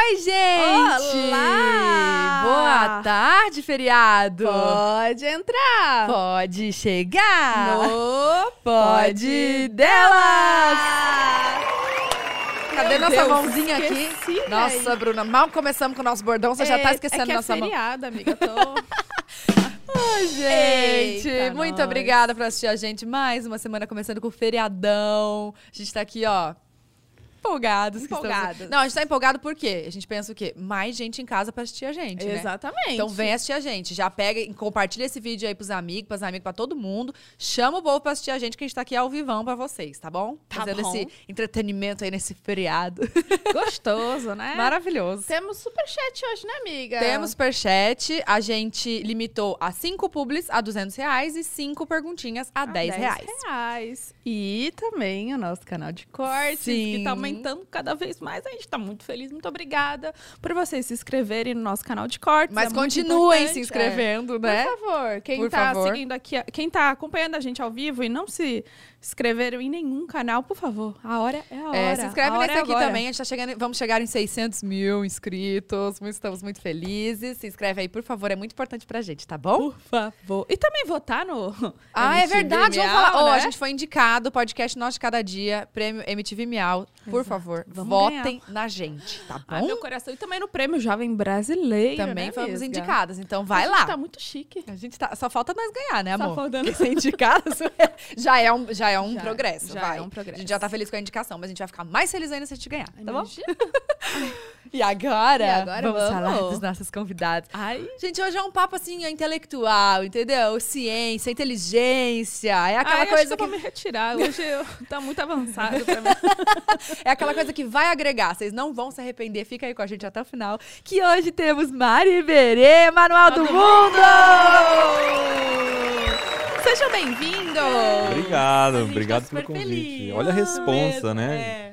Oi, gente! Olá! Boa tarde, feriado! Pode entrar! Pode chegar! No Pode Delas! Cadê nossa mãozinha aqui? Nossa, Bruna, mal começamos com o nosso bordão, você já tá esquecendo nossa mão. É feriado, amiga, Oi, gente! Eita, muito obrigada por assistir a gente. Mais uma semana começando com o feriadão. A gente tá aqui, ó, empolgados. Não, a gente tá empolgado porque a gente pensa o quê? Mais gente em casa pra assistir a gente, né? Exatamente. Então vem assistir a gente. Já pega e compartilha esse vídeo aí pros amigos, pra todo mundo. Chama o povo pra assistir a gente, que a gente tá aqui ao vivão pra vocês, tá bom? Tá fazendo esse entretenimento aí nesse feriado. Gostoso, né? Maravilhoso. Temos superchat hoje, né, amiga? Temos superchat. A gente limitou a 5 publis a R$200 e 5 perguntinhas a R$10. E também o nosso canal de cortes, que tá aumentando cada vez mais. A gente tá muito feliz. Muito obrigada por vocês se inscreverem no nosso canal de cortes. Mas continuem se inscrevendo, né? Por favor. Quem tá seguindo aqui, quem tá acompanhando a gente ao vivo e não se inscreveram em nenhum canal, por favor, a hora é a hora. Se inscreve nesse aqui também. A gente tá chegando, vamos chegar em 600 mil inscritos. Estamos muito felizes. Se inscreve aí, por favor. É muito importante pra gente, tá bom? Por favor. E também votar no MTV é verdade. Miau, vamos falar. Né? A gente foi indicado, podcast Nós de Cada Dia, prêmio MTV Miau. Por favor, votem na gente, tá bom? Ai, meu coração. E também no prêmio Jovem Brasileiro. Também, né, fomos indicadas. Então vai lá. A gente tá muito chique. A gente tá... Só falta nós ganhar, né, amor? Só faltando ser indicadas. Já é um progresso. A gente já tá feliz com a indicação, mas a gente vai ficar mais feliz ainda se a gente ganhar, tá bom? E agora vamos falar dos nossos convidados. Ai. Gente, hoje é um papo assim, intelectual, entendeu? Ciência, inteligência, é aquela coisa que... eu vou me retirar, hoje tá muito avançado pra mim. É aquela coisa que vai agregar, vocês não vão se arrepender, fica aí com a gente até o final, que hoje temos Mari Berê, Manual do Mundo! Sejam bem-vindos! Obrigado pelo convite. Feliz. Olha a responsa, né? É.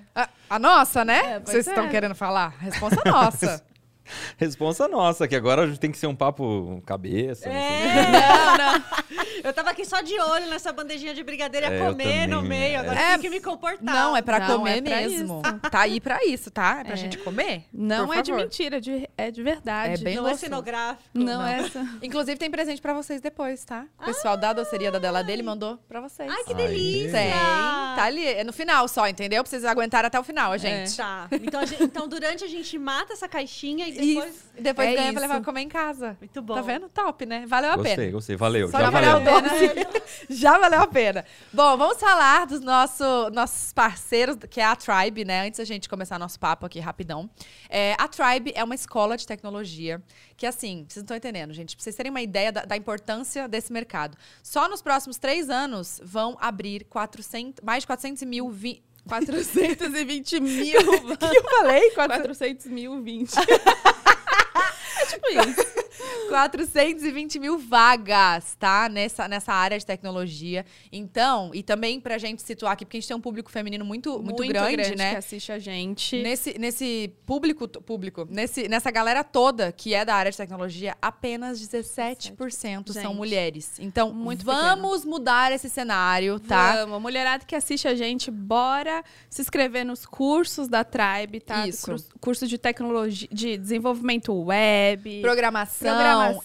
A nossa, né? Vocês estão querendo falar? Responsa nossa. Responsa nossa, que agora tem que ser um papo cabeça. Não. Eu tava aqui só de olho nessa bandejinha de brigadeiro, ia comer no meio, agora tem que me comportar. Não, é pra comer mesmo. Tá aí pra isso, tá? É pra gente comer. Não é de mentira, é de verdade. Não é cenográfico. Não é essa. Inclusive tem presente pra vocês depois, tá? O pessoal da doceria da Dela Dele mandou pra vocês. Ai, que delícia! Tem, tá ali, é no final só, entendeu? Pra vocês aguentarem até o final, gente. Tá. Então durante a gente mata essa caixinha e depois ganha pra levar pra comer em casa. Muito bom. Tá vendo? Top, né? Valeu a pena. Gostei, valeu. Já valeu a pena. Já valeu a pena. Bom, vamos falar dos nossos parceiros, que é a Tribe, né? Antes da gente começar nosso papo aqui, rapidão. A Tribe é uma escola de tecnologia que, assim, vocês não estão entendendo, gente. Pra vocês terem uma ideia da importância desse mercado. Só nos próximos 3 anos vão abrir mais de 420 mil. Que eu falei? 420 mil. É tipo isso. 420 mil vagas, tá? Nessa área de tecnologia. Então, e também pra gente situar aqui, porque a gente tem um público feminino muito grande, né? Que assiste a gente. Nesse nessa galera toda que é da área de tecnologia, apenas 17% são mulheres. Então, vamos mudar esse cenário, tá? Vamos. Mulherada que assiste a gente, bora se inscrever nos cursos da Tribe, tá? Isso. Curso de tecnologia, de desenvolvimento web. Programação.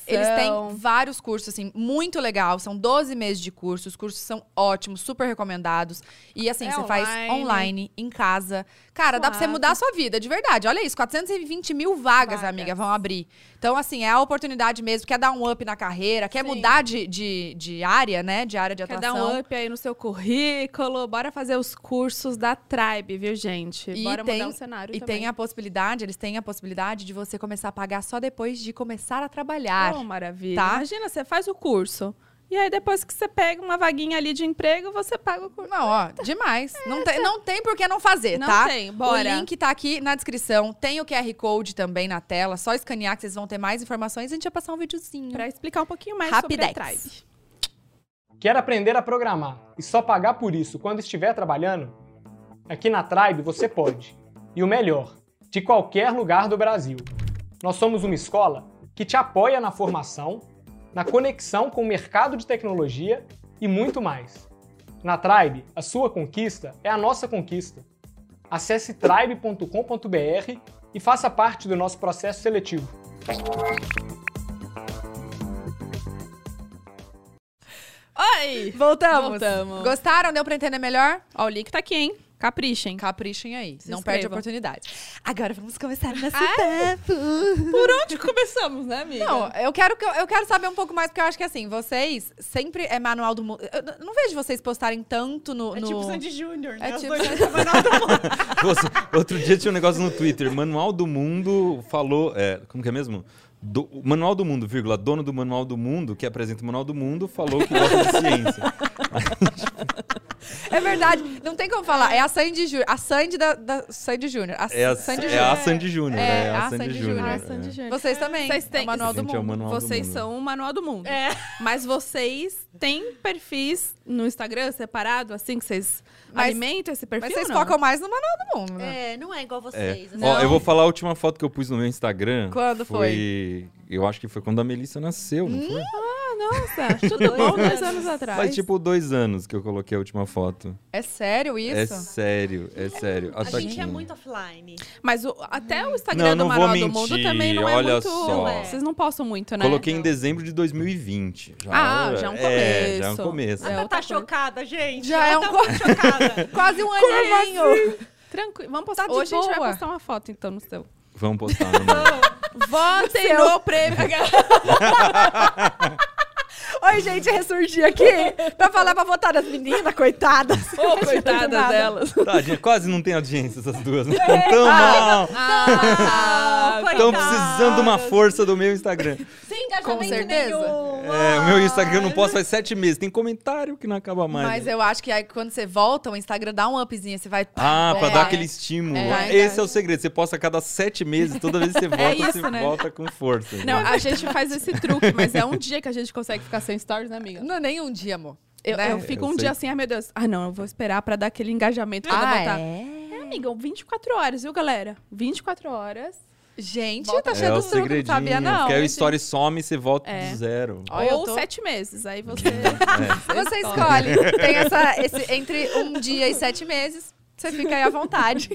Eles têm vários cursos, assim, muito legal. São 12 meses de curso. Os cursos são ótimos, super recomendados. E, assim, você faz online, em casa. Cara, dá pra você mudar a sua vida, de verdade. Olha isso, 420 mil vagas, amiga, vão abrir. Então, assim, é a oportunidade mesmo. Quer dar um up na carreira, quer mudar de área, né? De área de atuação. Quer dar um up aí no seu currículo. Bora fazer os cursos da Tribe, viu, gente? Bora mudar o cenário também. E tem a possibilidade, eles têm a possibilidade de você começar a pagar só depois de começar a trabalhar. Oh, maravilha. Tá? Imagina, você faz o curso. E aí, depois que você pega uma vaguinha ali de emprego, você paga o curso. Não, ó, demais. Não tem por que não fazer, tá? Não tem, bora. O link tá aqui na descrição. Tem o QR Code também na tela. Só escanear que vocês vão ter mais informações. A gente vai passar um videozinho pra explicar um pouquinho mais sobre a Tribe. Quer aprender a programar e só pagar por isso quando estiver trabalhando? Aqui na Tribe você pode. E o melhor, de qualquer lugar do Brasil. Nós somos uma escola que te apoia na formação, na conexão com o mercado de tecnologia e muito mais. Na Tribe, a sua conquista é a nossa conquista. Acesse tribe.com.br e faça parte do nosso processo seletivo. Oi! Voltamos! Gostaram? Deu pra entender melhor? Ó, o link tá aqui, hein? Caprichem. Caprichem aí. Se não perde a oportunidade. Agora vamos começar o nosso papo. Por onde começamos, né, amiga? Não, eu quero saber um pouco mais, porque eu acho que assim, vocês sempre é manual do mundo. Eu não vejo vocês postarem tanto no... É tipo Sandy Júnior, né? É tipo... Os dois é manual do mundo. Outro dia tinha um negócio no Twitter. Manual do Mundo falou... como que é mesmo? Manual do Mundo, vírgula. Dono do Manual do Mundo, que apresenta o Manual do Mundo, falou que gosta de ciência. É verdade, não tem como falar. É a Sandy Júnior. A Sandy da Sandy Júnior. É a Sandy Júnior, né? É a Sandy Júnior. Vocês também. Vocês têm o Manual do Mundo. Vocês são o Manual do Mundo. É. Mas vocês têm perfis no Instagram separado, assim, que vocês alimentam esse perfil? Mas vocês focam mais no Manual do Mundo, né? É, não é igual vocês. É. Não. Ó, eu vou falar a última foto que eu pus no meu Instagram. Quando foi? Eu acho que foi quando a Melissa nasceu, não foi? Nossa, tudo bom 2 anos atrás. Faz tipo 2 anos que eu coloquei a última foto. É sério isso? É sério, é sério. A gente é muito offline. Mas até o Instagram do Manual do Mundo também não é muito... Só. Vocês não postam muito, né? Coloquei em dezembro de 2020. Já é um começo. Já é um começo. Ela tá chocada, gente. Já é um começo. Quase um aninho. Assim? Tranquilo. Vamos postar hoje boa. A gente vai postar uma foto, então, no seu. Vamos postar, não. Votem no prêmio. Oi, gente, ressurgi aqui pra falar pra votar das meninas, coitadas. Ô, coitadas delas. Tadinha, quase não tem audiência essas duas. Não estão tão mal. Estão precisando de uma força do meu Instagram. Sem engajamento com certeza. Nenhum. O meu Instagram eu não posso faz 7 meses. Tem comentário que não acaba mais. Mas eu acho que aí quando você volta, o Instagram dá um upzinho, você vai... pra dar aquele estímulo. Esse é o segredo. Você posta a cada 7 meses, toda vez que você volta, você volta com força. Não, a gente faz esse truque, mas é um dia que a gente consegue ficar sem stories, né, amiga? Não, nem um dia, amor. Eu fico um dia assim, ai meu Deus. Ah, não, eu vou esperar pra dar aquele engajamento. Amiga, 24 horas, viu, galera? 24 horas. Gente, tá cheio do truque, não sabia, não. Porque a story some e você volta do zero. Ou 7 meses, aí você... Você escolhe. Tem entre 1 dia e 7 meses. Você fica aí à vontade.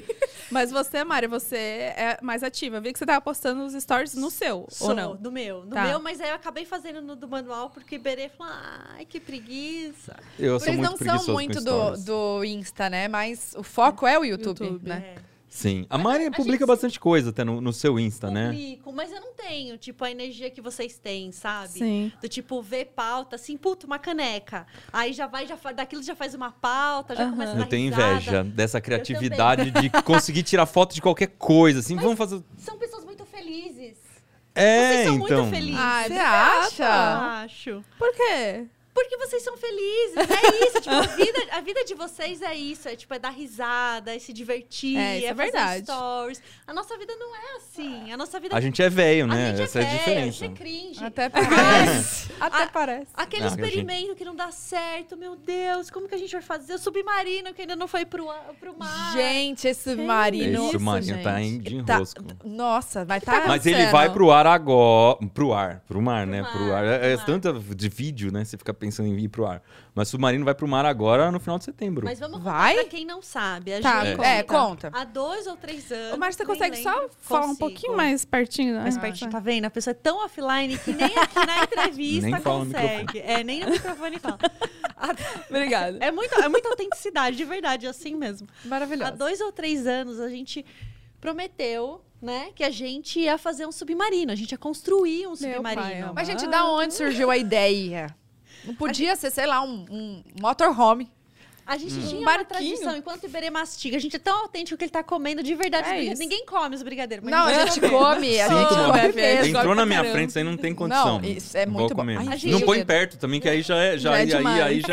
Mas você, Mari, você é mais ativa. Eu vi que você tava postando os stories no seu, ou não? No meu. No meu, mas aí eu acabei fazendo no do manual, porque Berê falou, ai, que preguiça. Vocês não são muito do Insta, né? Mas o foco é o YouTube, né? É. Sim. A Mari publica bastante coisa até no seu Insta, né? Publico, mas eu não tenho, tipo, a energia que vocês têm, sabe? Sim. Do tipo, ver pauta, assim, puta, uma caneca. Aí já vai, daquilo já faz uma pauta, já começa a dar risada. Eu tenho inveja dessa criatividade de conseguir tirar foto de qualquer coisa, assim, mas vamos fazer... São pessoas muito felizes. Vocês são muito felizes. Ai, você acha? Eu acho. Por quê? Porque vocês são felizes, é isso. Tipo, a vida de vocês é isso. É tipo, dar risada, é se divertir, é fazer stories. A nossa vida não é assim. A nossa vida... A gente é velho, né? Essa é a diferença. A gente é cringe. Até parece. Até parece. Aquele experimento que não dá certo. Meu Deus, como que a gente vai fazer? O submarino que ainda não foi pro mar. Gente, esse submarino... Esse submarino tá de enrosco. Nossa, vai estar... Mas ele vai pro ar agora. Pro mar, né? Pro ar. É tanto de vídeo, né? Você fica pensando em ir pro ar. Mas o submarino vai pro mar agora no final de setembro. Mas vamos contar pra quem não sabe. A gente conta. Há 2 ou 3 anos. Ô, Márcio, você consegue só falar um pouquinho mais pertinho? Né? Mais pertinho, tá vendo? A pessoa é tão offline que nem aqui na entrevista nem consegue. Nem no microfone fala. Obrigada. É muita autenticidade, de verdade, assim mesmo. Maravilhoso. Há 2 ou 3 anos a gente prometeu, né, que a gente ia fazer um submarino. A gente ia construir um submarino. Mas, gente, da onde surgiu a ideia? Não podia ser, sei lá, um motorhome. A gente tinha uma tradição, enquanto o Iberê mastiga, a gente é tão autêntico que ele tá comendo de verdade. Ninguém come os brigadeiros. Não, a gente come. A gente come mesmo. Entrou na minha frente, isso aí não tem condição. Não, isso é muito bom. Não põe perto também, que aí já é demais.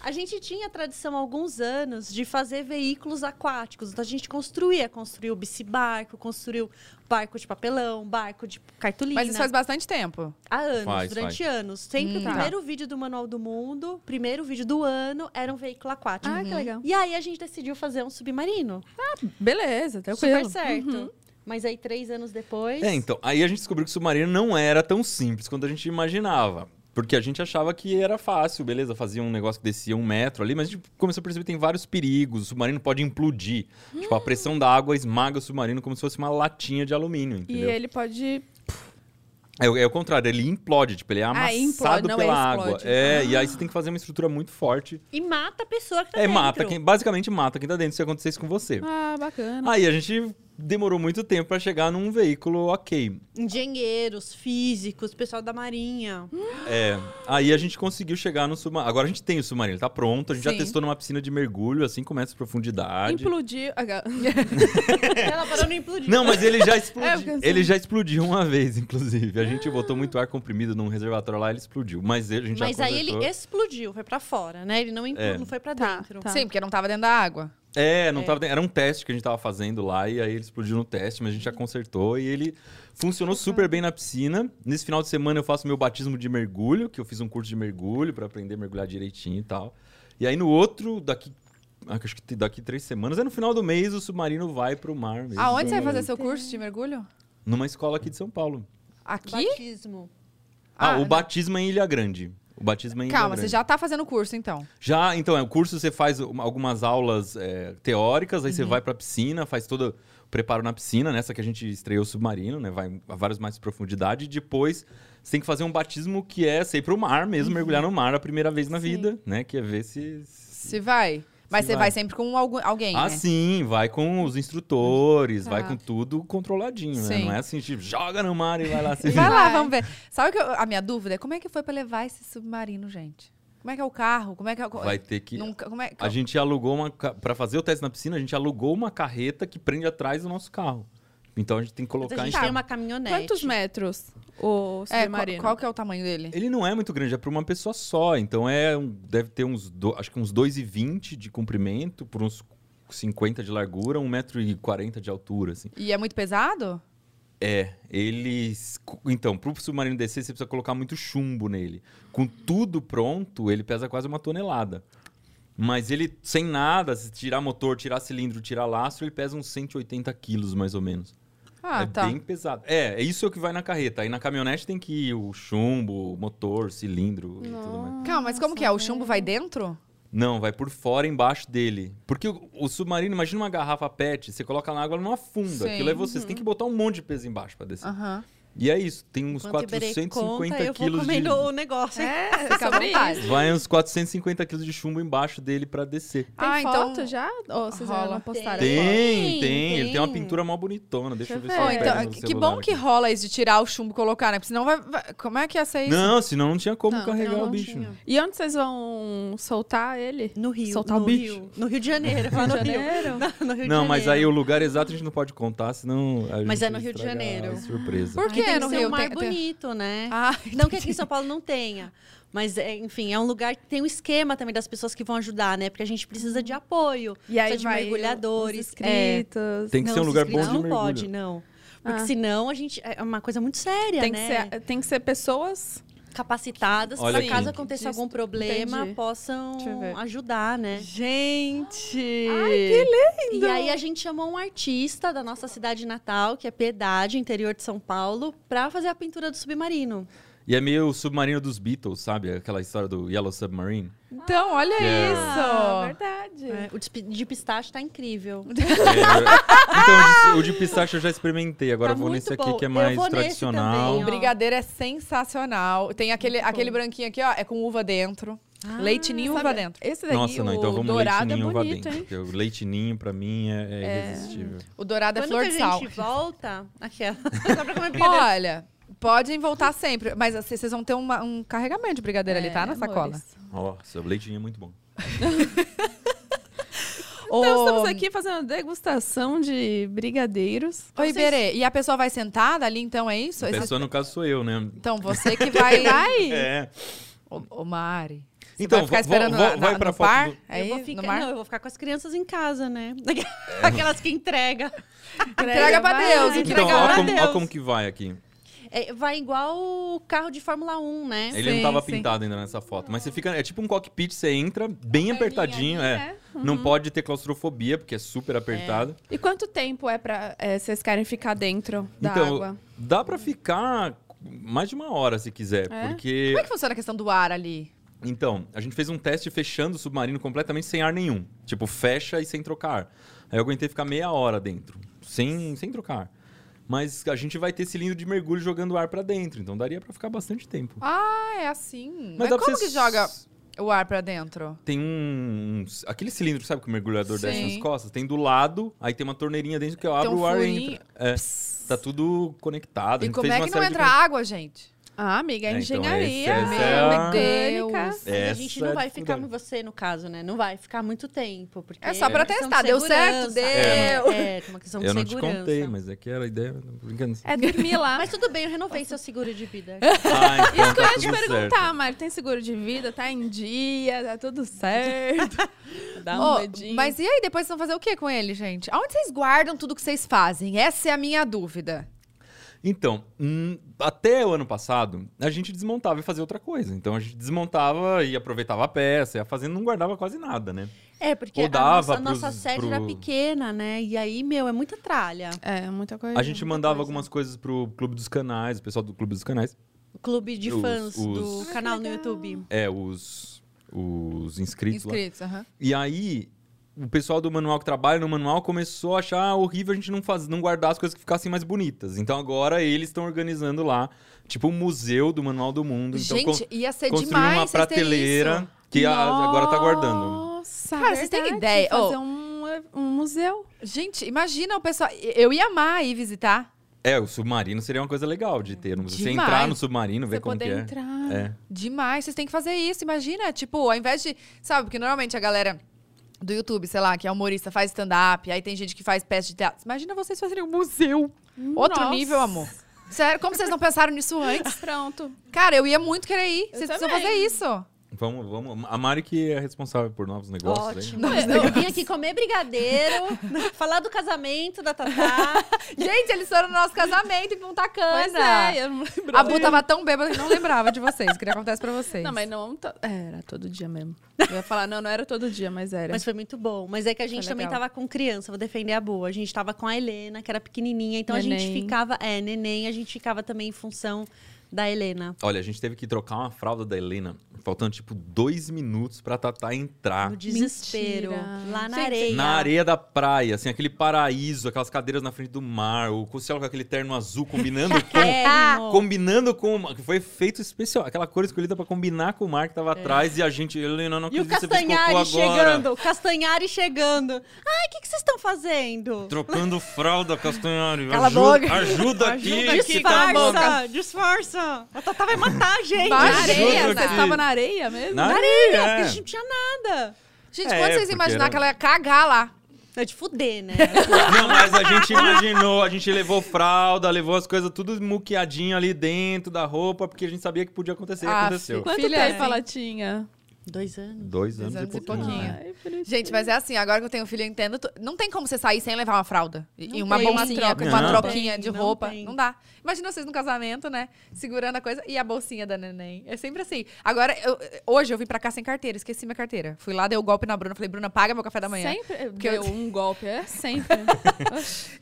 A gente tinha a tradição há alguns anos de fazer veículos aquáticos. Então a gente construiu o bicibarco, construiu barco de papelão, barco de cartolina. Mas isso faz bastante tempo. Há anos, durante anos. Sempre o primeiro vídeo do Manual do Mundo, primeiro vídeo do ano, era um veículo aquático. Ah, que legal. E aí a gente decidiu fazer um submarino. Ah, beleza, tranquilo. Super certo. Mas aí 3 anos depois... então, aí a gente descobriu que o submarino não era tão simples quanto a gente imaginava. Porque a gente achava que era fácil, beleza, fazia um negócio que descia 1 metro ali, mas a gente começou a perceber que tem vários perigos, o submarino pode implodir. Tipo, a pressão da água esmaga o submarino como se fosse uma latinha de alumínio, entendeu? E ele pode... É o contrário, ele implode, tipo, ele é amassado pela água. É, e aí você tem que fazer uma estrutura muito forte. E mata a pessoa que tá dentro. Basicamente mata quem tá dentro, se acontecesse com você. Ah, bacana. Aí a gente... demorou muito tempo para chegar num veículo ok. Engenheiros, físicos, pessoal da marinha. É, aí a gente conseguiu chegar no submarino. Agora a gente tem o submarino, tá pronto. A gente já testou numa piscina de mergulho, assim, com metros de profundidade. Implodiu. Ela parou, não implodiu. Não, mas ele já explodiu. Ele já explodiu uma vez, inclusive. A gente botou muito ar comprimido num reservatório lá, ele explodiu. Mas ele, a gente mas já aí ele explodiu, foi para fora, né? Ele não, não foi para dentro. Tá. Sim, porque não tava dentro da água. É, não tava, era um teste que a gente tava fazendo lá e aí ele explodiu no teste, mas a gente já consertou e ele funcionou super bem na piscina. Nesse final de semana eu faço meu batismo de mergulho, que eu fiz um curso de mergulho para aprender a mergulhar direitinho e tal. E aí no outro, acho que daqui 3 semanas, é no final do mês, o submarino vai pro mar mesmo. Aonde você vai fazer seu curso de mergulho? Numa escola aqui de São Paulo. Aqui? Batismo. O batismo é em Ilha Grande. O batismo ainda. Calma, você já tá fazendo o curso, então? Já, então, o curso você faz algumas aulas teóricas, aí você vai pra piscina, faz todo o preparo na piscina, nessa que a gente estreou o submarino, né? Vai a vários mais de profundidade, e depois você tem que fazer um batismo que é você ir pro mar mesmo, mergulhar no mar a primeira vez na vida, né? Que é ver se... Se vai. Mas você vai sempre com alguém, né? Sim, vai com os instrutores, vai com tudo controladinho, né? Não é assim, tipo, joga no mar e vai lá. Vai lá, vamos ver. Sabe que a minha dúvida é como é que foi pra levar esse submarino, gente? Como é que é o carro? Como é que é o... Vai ter que... Nunca... Como é... A gente alugou uma... Pra fazer o teste na piscina, a gente alugou uma carreta que prende atrás do nosso carro. Então a gente tem que colocar... Mas a gente tem uma caminhonete. Quantos metros o submarino? Qual que é o tamanho dele? Ele não é muito grande, é para uma pessoa só. Então deve ter acho que uns 2,20 de comprimento, por uns 50 de largura, 1,40 m de altura. Assim. E é muito pesado? É, eles... Então, para o submarino descer, você precisa colocar muito chumbo nele. Com tudo pronto, ele pesa quase 1 tonelada. Mas ele, sem nada, se tirar motor, tirar cilindro, tirar lastro, ele pesa uns 180 quilos, mais ou menos. Bem pesado. É isso que vai na carreta. Aí na caminhonete tem que ir o chumbo, motor, cilindro e tudo mais. Calma, mas como que é? O chumbo vai dentro? Não, vai por fora, embaixo dele. Porque o submarino, imagina uma garrafa PET, você coloca na água, ela não afunda. Sim. Aquilo é você. Você tem que botar um monte de peso embaixo pra descer. E é isso, tem uns 450 quilos de... o negócio, hein? Vai uns 450 quilos de chumbo embaixo dele pra descer. Tem foto então... já? Ou vocês vão postar? Tem. Ele tem uma pintura mó bonitona. Deixa eu ver se eu pego no celular. Que bom que rola isso de tirar o chumbo e colocar, né? Porque senão vai... Como é que ia ser isso? Não, senão não tinha como carregar o bicho. Tinha. E onde vocês vão soltar ele? No Rio. Soltar o bicho? No Rio de Janeiro. Não, mas aí o lugar exato a gente não pode contar, senão... Mas é no Rio de Janeiro. Surpresa. Por quê? Tem que ser um mar bonito, né? Não que aqui em São Paulo não tenha. Mas, enfim, é um lugar que tem um esquema também das pessoas que vão ajudar, né? Porque a gente precisa de apoio. E aí de mergulhadores. Tem que ser um lugar bom de mergulho. Não pode, não. Porque senão a gente... É uma coisa muito séria, né? Tem que ser pessoas... capacitadas, para caso aconteça algum problema, possam ajudar, né? Gente! Ai, que lindo! E aí a gente chamou um artista da nossa cidade natal, que é Piedade, interior de São Paulo, para fazer a pintura do submarino. E é meio o submarino dos Beatles, sabe? Aquela história do Yellow Submarine. Então, olha isso! Verdade. O de pistache tá incrível. Então, o de pistache eu já experimentei. Agora eu vou nesse aqui que é mais tradicional. Também, o brigadeiro é sensacional. Tem aquele branquinho aqui, ó. É com uva dentro. Leite ninho uva dentro. Esse daí, nossa, não, então vamos dourado leite ninho, é bonito, uva dentro. O leite ninho, pra mim, é irresistível. O dourado é flor de sal. Quando a gente volta... Aquela. Só pra comer brigadeiro. Olha... Podem voltar sempre, mas assim, vocês vão ter um carregamento de brigadeiro ali, tá? Na sacola. Nossa, o leitinho é muito bom. Então, estamos aqui fazendo degustação de brigadeiros. Oi, Iberê. E a pessoa vai sentada ali, então, é isso? A pessoa, no caso, sou eu, né? Então, você que vai... Ô, Mari... Você então, vai ficar esperando vai pra fora. Não, eu vou ficar com as crianças em casa, né? Aquelas que entrega pra Deus. Então, olha como que vai aqui. Vai igual o carro de Fórmula 1, né? Ele não tava pintado ainda nessa foto. Mas você fica... É tipo um cockpit, você entra bem apertadinho. Não pode ter claustrofobia, porque é super apertado. E quanto tempo é pra vocês querem ficar dentro da água? Dá pra ficar... mais de uma hora, se quiser. É? Porque... Como é que funciona a questão do ar ali? Então, a gente fez um teste fechando o submarino completamente sem ar nenhum. Tipo, fecha e sem trocar. Aí eu aguentei ficar meia hora dentro, sem trocar. Mas a gente vai ter cilindro de mergulho jogando ar pra dentro. Então, daria pra ficar bastante tempo. Ah, é assim. Mas como que joga o ar pra dentro? Tem um... Aquele cilindro, sabe, que o mergulhador desce nas costas? Tem do lado, aí tem uma torneirinha dentro que eu abro o ar e entra. É, tá tudo conectado. E como é que não entra água, gente? Ah, amiga, é engenharia, mecânica. A gente não vai ficar com você, no caso, né? Não vai ficar muito tempo. Porque é só pra testar. Deu certo? Deu. É, tem uma questão de segurança. Eu não te contei, mas é que era a ideia. É dormir lá. Mas tudo bem, eu renovei seu seguro de vida. Ah, então isso que eu ia te perguntar, Mário. Tem seguro de vida? Tá em dia? Tá tudo certo? Dá um medinho. Mas e aí, depois vocês vão fazer o que com ele, gente? Aonde vocês guardam tudo que vocês fazem? Essa é a minha dúvida. Então, até o ano passado, a gente desmontava e fazia outra coisa. Então, a gente desmontava e aproveitava a peça. E a fazenda não guardava quase nada, né? É, porque a nossa sede era pequena, né? E aí, meu, é muita tralha. É, muita coisa. A gente mandava algumas coisas pro Clube dos Canais, o pessoal do Clube dos Canais. O clube de fãs do canal no YouTube. É, os inscritos lá. Inscritos, aham. E aí... O pessoal do manual que trabalha no manual começou a achar horrível a gente não guardar as coisas que ficassem mais bonitas. Então agora eles estão organizando lá, tipo, um museu do Manual do Mundo. Então, gente, ia ser demais uma prateleira que agora tá guardando. Nossa, cara, vocês têm ideia? Fazer um museu. Gente, imagina o pessoal... Eu ia amar ir visitar. É, o submarino seria uma coisa legal de ter. Você entrar no submarino, ver como que é. Você poder entrar. É. Demais, vocês têm que fazer isso. Imagina, tipo, ao invés de... Sabe, porque normalmente a galera... do YouTube, sei lá, que é humorista, faz stand-up, aí tem gente que faz peça de teatro. Imagina vocês fazerem um museu. Outro nível, amor. Sério, como vocês não pensaram nisso antes? Pronto. Cara, eu ia muito querer ir. Vocês precisam fazer isso. Vamos. A Mari que é responsável por novos negócios. Ótimo. Eu vim aqui comer brigadeiro, falar do casamento da Tatá. Gente, eles foram no nosso casamento em Punta Cana. Pois é, eu não lembrava. A Bu tava tão bêbada que não lembrava de vocês. Queria acontecer pra vocês. Não, mas não... Era todo dia mesmo. Eu ia falar, não era todo dia, mas era. Mas foi muito bom. Mas é que a gente também tava com criança, vou defender a Bu. A gente tava com a Helena, que era pequenininha. Então a gente ficava... É, neném. A gente ficava também em função... da Helena. Olha, a gente teve que trocar uma fralda da Helena, faltando tipo 2 minutos pra Tatá entrar. No desespero. Mentira. Lá na areia. Na areia da praia, assim, aquele paraíso, aquelas cadeiras na frente do mar, o Cossiel com aquele terno azul, combinando com... Foi feito especial, aquela cor escolhida pra combinar com o mar que tava atrás, e a gente... Helena, não acredito, você fez cocô agora. E o Castanhari chegando. Ai, o que vocês estão fazendo? Trocando fralda, Castanhari. Ajuda aqui. Disfarça. A Tatá vai matar a gente. Na areia? Você estava na areia mesmo? Na areia, porque a gente não tinha nada. Gente, quando vocês imaginaram que ela ia cagar lá? É de fuder, né? Não, mas a gente imaginou, a gente levou fralda, levou as coisas tudo muqueadinho ali dentro da roupa, porque a gente sabia que podia acontecer e aconteceu. Quanto tempo ela tinha? 2 anos. 2 anos e pouquinho. Ai, gente, mas é assim, agora que eu tenho filho, eu entendo. Não tem como você sair sem levar uma fralda. E uma bolsinha com uma troquinha de roupa. Não dá. Imagina vocês no casamento, né? Segurando a coisa e a bolsinha da neném. É sempre assim. Agora, hoje eu vim pra cá sem carteira. Esqueci minha carteira. Fui lá, dei o golpe na Bruna. Falei, Bruna, paga meu café da manhã. Sempre. Porque deu um golpe, sempre.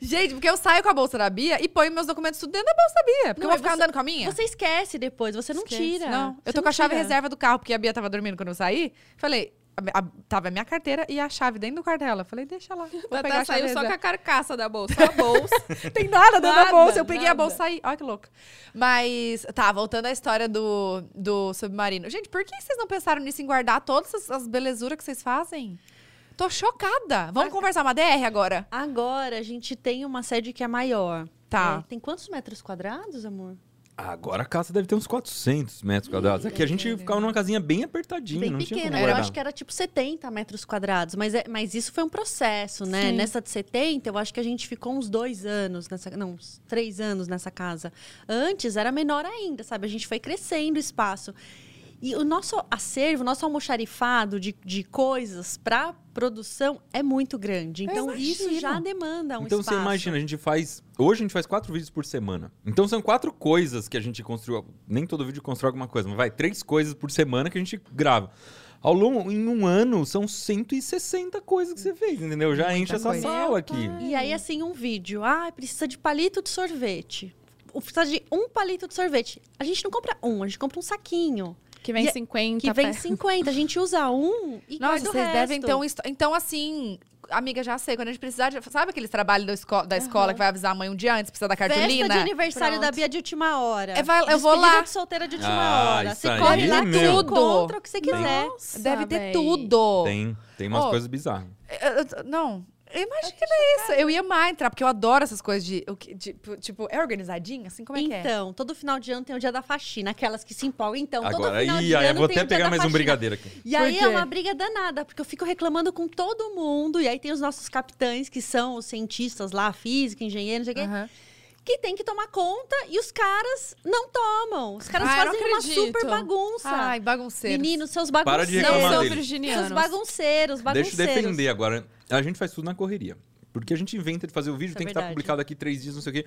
Gente, porque eu saio com a bolsa da Bia e ponho meus documentos tudo dentro da bolsa da Bia. Porque eu vou ficar andando com a minha. Você esquece depois. Você não tira. Não. Eu tô com a chave reserva do carro, porque a Bia tava dormindo quando eu saí, falei, tava a minha carteira e a chave dentro do quarto dela. Falei, deixa lá. Ela saiu só com a carcaça da bolsa. A bolsa. Tem nada dentro da bolsa. Eu peguei a bolsa e saí. Olha que louco. Mas, voltando à história do submarino. Gente, por que vocês não pensaram nisso em guardar todas as belezuras que vocês fazem? Tô chocada. Vamos conversar uma DR agora? Agora a gente tem uma sede que é maior. Tá. É, tem quantos metros quadrados, amor? Agora a casa deve ter uns 400 metros quadrados. Aqui a gente ficava numa casinha bem apertadinha. Bem pequena. Eu acho que era tipo 70 metros quadrados. Mas isso foi um processo, né? Sim. Nessa de 70, eu acho que a gente ficou uns 2 anos. Uns 3 anos nessa casa. Antes era menor ainda, sabe? A gente foi crescendo o espaço. E o nosso acervo, o nosso almoxarifado de coisas para produção é muito grande. Então, isso já demanda um espaço. Então, você imagina, a gente faz... Hoje, a gente faz 4 vídeos por semana. Então, são 4 coisas que a gente construiu. Nem todo vídeo constrói alguma coisa, mas 3 coisas por semana que a gente grava. Ao longo, em um ano, são 160 coisas que você fez, entendeu? Já enche essa sala aqui. E aí, assim, um vídeo. Ah, precisa de palito de sorvete. precisa de um palito de sorvete. A gente não compra um, a gente compra um saquinho. Que vem 50. Que vem 50. A gente usa um e guarda o resto. Nossa, vocês devem ter um... Então, assim... Amiga, já sei, quando a gente precisar de... Sabe aqueles trabalhos da escola que vai avisar a mãe um dia antes, precisa da cartolina? Festa de aniversário da Bia de última hora. Eu vou lá. De solteira de última hora. Você corre lá tudo. Encontra o que você quiser. Nossa, deve ter tudo. Tem umas coisas bizarras. Não... Imagina isso. Eu ia mais entrar, porque eu adoro essas coisas de tipo, é organizadinha? Assim, como é que é? Então, todo final de ano tem o dia da faxina, aquelas que se empolgam. Então, todo final de ano eu vou até pegar mais um brigadeiro aqui. E aí é uma briga danada, porque eu fico reclamando com todo mundo. E aí tem os nossos capitães, que são os cientistas lá, física, engenheiros, não sei o quê, que tem que tomar conta e os caras não tomam. Os caras fazem uma super bagunça. Ai, bagunceiros. Meninos, seus bagunceiros. Para de reclamar deles. Seus bagunceiros, bagunceiros. Deixa eu defender agora. A gente faz tudo na correria. Porque a gente inventa de fazer o vídeo, isso tem que estar publicado daqui 3 dias, não sei o quê.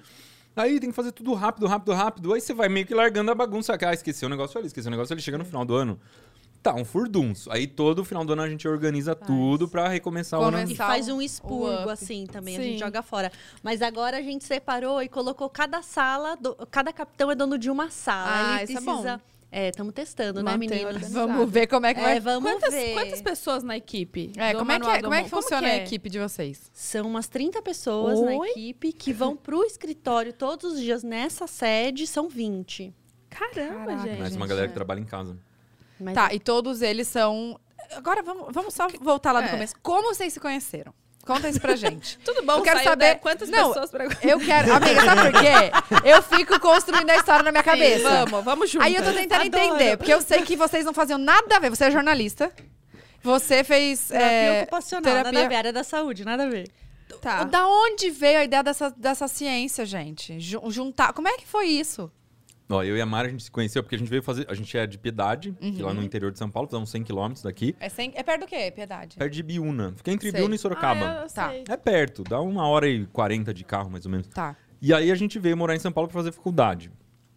Aí tem que fazer tudo rápido, rápido, rápido. Aí você vai meio que largando a bagunça. Ah, esqueceu o negócio ali, esqueceu o negócio ali. Chega no final do ano, tá um furdunço. Aí todo final do ano a gente organiza tudo pra recomeçar o ano. E faz um expurgo, assim, também. Sim. A gente joga fora. Mas agora a gente separou e colocou cada sala... Cada capitão é dono de uma sala. Ah, isso é bom. É, estamos testando, mantendo, né, meninas? Vamos ver como é que vai... Quantas pessoas na equipe? Como é que funciona a equipe de vocês? São umas 30 pessoas na equipe que vão pro escritório todos os dias nessa sede. São 20. Caraca, gente. Mais uma galera que trabalha em casa. Mas... Tá, e todos eles são... Agora, vamos só voltar lá do começo. Como vocês se conheceram? Conta isso pra gente. Tudo bom? Eu quero saber quantas pessoas... Eu quero... Amiga, sabe por quê? Eu fico construindo a história na minha cabeça. Sim, vamos juntos. Aí eu tô tentando entender, porque eu sei que vocês não faziam nada a ver. Você é jornalista. Você fez... Terapia ocupacional, nada a ver, área da saúde, nada a ver. Tá. Da onde veio a ideia dessa ciência, gente? Juntar... Como é que foi isso? Ó, eu e a Mari, a gente se conheceu porque a gente veio fazer... A gente é de Piedade, que lá no interior de São Paulo, fizemos 100 quilômetros daqui. É perto do quê, Piedade? Perto de Biúna. Fica entre Biúna e Sorocaba. É perto, dá 1h40 de carro, mais ou menos. Tá. E aí a gente veio morar em São Paulo pra fazer faculdade.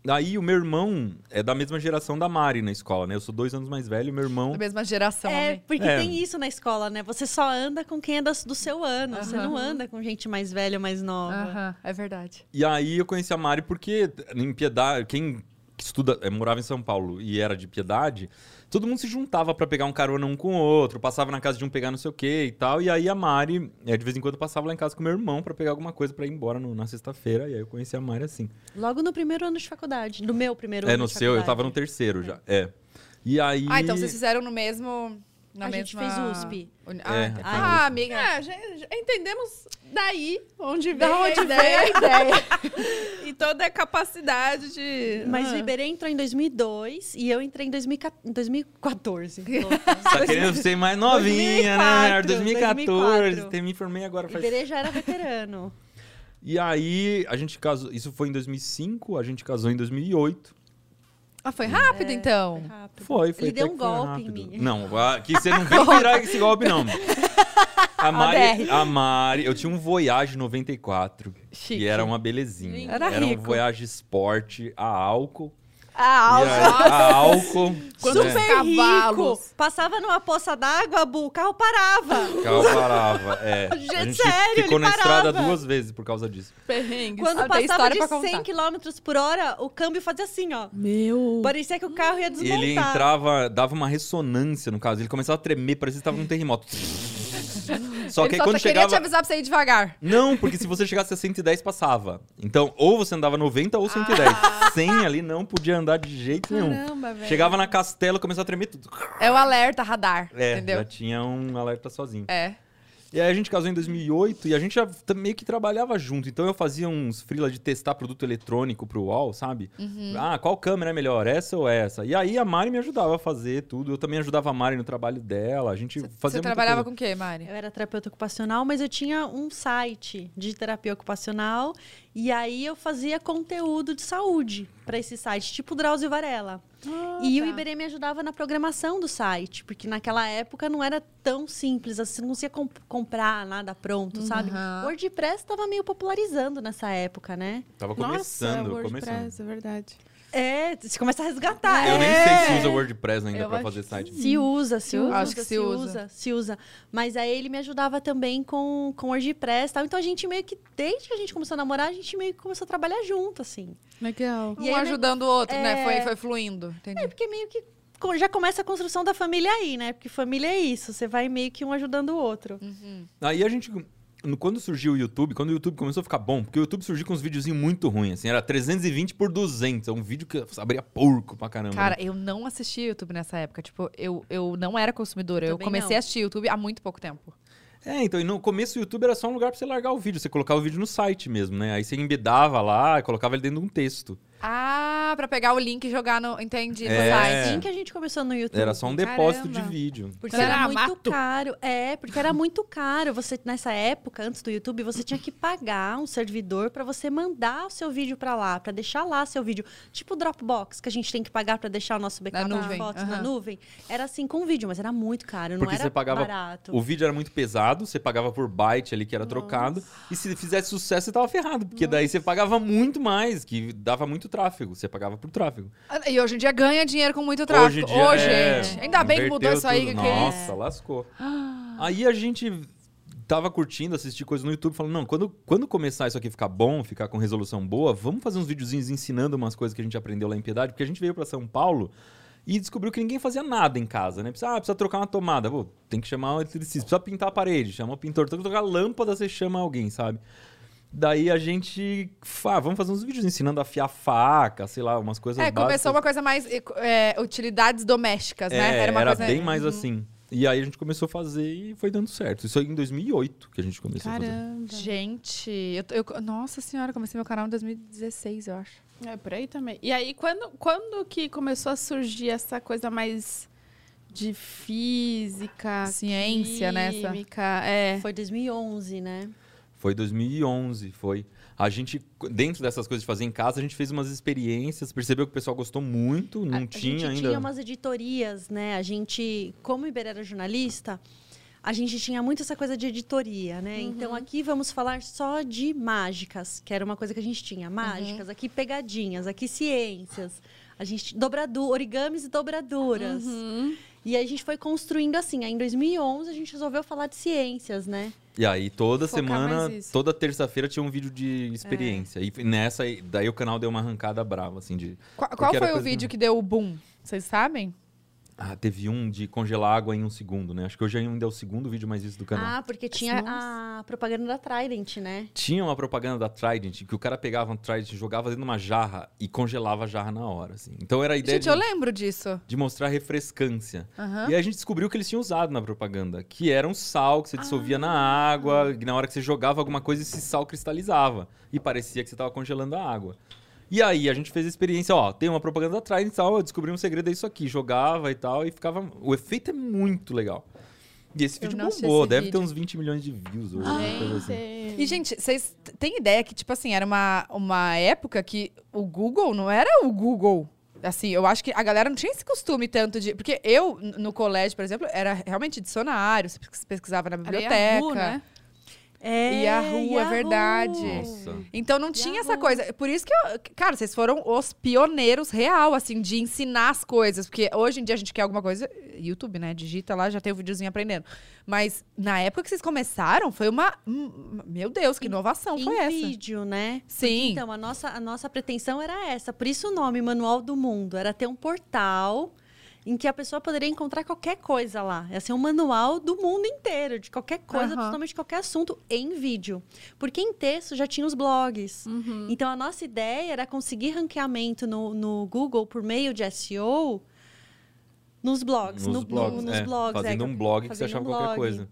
Aí o meu irmão é da mesma geração da Mari na escola, né? Eu sou 2 anos mais velho e meu irmão... Da mesma geração, né? Porque tem isso na escola, né? Você só anda com quem é do seu ano. Você não anda com gente mais velha, mais nova. É verdade. E aí eu conheci a Mari porque em Piedade... Quem estuda, morava em São Paulo e era de Piedade, todo mundo se juntava pra pegar um carona um com o outro, passava na casa de um pegar não sei o quê e tal. E aí a Mari, de vez em quando, passava lá em casa com meu irmão pra pegar alguma coisa pra ir embora na sexta-feira. E aí eu conheci a Mari assim. Logo no primeiro ano de faculdade. No meu primeiro ano de faculdade. Eu tava no terceiro já. E aí... Ah, então vocês fizeram no mesmo... A gente fez USP. Amiga. Entendemos daí onde veio a ideia. E toda a capacidade de... Mas o Iberê entrou em 2002 e eu entrei em 2014. Tá querendo ser mais novinha, 2004, né? 2014. Me formei agora. O Iberê já era veterano. E aí, a gente casou... Isso foi em 2005, a gente casou em 2008. Ah, foi rápido, então? Foi rápido. Foi Ele deu um golpe em mim. Não, aqui você não vem virar esse golpe, não. A Mari... Eu tinha um Voyage 94. Chique. E era uma belezinha. Era um Voyage Sport a álcool. A álcool. Super rico. Passava numa poça d'água, o carro parava. O carro parava, Sério, ficou na estrada 2 vezes por causa disso. Perrengue. Quando passava de 100 km/h, o câmbio fazia assim, ó. Meu. Parecia que o carro ia desmontar. Ele entrava, dava uma ressonância, no caso. Ele começava a tremer, parecia que estava num terremoto. Só queria te avisar pra você ir devagar. Não, porque se você chegasse a 110, passava. Então, ou você andava 90 ou 110. 100 ali não podia andar de jeito nenhum. Velho. Chegava na Castelo, começou a tremer tudo. É o alerta radar, entendeu? Já tinha um alerta sozinho. E aí a gente casou em 2008 e a gente já meio que trabalhava junto. Então eu fazia uns freela de testar produto eletrônico pro UOL, sabe? Ah, qual câmera é melhor? Essa ou essa? E aí a Mari me ajudava a fazer tudo. Eu também ajudava a Mari no trabalho dela. A gente fazia muita trabalhava coisa. Com o quê, Mari? Eu era terapeuta ocupacional, mas eu tinha um site de terapia ocupacional. E aí eu fazia conteúdo de saúde pra esse site, tipo Drauzio Varela. O Iberê me ajudava na programação do site, porque naquela época não era tão simples, assim, não se ia comprar nada pronto, sabe? O WordPress estava meio popularizando nessa época, né? Tava começando. É verdade. É, você começa a resgatar. Eu nem sei se usa WordPress ainda pra fazer site. Se usa. Mas aí ele me ajudava também com WordPress e tal. Então a gente meio que, desde que a gente começou a namorar, a gente meio que começou a trabalhar junto, assim. Legal. E um aí, ajudando o outro, né? Foi fluindo. Entendi. É, porque meio que já começa a construção da família aí, né? Porque família é isso. Você vai meio que um ajudando o outro. Uhum. Aí a gente... Quando surgiu o YouTube, quando o YouTube começou a ficar bom, porque o YouTube surgiu com uns videozinhos muito ruins, assim, era 320x200, é um vídeo que abria porco pra caramba. Cara, né? Eu não assistia YouTube nessa época, tipo, eu não era consumidora, eu comecei a assistir YouTube há muito pouco tempo. É, então, e no começo o YouTube era só um lugar pra você largar o vídeo, você colocava o vídeo no site mesmo, né? Aí você embedava lá e colocava ele dentro de um texto. Ah, pra pegar o link e jogar no... Entendi, no site. O link que a gente começou no YouTube. Era só um depósito de vídeo. Porque era muito caro. É, porque era muito caro. Você, nessa época, antes do YouTube, você tinha que pagar um servidor pra você mandar o seu vídeo pra lá, pra deixar lá seu vídeo. Tipo o Dropbox, que a gente tem que pagar pra deixar o nosso backup de fotos na nuvem. Era assim, com vídeo, mas era muito caro. Porque não era barato. O vídeo era muito pesado, você pagava por byte ali, que era trocado. E se fizesse sucesso, você tava ferrado. Porque daí você pagava muito mais, que dava muito tráfego, você pagava por tráfego. E hoje em dia ganha dinheiro com muito tráfego. Hoje em dia, gente. Ainda bem que mudou isso aí. Nossa, lascou. Aí a gente tava curtindo, assistir coisas no YouTube, falando, não, quando começar isso aqui ficar bom, ficar com resolução boa, vamos fazer uns videozinhos ensinando umas coisas que a gente aprendeu lá em Piedade, porque a gente veio pra São Paulo e descobriu que ninguém fazia nada em casa, né? Precisa trocar uma tomada, pô, tem que chamar um eletricista, precisa pintar a parede, chama o pintor, tem que trocar a lâmpada, você chama alguém, sabe? Daí a gente... vamos fazer uns vídeos ensinando a afiar faca, sei lá, umas coisas básicas. Começou uma coisa mais... utilidades domésticas, né? Era bem mais assim. E aí a gente começou a fazer e foi dando certo. Isso aí em 2008 que a gente começou a fazer. Gente, nossa senhora, comecei meu canal em 2016, eu acho. É, por aí também. E aí, quando que começou a surgir essa coisa mais... de física, ciência, química, Foi 2011, né? Foi 2011, foi. A gente, dentro dessas coisas de fazer em casa, a gente fez umas experiências, percebeu que o pessoal gostou muito, a gente ainda tinha umas editorias, né? A gente, como o Iberê era jornalista, a gente tinha muito essa coisa de editoria, né? Uhum. Então, aqui vamos falar só de mágicas, que era uma coisa que a gente tinha. Mágicas, aqui pegadinhas, aqui ciências. A gente, origamis e dobraduras. Uhum. E aí a gente foi construindo assim. Aí em 2011 a gente resolveu falar de ciências, né? E aí toda semana, toda terça-feira tinha um vídeo de experiência. E nessa, daí o canal deu uma arrancada brava, assim. Qual foi o vídeo que deu o boom? Vocês sabem? Ah, teve um de congelar água em um segundo, né? Acho que hoje ainda é o segundo vídeo mais visto do canal. Ah, porque tinha a propaganda da Trident, né? Tinha uma propaganda da Trident, que o cara pegava um Trident, jogava dentro de uma jarra e congelava a jarra na hora, assim. Então era a ideia eu lembro disso. De mostrar refrescância. E aí a gente descobriu que eles tinham usado na propaganda, que era um sal que você dissolvia na água, e na hora que você jogava alguma coisa, esse sal cristalizava. E parecia que você estava congelando a água. E aí, a gente fez a experiência, ó, tem uma propaganda atrás e tal, eu descobri um segredo, é isso aqui. Jogava e tal, e ficava... O efeito é muito legal. E esse vídeo bombou, deve ter uns 20 milhões de views hoje. Assim. E, gente, vocês têm ideia que, tipo assim, era uma época que o Google não era o Google. Assim, eu acho que a galera não tinha esse costume tanto de... Porque eu, no colégio, por exemplo, era realmente dicionário, você pesquisava na biblioteca. Era Yahoo, né? É verdade. Nossa. Então não tinha essa coisa. Por isso que cara, vocês foram os pioneiros real, assim, de ensinar as coisas. Porque hoje em dia a gente quer alguma coisa, YouTube, né? Digita lá, já tem o videozinho aprendendo. Mas na época que vocês começaram, foi uma... Meu Deus, que inovação foi essa? Vídeo, né? Sim. Porque, então, a nossa pretensão era essa. Por isso o nome Manual do Mundo. Era ter um portal... em que a pessoa poderia encontrar qualquer coisa lá. É assim, um manual do mundo inteiro, de qualquer coisa, principalmente qualquer assunto, em vídeo. Porque em texto já tinha os blogs. Então, a nossa ideia era conseguir ranqueamento no Google por meio de SEO nos blogs. Nos blogs. Fazendo um blog que você achava qualquer coisa.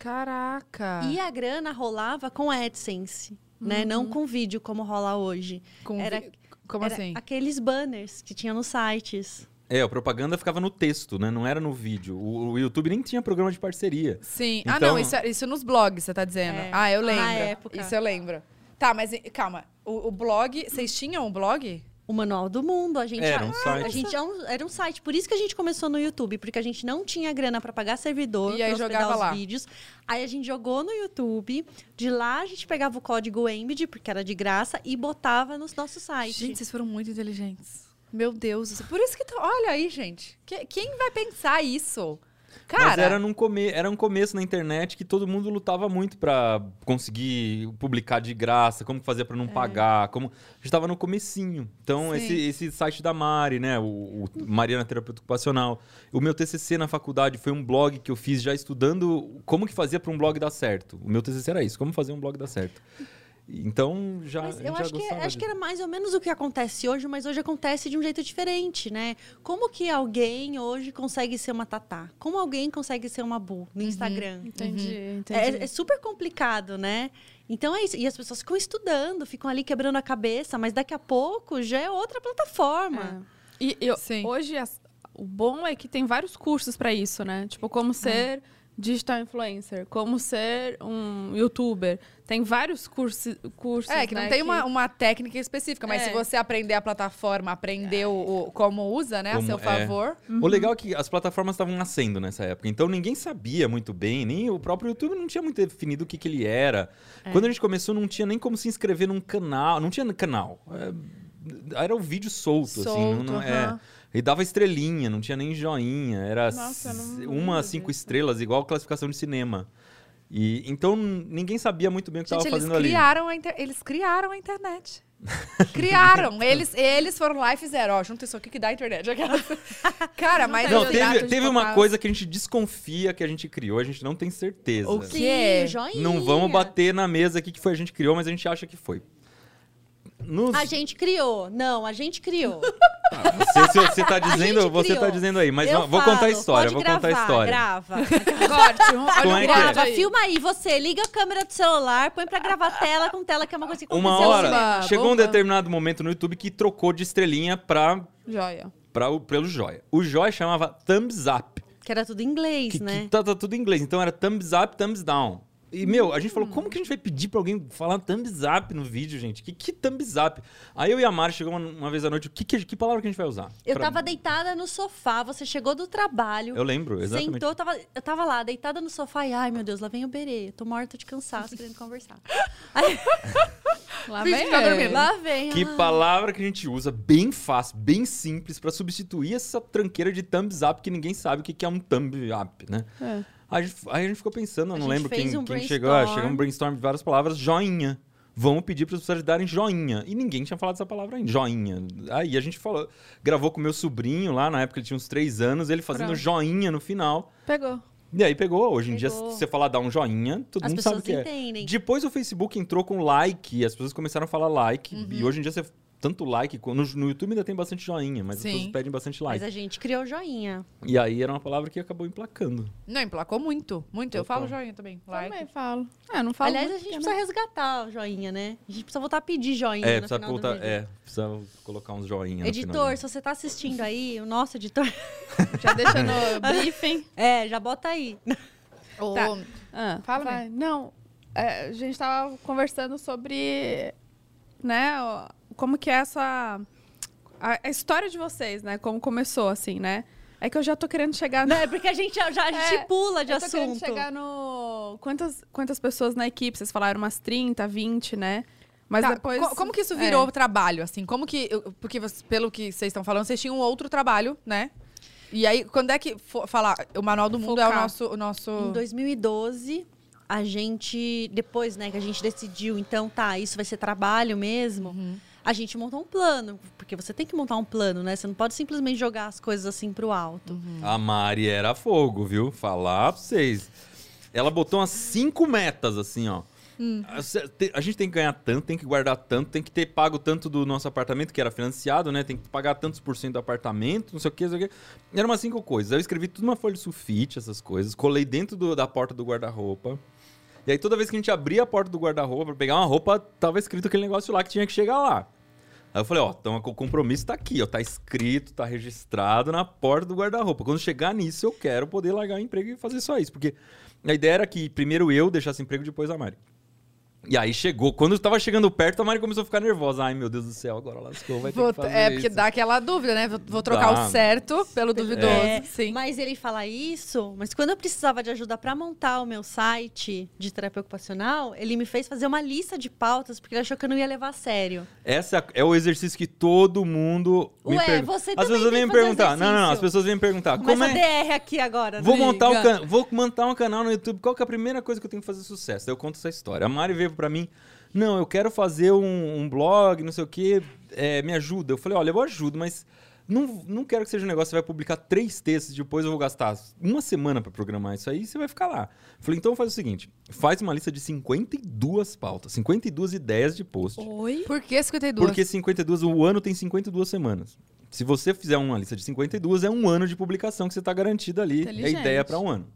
Caraca! E a grana rolava com AdSense, né? Não com vídeo, como rola hoje. Como assim? Aqueles banners que tinha nos sites. A propaganda ficava no texto, né? Não era no vídeo. O YouTube nem tinha programa de parceria. Sim. Então... não. Isso nos blogs, você tá dizendo. Ah, eu lembro. Na época. Isso eu lembro. Tá, mas calma. O blog... Vocês tinham um blog? O Manual do Mundo. A gente era um site. Era um site. Por isso que a gente começou no YouTube. Porque a gente não tinha grana pra pagar servidor. E aí jogava lá. Vídeos. Aí a gente jogou no YouTube. De lá a gente pegava o código EMBD, porque era de graça, e botava nos nossos sites. Gente, vocês foram muito inteligentes. Meu Deus. Por isso que... Olha aí, gente. Quem vai pensar isso? Cara... Mas era um começo na internet que todo mundo lutava muito pra conseguir publicar de graça, como fazer pra não pagar, como... A gente tava no comecinho. Então, esse site da Mari, né? O Mariana Terapeuta Ocupacional. O meu TCC na faculdade foi um blog que eu fiz já estudando como que fazia pra um blog dar certo. O meu TCC era isso, como fazer um blog dar certo. Então, já... Mas eu acho que era mais ou menos o que acontece hoje, mas hoje acontece de um jeito diferente, né? Como que alguém hoje consegue ser uma Tatá? Como alguém consegue ser uma Bu no Instagram? Entendi, entendi. É super complicado, né? Então é isso. E as pessoas ficam estudando, ficam ali quebrando a cabeça, mas daqui a pouco já é outra plataforma. É. E hoje, o bom é que tem vários cursos para isso, né? Tipo, como ser... digital influencer, como ser um youtuber. Tem vários cursos, que não tem uma técnica específica, mas se você aprender a plataforma, aprender como usa, né, a seu favor. Uhum. O legal é que as plataformas estavam nascendo nessa época, então ninguém sabia muito bem, nem o próprio YouTube não tinha muito definido o que ele era. É. Quando a gente começou, não tinha nem como se inscrever num canal, não tinha canal. Era um vídeo solto assim. E dava estrelinha, não tinha nem joinha. Era 5 estrelas, igual classificação de cinema. E, então, ninguém sabia muito bem o que estava fazendo ali. Eles criaram a internet. Criaram. Eles foram lá e fizeram. Ó, junta isso aqui que dá a internet. Cara, mas... Não, teve uma coisa que a gente desconfia que a gente criou. A gente não tem certeza. O quê? Joinha. Não vamos bater na mesa aqui que foi a gente criou, mas a gente acha que foi. A gente criou. Não, a gente criou. Tá, você tá dizendo aí. Mas não, vou contar a história. Grava. Grava. Filma aí. Você liga a câmera do celular, põe pra gravar tela com tela, que é uma coisa que aconteceu. Uma hora. Chegou um determinado momento no YouTube que trocou de estrelinha pra... Joia. Pelo joia. O joia chamava thumbs up. Que era tudo em inglês, né? Que tá tudo em inglês. Então era thumbs up, thumbs down. E, meu, a gente falou, como que a gente vai pedir pra alguém falar thumbs up no vídeo, gente? Que thumbs up? Aí eu e a Mari chegou uma vez à noite, que palavra que a gente vai usar? Eu tava deitada no sofá, você chegou do trabalho. Eu lembro, exatamente. Sentou, eu tava lá, deitada no sofá e, ai, meu Deus, lá vem o berê. Tô morta de cansaço, querendo conversar. Aí... Lá vem. Que palavra que a gente usa, bem fácil, bem simples, pra substituir essa tranqueira de thumbs up, que ninguém sabe o que é um thumb up, né? É. Aí a gente ficou pensando, eu não lembro quem chegou. Chegou um brainstorm de várias palavras, joinha. Vamos pedir para as pessoas darem joinha. E ninguém tinha falado essa palavra ainda, joinha. Aí a gente falou, gravou com o meu sobrinho lá, na época ele tinha uns 3 anos, ele fazendo joinha no final. Pegou. E aí pegou. Hoje em dia, se você falar dar um joinha, todo mundo sabe o que é. As pessoas entendem. Depois o Facebook entrou com like, as pessoas começaram a falar like. Uhum. E hoje em dia você... Tanto like, no YouTube ainda tem bastante joinha, mas as pessoas pedem bastante like. Mas a gente criou joinha. E aí era uma palavra que acabou emplacando. Não, emplacou muito, muito. Eu falo joinha também. Like. Também falo. Não falo. Aliás, a gente precisa resgatar o joinha, né? A gente precisa voltar a pedir joinha no final do vídeo. Precisa colocar uns joinha. Editor, se você tá assistindo aí, o nosso editor... já deixa no briefing. Já bota aí. Tá. Fala. Não, a gente tava conversando sobre... né... Como que é essa... A história de vocês, né? Como começou, assim, né? É que eu já tô querendo chegar... No... Não, é porque a gente pula de assunto. Eu tô querendo chegar no... Quantas pessoas na equipe? Vocês falaram umas 30, 20, né? Mas depois... Como que isso virou trabalho, assim? Como que... Porque pelo que vocês estão falando, vocês tinham outro trabalho, né? E aí, quando é que... O Manual do Mundo é o nosso... Em 2012... A gente, depois, né, que a gente decidiu, então, isso vai ser trabalho mesmo, a gente montou um plano. Porque você tem que montar um plano, né? Você não pode simplesmente jogar as coisas assim pro alto. Uhum. A Mari era fogo, viu? Falar pra vocês. Ela botou umas 5 metas, assim, ó. A gente tem que ganhar tanto, tem que guardar tanto, tem que ter pago tanto do nosso apartamento, que era financiado, né? Tem que pagar tantos por cento do apartamento, não sei o que, não sei o que. Eram umas 5 coisas. Eu escrevi tudo numa folha de sulfite, essas coisas. Colei dentro da porta do guarda-roupa. E aí, toda vez que a gente abria a porta do guarda-roupa pra pegar uma roupa, tava escrito aquele negócio lá que tinha que chegar lá. Aí eu falei, ó, então o compromisso tá aqui, ó. Tá escrito, tá registrado na porta do guarda-roupa. Quando chegar nisso, eu quero poder largar o emprego e fazer só isso. Porque a ideia era que primeiro eu deixasse emprego, depois a Mari. E aí chegou, quando eu tava chegando perto, a Mari começou a ficar nervosa. Ai, meu Deus do céu, agora lascou, vai ter que fazer isso. Porque dá aquela dúvida, né? Vou trocar o certo pelo duvidoso. É, sim. Mas ele fala isso, mas quando eu precisava de ajuda pra montar o meu site de terapia ocupacional, ele me fez fazer uma lista de pautas, porque ele achou que eu não ia levar a sério. Essa é o exercício que todo mundo me pergunta. Você também tem que fazer exercício. Não, as pessoas vêm me perguntar. Como é DR aqui agora, né? Vou montar um canal no YouTube, qual que é a primeira coisa que eu tenho que fazer sucesso? Daí eu conto essa história. A Mari veio pra mim, não, eu quero fazer um blog, não sei o que, me ajuda. Eu falei, olha, eu ajudo, mas não quero que seja um negócio, você vai publicar 3 textos, depois eu vou gastar uma semana pra programar isso aí, você vai ficar lá. Eu falei, então faz o seguinte, faz uma lista de 52 pautas, 52 ideias de post. Oi? Por que 52? Porque 52, o ano tem 52 semanas. Se você fizer uma lista de 52, é um ano de publicação que você tá garantido ali, é ideia pra um ano.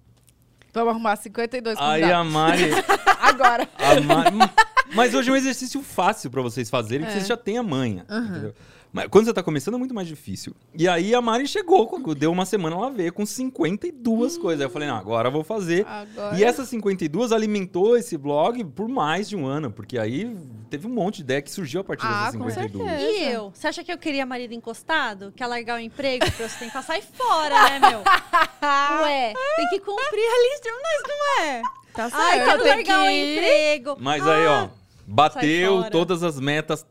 Vamos arrumar 52 convidados. Aí a Mari... Agora. Mas hoje é um exercício fácil pra vocês fazerem, porque vocês já têm a manha. Uhum. Mas quando você tá começando é muito mais difícil. E aí a Mari chegou, deu uma semana, ela veio com 52 coisas. Aí eu falei, não, agora eu vou fazer. Agora... E essas 52 alimentou esse blog por mais de um ano, porque aí teve um monte de ideia que surgiu a partir dessas 52. Com certeza. E eu? Você acha que eu queria marido encostado? Quer largar o emprego pra você tentar sair fora, né, meu? Ué, tem que cumprir a lista, mas não é? Tá certo. Ai, quero largar o emprego. Mas aí, ó, bateu todas as metas,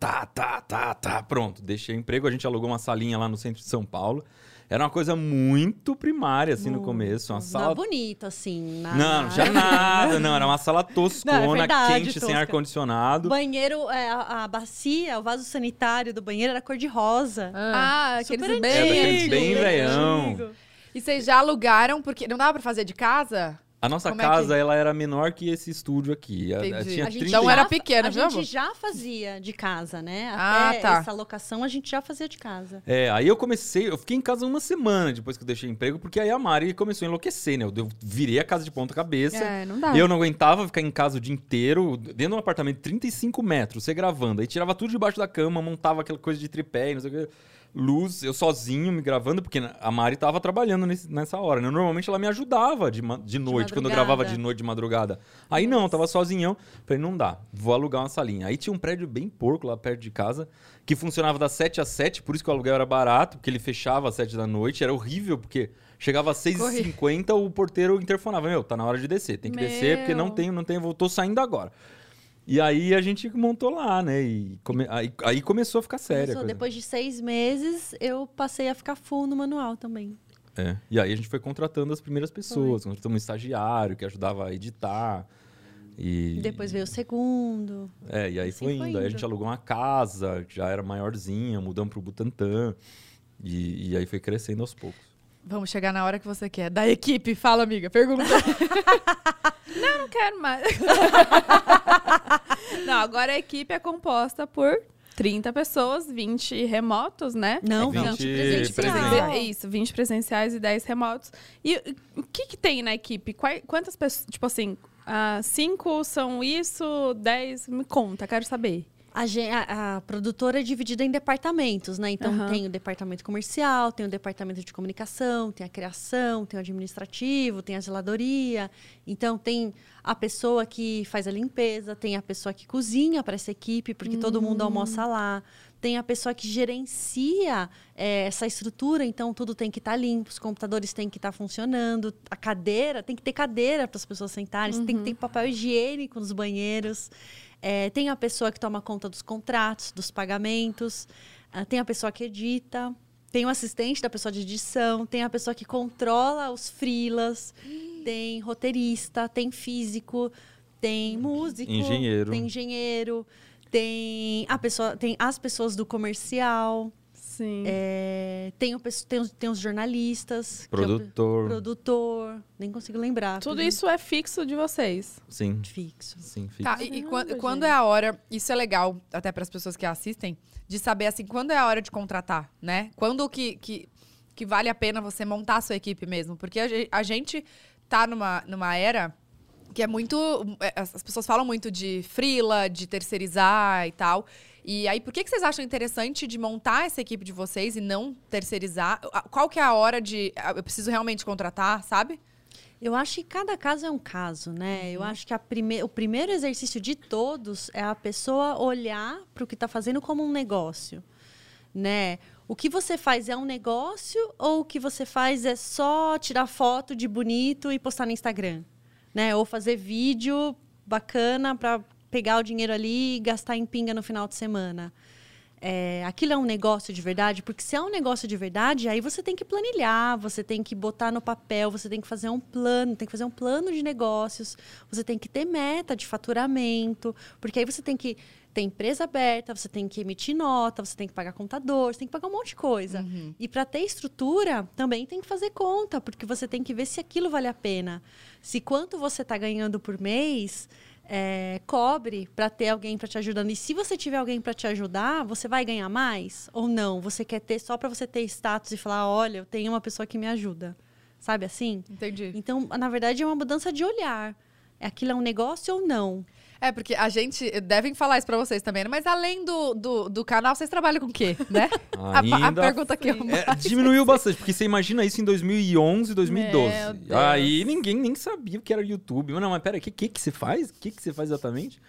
pronto. Deixei o emprego, a gente alugou uma salinha lá no centro de São Paulo. Era uma coisa muito primária, assim, no começo. Uma sala... Não é bonito, assim. Não, era uma sala toscona, quente, tosca. Sem ar-condicionado. Banheiro, a bacia, o vaso sanitário do banheiro era cor de rosa. Aqueles super bem... Aqueles bem velhão. E vocês já alugaram, porque não dava pra fazer de casa? A nossa casa, ela era menor que esse estúdio aqui. Tinha 30... Então era pequena, viu? A gente já fazia de casa, né? Até essa locação a gente já fazia de casa. É, aí eu fiquei em casa uma semana depois que eu deixei o emprego, porque aí a Mari começou a enlouquecer, né? Eu virei a casa de ponta cabeça. É, não dá. Eu não aguentava ficar em casa o dia inteiro, dentro de um apartamento de 35 metros, você gravando. Aí tirava tudo debaixo da cama, montava aquela coisa de tripé, não sei o que... Luz, eu sozinho me gravando, porque a Mari tava trabalhando nessa hora, né? Normalmente ela me ajudava de noite, quando eu gravava de noite, de madrugada. Aí não, tava sozinhão. Falei, não dá, vou alugar uma salinha. Aí tinha um prédio bem porco lá perto de casa, que funcionava das 7 às 7, por isso que o aluguel era barato, porque ele fechava às 7 da noite. Era horrível, porque chegava às 6h50, o porteiro interfonava. Meu, tá na hora de descer, tem que descer, porque não tenho, tô saindo agora. E aí a gente montou lá, né? E aí começou a ficar séria. Depois de 6 meses, eu passei a ficar full no manual também. É. E aí a gente foi contratando as primeiras pessoas. Contratamos um estagiário que ajudava a editar. E depois veio o segundo. É, e aí assim foi indo. Aí a gente alugou uma casa, que já era maiorzinha, mudamos pro Butantã. E aí foi crescendo aos poucos. Vamos chegar na hora que você quer. Da equipe, fala, amiga, pergunta. Não quero mais. Não, agora a equipe é composta por 30 pessoas, 20 remotos, né? Não, 20 presenciais. Isso, 20 presenciais e 10 remotos. E o que tem na equipe? Quantas pessoas, tipo assim, 5 são isso, 10, me conta, quero saber. A produtora é dividida em departamentos, né? Então, tem o departamento comercial, tem o departamento de comunicação, tem a criação, tem o administrativo, tem a zeladoria. Então, tem a pessoa que faz a limpeza, tem a pessoa que cozinha para essa equipe, porque todo mundo almoça lá. Tem a pessoa que gerencia essa estrutura, então tudo tem que estar limpo, os computadores têm que estar funcionando, a cadeira, tem que ter cadeira para as pessoas sentarem, tem que ter papel higiênico nos banheiros. Tem a pessoa que toma conta dos contratos, dos pagamentos, tem a pessoa que edita, tem o assistente da pessoa de edição, tem a pessoa que controla os freelas, tem roteirista, tem físico, tem músico, tem engenheiro, tem as pessoas do comercial... Sim. Tem os jornalistas. Produtor. Nem consigo lembrar. Tudo isso é fixo de vocês? Sim. Fixo. Tá, e quando é a hora... Isso é legal, até para as pessoas que assistem, de saber, assim, quando é a hora de contratar, né? Quando que vale a pena você montar a sua equipe mesmo? Porque a gente tá numa era... que é muito... As pessoas falam muito de freela, de terceirizar e tal. E aí, por que vocês acham interessante de montar essa equipe de vocês e não terceirizar? Qual que é a hora de... Eu preciso realmente contratar, sabe? Eu acho que cada caso é um caso, né? Uhum. Eu acho que o primeiro exercício de todos é a pessoa olhar para o que está fazendo como um negócio, né? O que você faz é um negócio ou o que você faz é só tirar foto de bonito e postar no Instagram, né? Ou fazer vídeo bacana para pegar o dinheiro ali e gastar em pinga no final de semana. É, aquilo é um negócio de verdade? Porque se é um negócio de verdade, aí você tem que planilhar, você tem que botar no papel, você tem que fazer um plano, tem que fazer um plano de negócios, você tem que ter meta de faturamento, porque aí você tem que ter empresa aberta, você tem que emitir nota, você tem que pagar contador, você tem que pagar um monte de coisa. Uhum. E para ter estrutura, também tem que fazer conta, porque você tem que ver se aquilo vale a pena. Se quanto você está ganhando por mês... cobre para ter alguém para te ajudando. E se você tiver alguém para te ajudar, você vai ganhar mais ou não? Você quer ter só para você ter status e falar, olha, eu tenho uma pessoa que me ajuda. Sabe assim? Entendi. Então, na verdade, é uma mudança de olhar. Aquilo é um negócio ou não? É, porque a gente... Devem falar isso para vocês também, mas além do canal, vocês trabalham com o quê, né? A pergunta que eu mais... Diminuiu bastante, porque você imagina isso em 2011, 2012. Aí ninguém nem sabia o que era YouTube. Mas não, mas pera, o que você faz? O que você faz exatamente?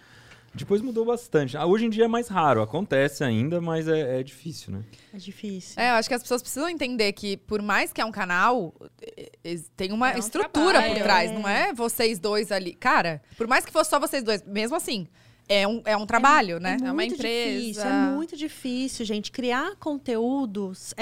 Depois mudou bastante. Hoje em dia é mais raro, acontece ainda, mas é difícil, né? É difícil. É, eu acho que as pessoas precisam entender que, por mais que é um canal, tem uma estrutura trabalho, por trás, não é vocês dois ali. Cara, por mais que fosse só vocês dois, mesmo assim, é um trabalho, né? É uma empresa. Difícil, é muito difícil, gente. Criar conteúdos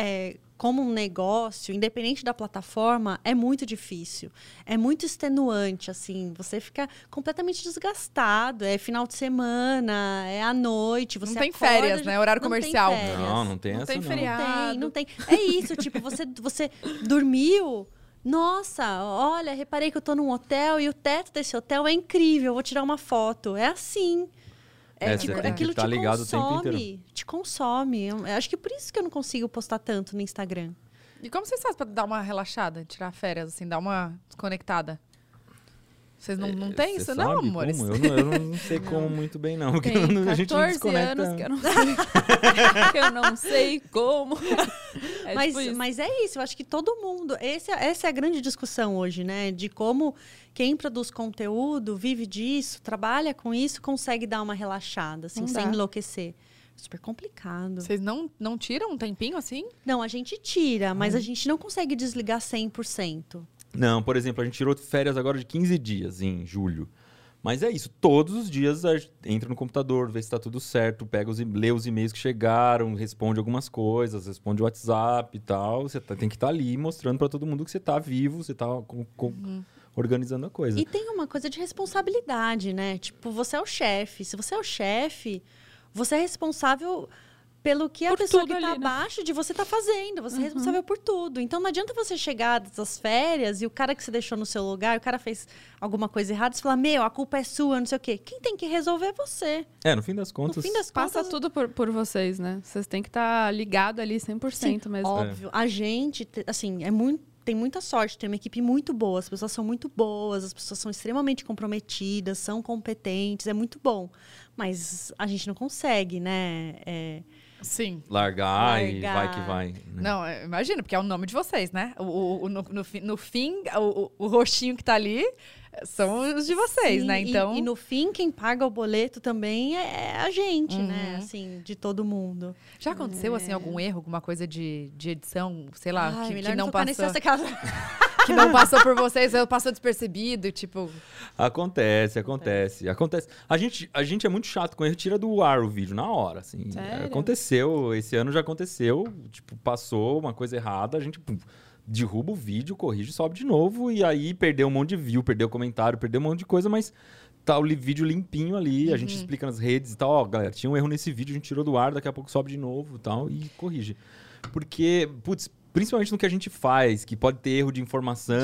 como um negócio, independente da plataforma, é muito difícil. É muito extenuante, assim. Você fica completamente desgastado. É final de semana, é à noite. Você não tem acorda, férias, né? Horário comercial. Não tem essa, não. Não tem feriado. Não tem. É isso, tipo, você dormiu... Nossa, olha, reparei que eu tô num hotel e o teto desse hotel é incrível. Vou tirar uma foto. É assim... aquilo tá ligado o tempo inteiro. Te consome. Eu acho que por isso que eu não consigo postar tanto no Instagram. E como vocês fazem pra dar uma relaxada? Tirar férias, assim, dar uma desconectada? Vocês não tem isso, não, amores? Eu não sei como muito bem, não. Porque a gente não desconecta. 14 anos que eu não sei, eu não sei como. Mas é isso, eu acho que todo mundo... Essa é a grande discussão hoje, né? De como quem produz conteúdo, vive disso, trabalha com isso, consegue dar uma relaxada, assim, sem enlouquecer. Super complicado. Vocês não tiram um tempinho assim? Não, a gente tira, mas a gente não consegue desligar 100%. Não, por exemplo, a gente tirou férias agora de 15 dias em julho. Mas é isso, todos os dias entra no computador, vê se está tudo certo, lê os e-mails que chegaram, responde algumas coisas, responde o WhatsApp e tal. Você tem que estar ali mostrando para todo mundo que você está vivo, você está organizando a coisa. E tem uma coisa de responsabilidade, né? Tipo, você é o chefe. Se você é o chefe, você é responsável... Pelo que a pessoa que está abaixo de você está fazendo. Você é responsável por tudo. Então, não adianta você chegar dessas férias e o cara que você deixou no seu lugar, o cara fez alguma coisa errada, você fala, meu, a culpa é sua, não sei o quê. Quem tem que resolver é você. No fim das contas... passa tudo por vocês, né? Vocês têm que estar ligado ali 100%. Sim, mesmo. Óbvio. A gente, assim, tem muita sorte. Tem uma equipe muito boa. As pessoas são muito boas. As pessoas são extremamente comprometidas, são competentes. É muito bom. Mas a gente não consegue, né? Sim. Largar e vai que vai. Né? Não, imagina, porque é o nome de vocês, né? No fim, o roxinho que tá ali são os de vocês, sim, né? Então... E no fim, quem paga o boleto também é a gente, né? Assim, de todo mundo. Já aconteceu, assim, algum erro, alguma coisa de edição, sei lá, que não passou? Que não passou por vocês, passou despercebido, tipo... Acontece. A gente é muito chato com erro, tira do ar o vídeo na hora, assim. Sério? Aconteceu, esse ano já aconteceu, tipo, passou uma coisa errada, a gente derruba o vídeo, corrige, sobe de novo, e aí perdeu um monte de view, perdeu comentário, perdeu um monte de coisa, mas tá o vídeo limpinho ali, a gente explica nas redes e tal, ó, galera, tinha um erro nesse vídeo, a gente tirou do ar, daqui a pouco sobe de novo e tal, e corrige. Porque, principalmente no que a gente faz, que pode ter erro de informação.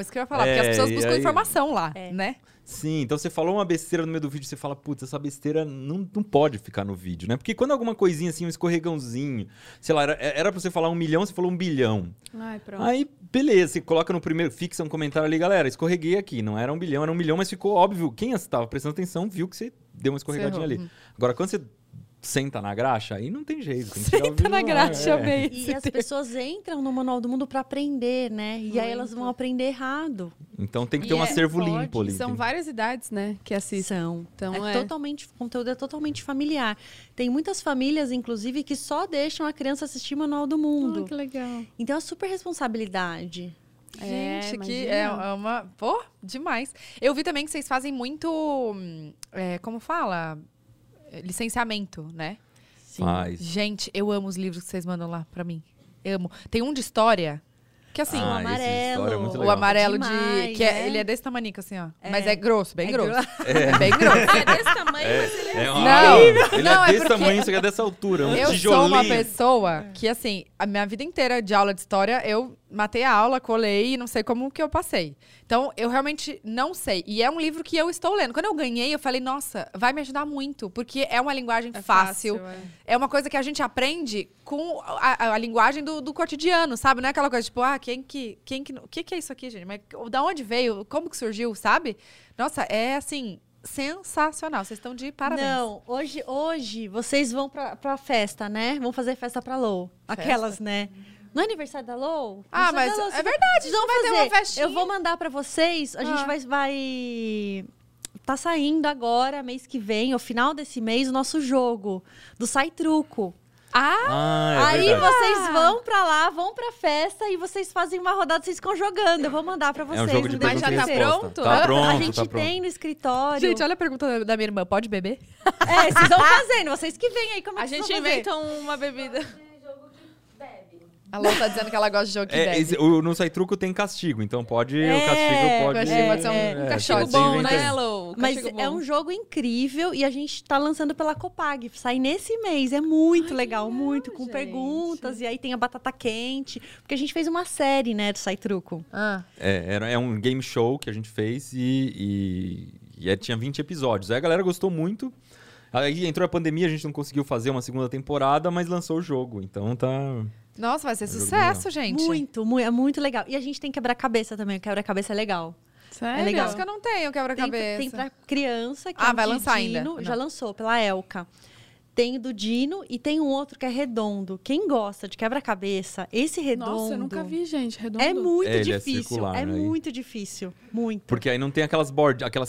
Isso que eu ia falar, porque as pessoas buscam informação lá, né? Sim, então você falou uma besteira no meio do vídeo, você fala, putz, essa besteira não pode ficar no vídeo, né? Porque quando alguma coisinha assim, um escorregãozinho, sei lá, era pra você falar 1 milhão, você falou 1 bilhão. Ai, pronto. Aí, beleza, você coloca no primeiro, fixa um comentário ali, galera, escorreguei aqui, não era 1 bilhão, era 1 milhão, mas ficou óbvio. Quem estava prestando atenção viu que você deu uma escorregadinha ali. Agora, quando você senta na graxa, aí não tem jeito. Tem que senta na graxa, é. Bem. E as pessoas entram no Manual do Mundo para aprender, né? E aí elas vão aprender errado. Então tem que ter um acervo limpo ali. São várias idades, né, que assistem. São. Então, totalmente, o conteúdo é totalmente familiar. Tem muitas famílias, inclusive, que só deixam a criança assistir Manual do Mundo. Que legal. Então é super responsabilidade. Gente, que é uma... Pô, demais. Eu vi também que vocês fazem muito... como fala... licenciamento, né? Sim. Mas... Gente, eu amo os livros que vocês mandam lá pra mim. Eu amo. Tem um de história, que assim... o amarelo. É muito legal. O amarelo demais, de... Que é, ele é desse tamanico, assim, ó. É. Mas é grosso, bem grosso. É bem grosso. É desse tamanho, mas ele é... Não, é desse tamanho, só que é dessa altura. Um tijolinho. Eu sou uma pessoa que, assim, a minha vida inteira de aula de história, eu matei a aula, colei e não sei como que eu passei. Então, eu realmente não sei. E é um livro que eu estou lendo. Quando eu ganhei, eu falei, nossa, vai me ajudar muito. Porque é uma linguagem fácil. É uma coisa que a gente aprende com a linguagem do cotidiano, sabe? Não é aquela coisa tipo, o que é isso aqui, gente? Mas da onde veio? Como que surgiu, sabe? Nossa, é assim... sensacional. Vocês estão de parabéns. Não, hoje vocês vão pra festa, né? Vão fazer festa pra Lou. Aquelas, né? No aniversário da Lou? Ah, mas Lou, é verdade. Não vai ter uma festinha. Eu vou mandar pra vocês. A gente vai... Tá saindo agora, mês que vem, ao final desse mês, o nosso jogo do Sai Truco. Aí vocês vão pra lá, vão pra festa e vocês fazem uma rodada, vocês ficam jogando. Eu vou mandar pra vocês. Mas já tá pronto? A gente tem no escritório. Gente, olha a pergunta da minha irmã, pode beber? É, vocês vão fazendo, vocês que vêm aí. Como é que vocês vão fazer? A gente inventa uma bebida. A Lou tá dizendo que ela gosta de jogo que deve. No Sai Truco tem castigo, então pode... o castigo pode... pode ser um castigo bom, né, Lou? Mas é um jogo incrível e a gente tá lançando pela Copag. Sai nesse mês, é muito legal, muito. Com perguntas, e aí tem a batata quente. Porque a gente fez uma série, né, do Sai Truco. É um game show que a gente fez e tinha 20 episódios. Aí a galera gostou muito. Aí entrou a pandemia, a gente não conseguiu fazer uma segunda temporada, mas lançou o jogo. Então tá... Nossa, vai ser sucesso, gente. Muito, é muito legal. E a gente tem quebra-cabeça também. O quebra-cabeça é legal. Sério? É legal. Acho que eu não tenho quebra-cabeça. Tem pra criança. Que vai lançar ainda? Já lançou, pela Elka. Tem o do Dino e tem um outro que é redondo. Quem gosta de quebra-cabeça, esse redondo... Nossa, eu nunca vi, gente, redondo. É muito difícil. É, circular, né? Muito difícil. Muito. Porque aí não tem aquelas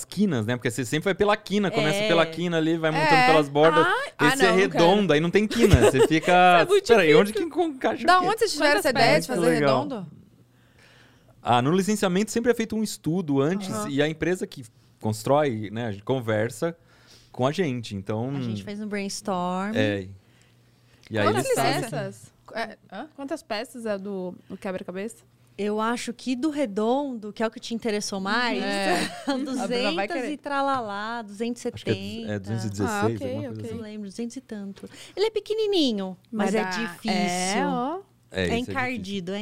quinas, né? Porque você sempre vai pela quina. Começa pela quina ali, vai montando pelas bordas. Esse é redondo, aí não tem quina. Você fica... Peraí, onde que encaixa? Da onde vocês tiveram essa ideia de fazer redondo? No licenciamento sempre é feito um estudo antes. E a empresa que constrói, né? A gente conversa com a gente, então... A gente fez um brainstorm. E aí quantas peças? Quantas peças é do quebra-cabeça? Eu acho que do redondo, que é o que te interessou mais, 200 e tralalá, 270. Acho que é 216, não lembro, 200 e tanto. Ele é pequenininho, mas é difícil. É encardido, é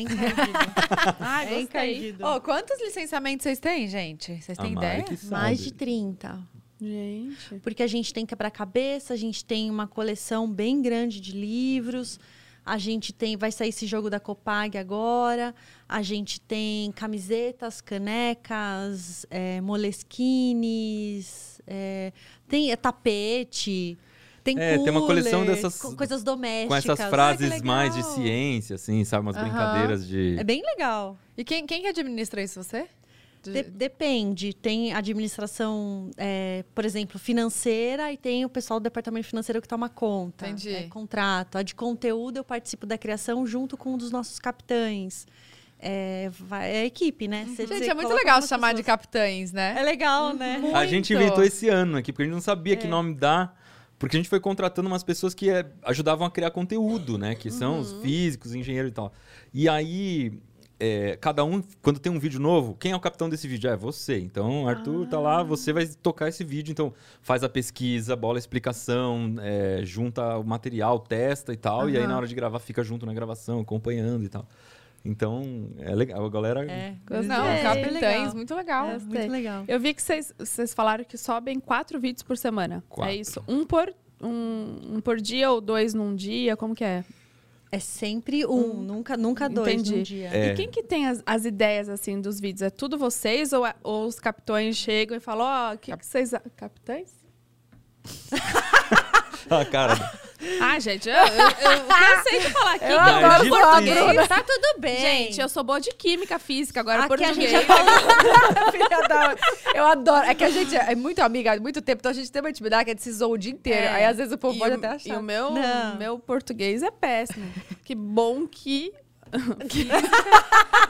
encardido. Quantos licenciamentos vocês têm, gente? Vocês têm ideia? Mais de 30. Gente. Porque a gente tem quebra-cabeça, a gente tem uma coleção bem grande de livros, a gente tem... Vai sair esse jogo da Copag agora, a gente tem camisetas, canecas, moleskines, tem tapete... Tem cooler, tem uma coleção dessas coisas domésticas. Com essas frases mais de ciência, assim, sabe? Umas brincadeiras de... É bem legal. E quem que administra isso, você? Depende. Tem administração, por exemplo, financeira, e tem o pessoal do departamento financeiro que toma conta. Entendi. Contrato. A de conteúdo eu participo da criação junto com um dos nossos capitães. É a equipe, né? Gente, é muito legal chamar de capitães, né? É legal, né? Muito. A gente inventou esse ano aqui, porque a gente não sabia que nome dar. Porque a gente foi contratando umas pessoas que ajudavam a criar conteúdo, né? Que são os físicos, engenheiros e tal. E aí... cada um, quando tem um vídeo novo, quem é o capitão desse vídeo? É você. Então, Arthur tá lá, você vai tocar esse vídeo. Então, faz a pesquisa, bola a explicação, junta o material, testa e tal. E aí, na hora de gravar, fica junto na gravação, acompanhando e tal. Então, é legal. A galera... capitães, muito legal. Muito legal. Eu vi que vocês falaram que sobem 4 vídeos por semana. 4. É isso? Um por dia ou 2 num dia? Como que é? É sempre nunca 2. Entendi. Num dia. E quem que tem as ideias, assim, dos vídeos? É tudo vocês ou os capitães chegam e falam, ó, o que vocês... Capitães? A cara... Ah, gente, eu cansei de falar aqui. Eu adoro português. Tá tudo bem. Gente, eu sou boa de química, física, agora português. Eu adoro. É que a gente é muito amiga há muito tempo, então a gente tem uma intimidade que a gente se zoa o dia inteiro. Aí às vezes o povo pode até achar. E o meu português é péssimo. Que bom que...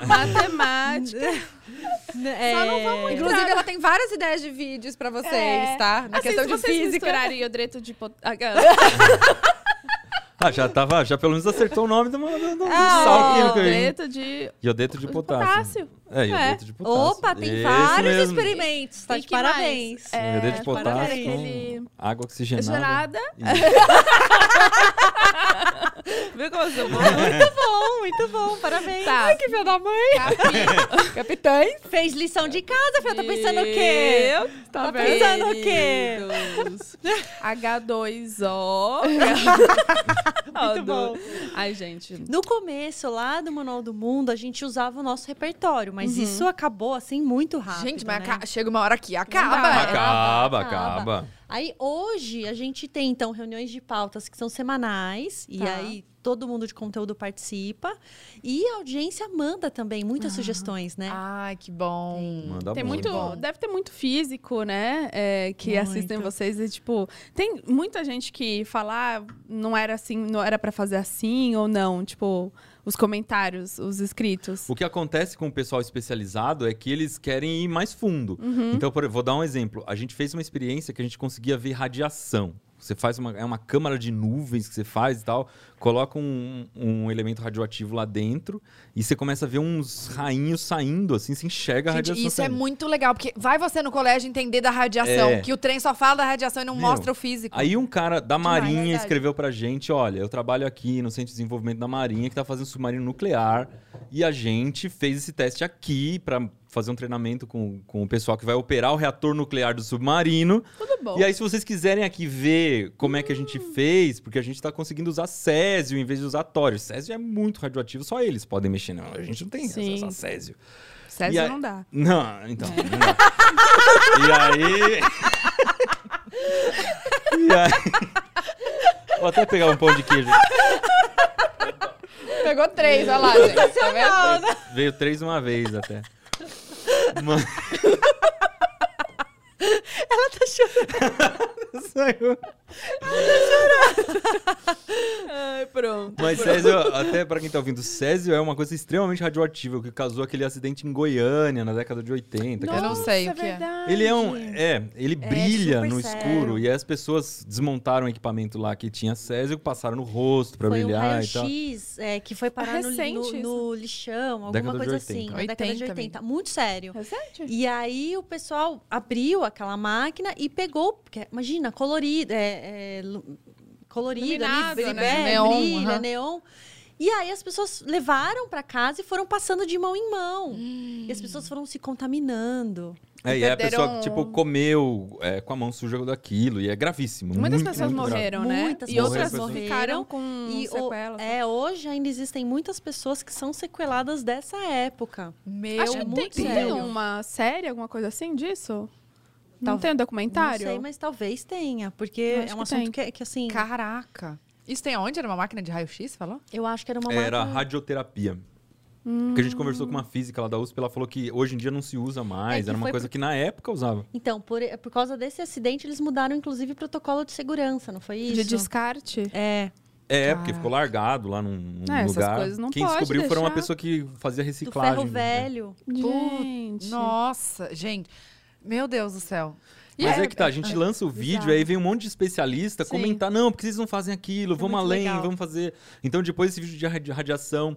matemática. Só não vamos entrar. Inclusive, ela tem várias ideias de vídeos pra vocês, tá? Na questão de vocês física. Misturaria o direito de... já pelo menos acertou o nome do sal químico aí. Iodeto de potássio. Iodeto de potássio. Opa, tem esse vários mesmo. Experimentos. Tá de parabéns. Iodeto de potássio, aquele... água oxigenada. Viu como eu sou boa? Muito bom, parabéns. Tá. Ai, que filho da mãe. Capitães. Fez lição de casa, filho. Tá pensando o quê? Tá pensando o quê? H2O. Muito bom. Ai, gente. No começo, lá do Manual do Mundo, a gente usava o nosso repertório, mas isso acabou, assim, muito rápido. Gente, mas né? Chega uma hora que acaba. Aí, hoje, a gente tem, então, reuniões de pautas que são semanais. Tá. E aí, todo mundo de conteúdo participa. E a audiência manda também muitas sugestões, né? Ai, que bom. Tem muito bom. Deve ter muito físico, né? Que assistem vocês e, tipo... Tem muita gente que fala, não era assim, não era pra fazer assim ou não. Tipo... Os comentários, os inscritos. O que acontece com o pessoal especializado é que eles querem ir mais fundo. Então, vou dar um exemplo. A gente fez uma experiência que a gente conseguia ver radiação. Você faz uma câmara de nuvens que você faz e tal, coloca um elemento radioativo lá dentro e você começa a ver uns rainhos saindo, assim, você enxerga a radiação. Isso saindo. É muito legal, porque vai você no colégio entender da radiação, que o trem só fala da radiação e não mostra o físico. Aí um cara da Marinha escreveu pra gente, olha, eu trabalho aqui no Centro de Desenvolvimento da Marinha, que tá fazendo submarino nuclear, e a gente fez esse teste aqui pra... fazer um treinamento com o pessoal que vai operar o reator nuclear do submarino. Tudo bom. E aí, se vocês quiserem aqui ver como é que a gente fez, porque a gente está conseguindo usar césio em vez de usar tório. Césio é muito radioativo, só eles podem mexer. Não, a gente não tem acesso a césio. Césio não dá. Não, então. Não dá. E aí... Vou até pegar um pão de queijo. Pegou três, olha lá, gente. Tá vendo? Veio três uma vez até. Mano. Ela tá chorando. Saiu. Ela tá chorando. Ai, pronto. Mas Césio, até pra quem tá ouvindo, Césio é uma coisa extremamente radioativa, que causou aquele acidente em Goiânia na década de 80. Nossa, eu não sei o que é. Ele é ele brilha no escuro e aí as pessoas desmontaram o equipamento lá que tinha Césio, passaram no rosto pra brilhar e tal. Foi um raio-x que foi parar no lixão, alguma coisa assim. Na década de 80. Muito sério. Recente? E aí o pessoal abriu aquela máquina e pegou, porque, imagina, colorido, colorido ali, neon. E aí as pessoas levaram para casa e foram passando de mão em mão. E as pessoas foram se contaminando. E aí a pessoa, tipo, comeu com a mão suja daquilo. E é gravíssimo. Muitas pessoas morreram, né? Muitas e outras ficaram com sequelas. Hoje ainda existem muitas pessoas que são sequeladas dessa época. Meu, acho que é muito sério. Tem uma série, alguma coisa assim disso? Não tem um documentário? Não sei, mas talvez tenha. Porque é um assunto que assim... Caraca! Isso tem onde? Era uma máquina de raio-x, falou? Eu acho que era uma máquina... Era radioterapia. Porque a gente conversou com uma física lá da USP, ela falou que hoje em dia não se usa mais, era uma coisa que na época usava. Então, por causa desse acidente, eles mudaram inclusive o protocolo de segurança, não foi isso? De descarte? Porque ficou largado lá num lugar. Essas coisas não Quem descobriu foi uma pessoa que fazia reciclagem. Do ferro velho. Gente. Nossa, gente. Meu Deus do céu. Mas é que tá, a gente lança o vídeo, aí vem um monte de especialista comentar, não, porque vocês não fazem aquilo, vamos além, vamos fazer... Então, depois desse vídeo de radiação,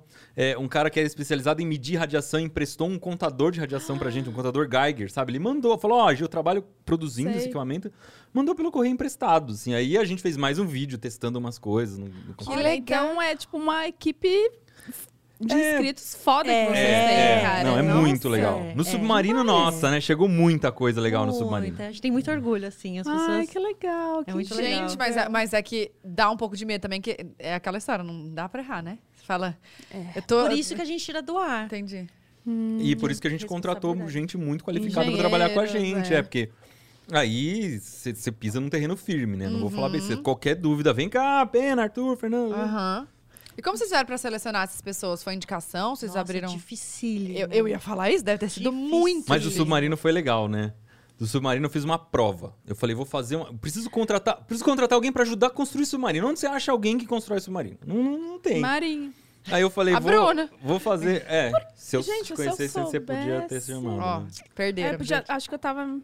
um cara que era especializado em medir radiação emprestou um contador de radiação pra gente, um contador Geiger, sabe? Ele mandou, falou, ó, eu trabalho produzindo esse equipamento, mandou pelo correio emprestado, assim. Aí a gente fez mais um vídeo testando umas coisas. Que legal, então é tipo uma equipe... de inscritos foda que vocês têm, cara. Não, muito legal. No submarino, né? Chegou muita coisa legal no submarino. A gente tem muito orgulho, assim. As pessoas... Ai, que legal. É muito legal. Gente, mas é que dá um pouco de medo também, que é aquela história, não dá pra errar, né? Você fala... Por isso que a gente tira do ar. Entendi. E por isso que a gente contratou gente muito qualificada pra trabalhar com a gente. Porque Aí você pisa num terreno firme, né? Não vou falar besteira. Qualquer dúvida, vem cá, Pena, Arthur, Fernando. E como vocês fizeram para selecionar essas pessoas? Foi indicação? Vocês abriram? Dificílimo. Eu ia falar isso, deve ter sido muito. Mas o Submarino foi legal, né? Do Submarino eu fiz uma prova. Eu falei, vou fazer uma... Preciso contratar alguém para ajudar a construir Submarino. Onde você acha alguém que constrói Submarino? Não tem. Marinho. Aí eu falei, vou fazer... É, se eu te conhecesse, você podia ter se chamado. Ó, né? Perderam. Acho que eu tava...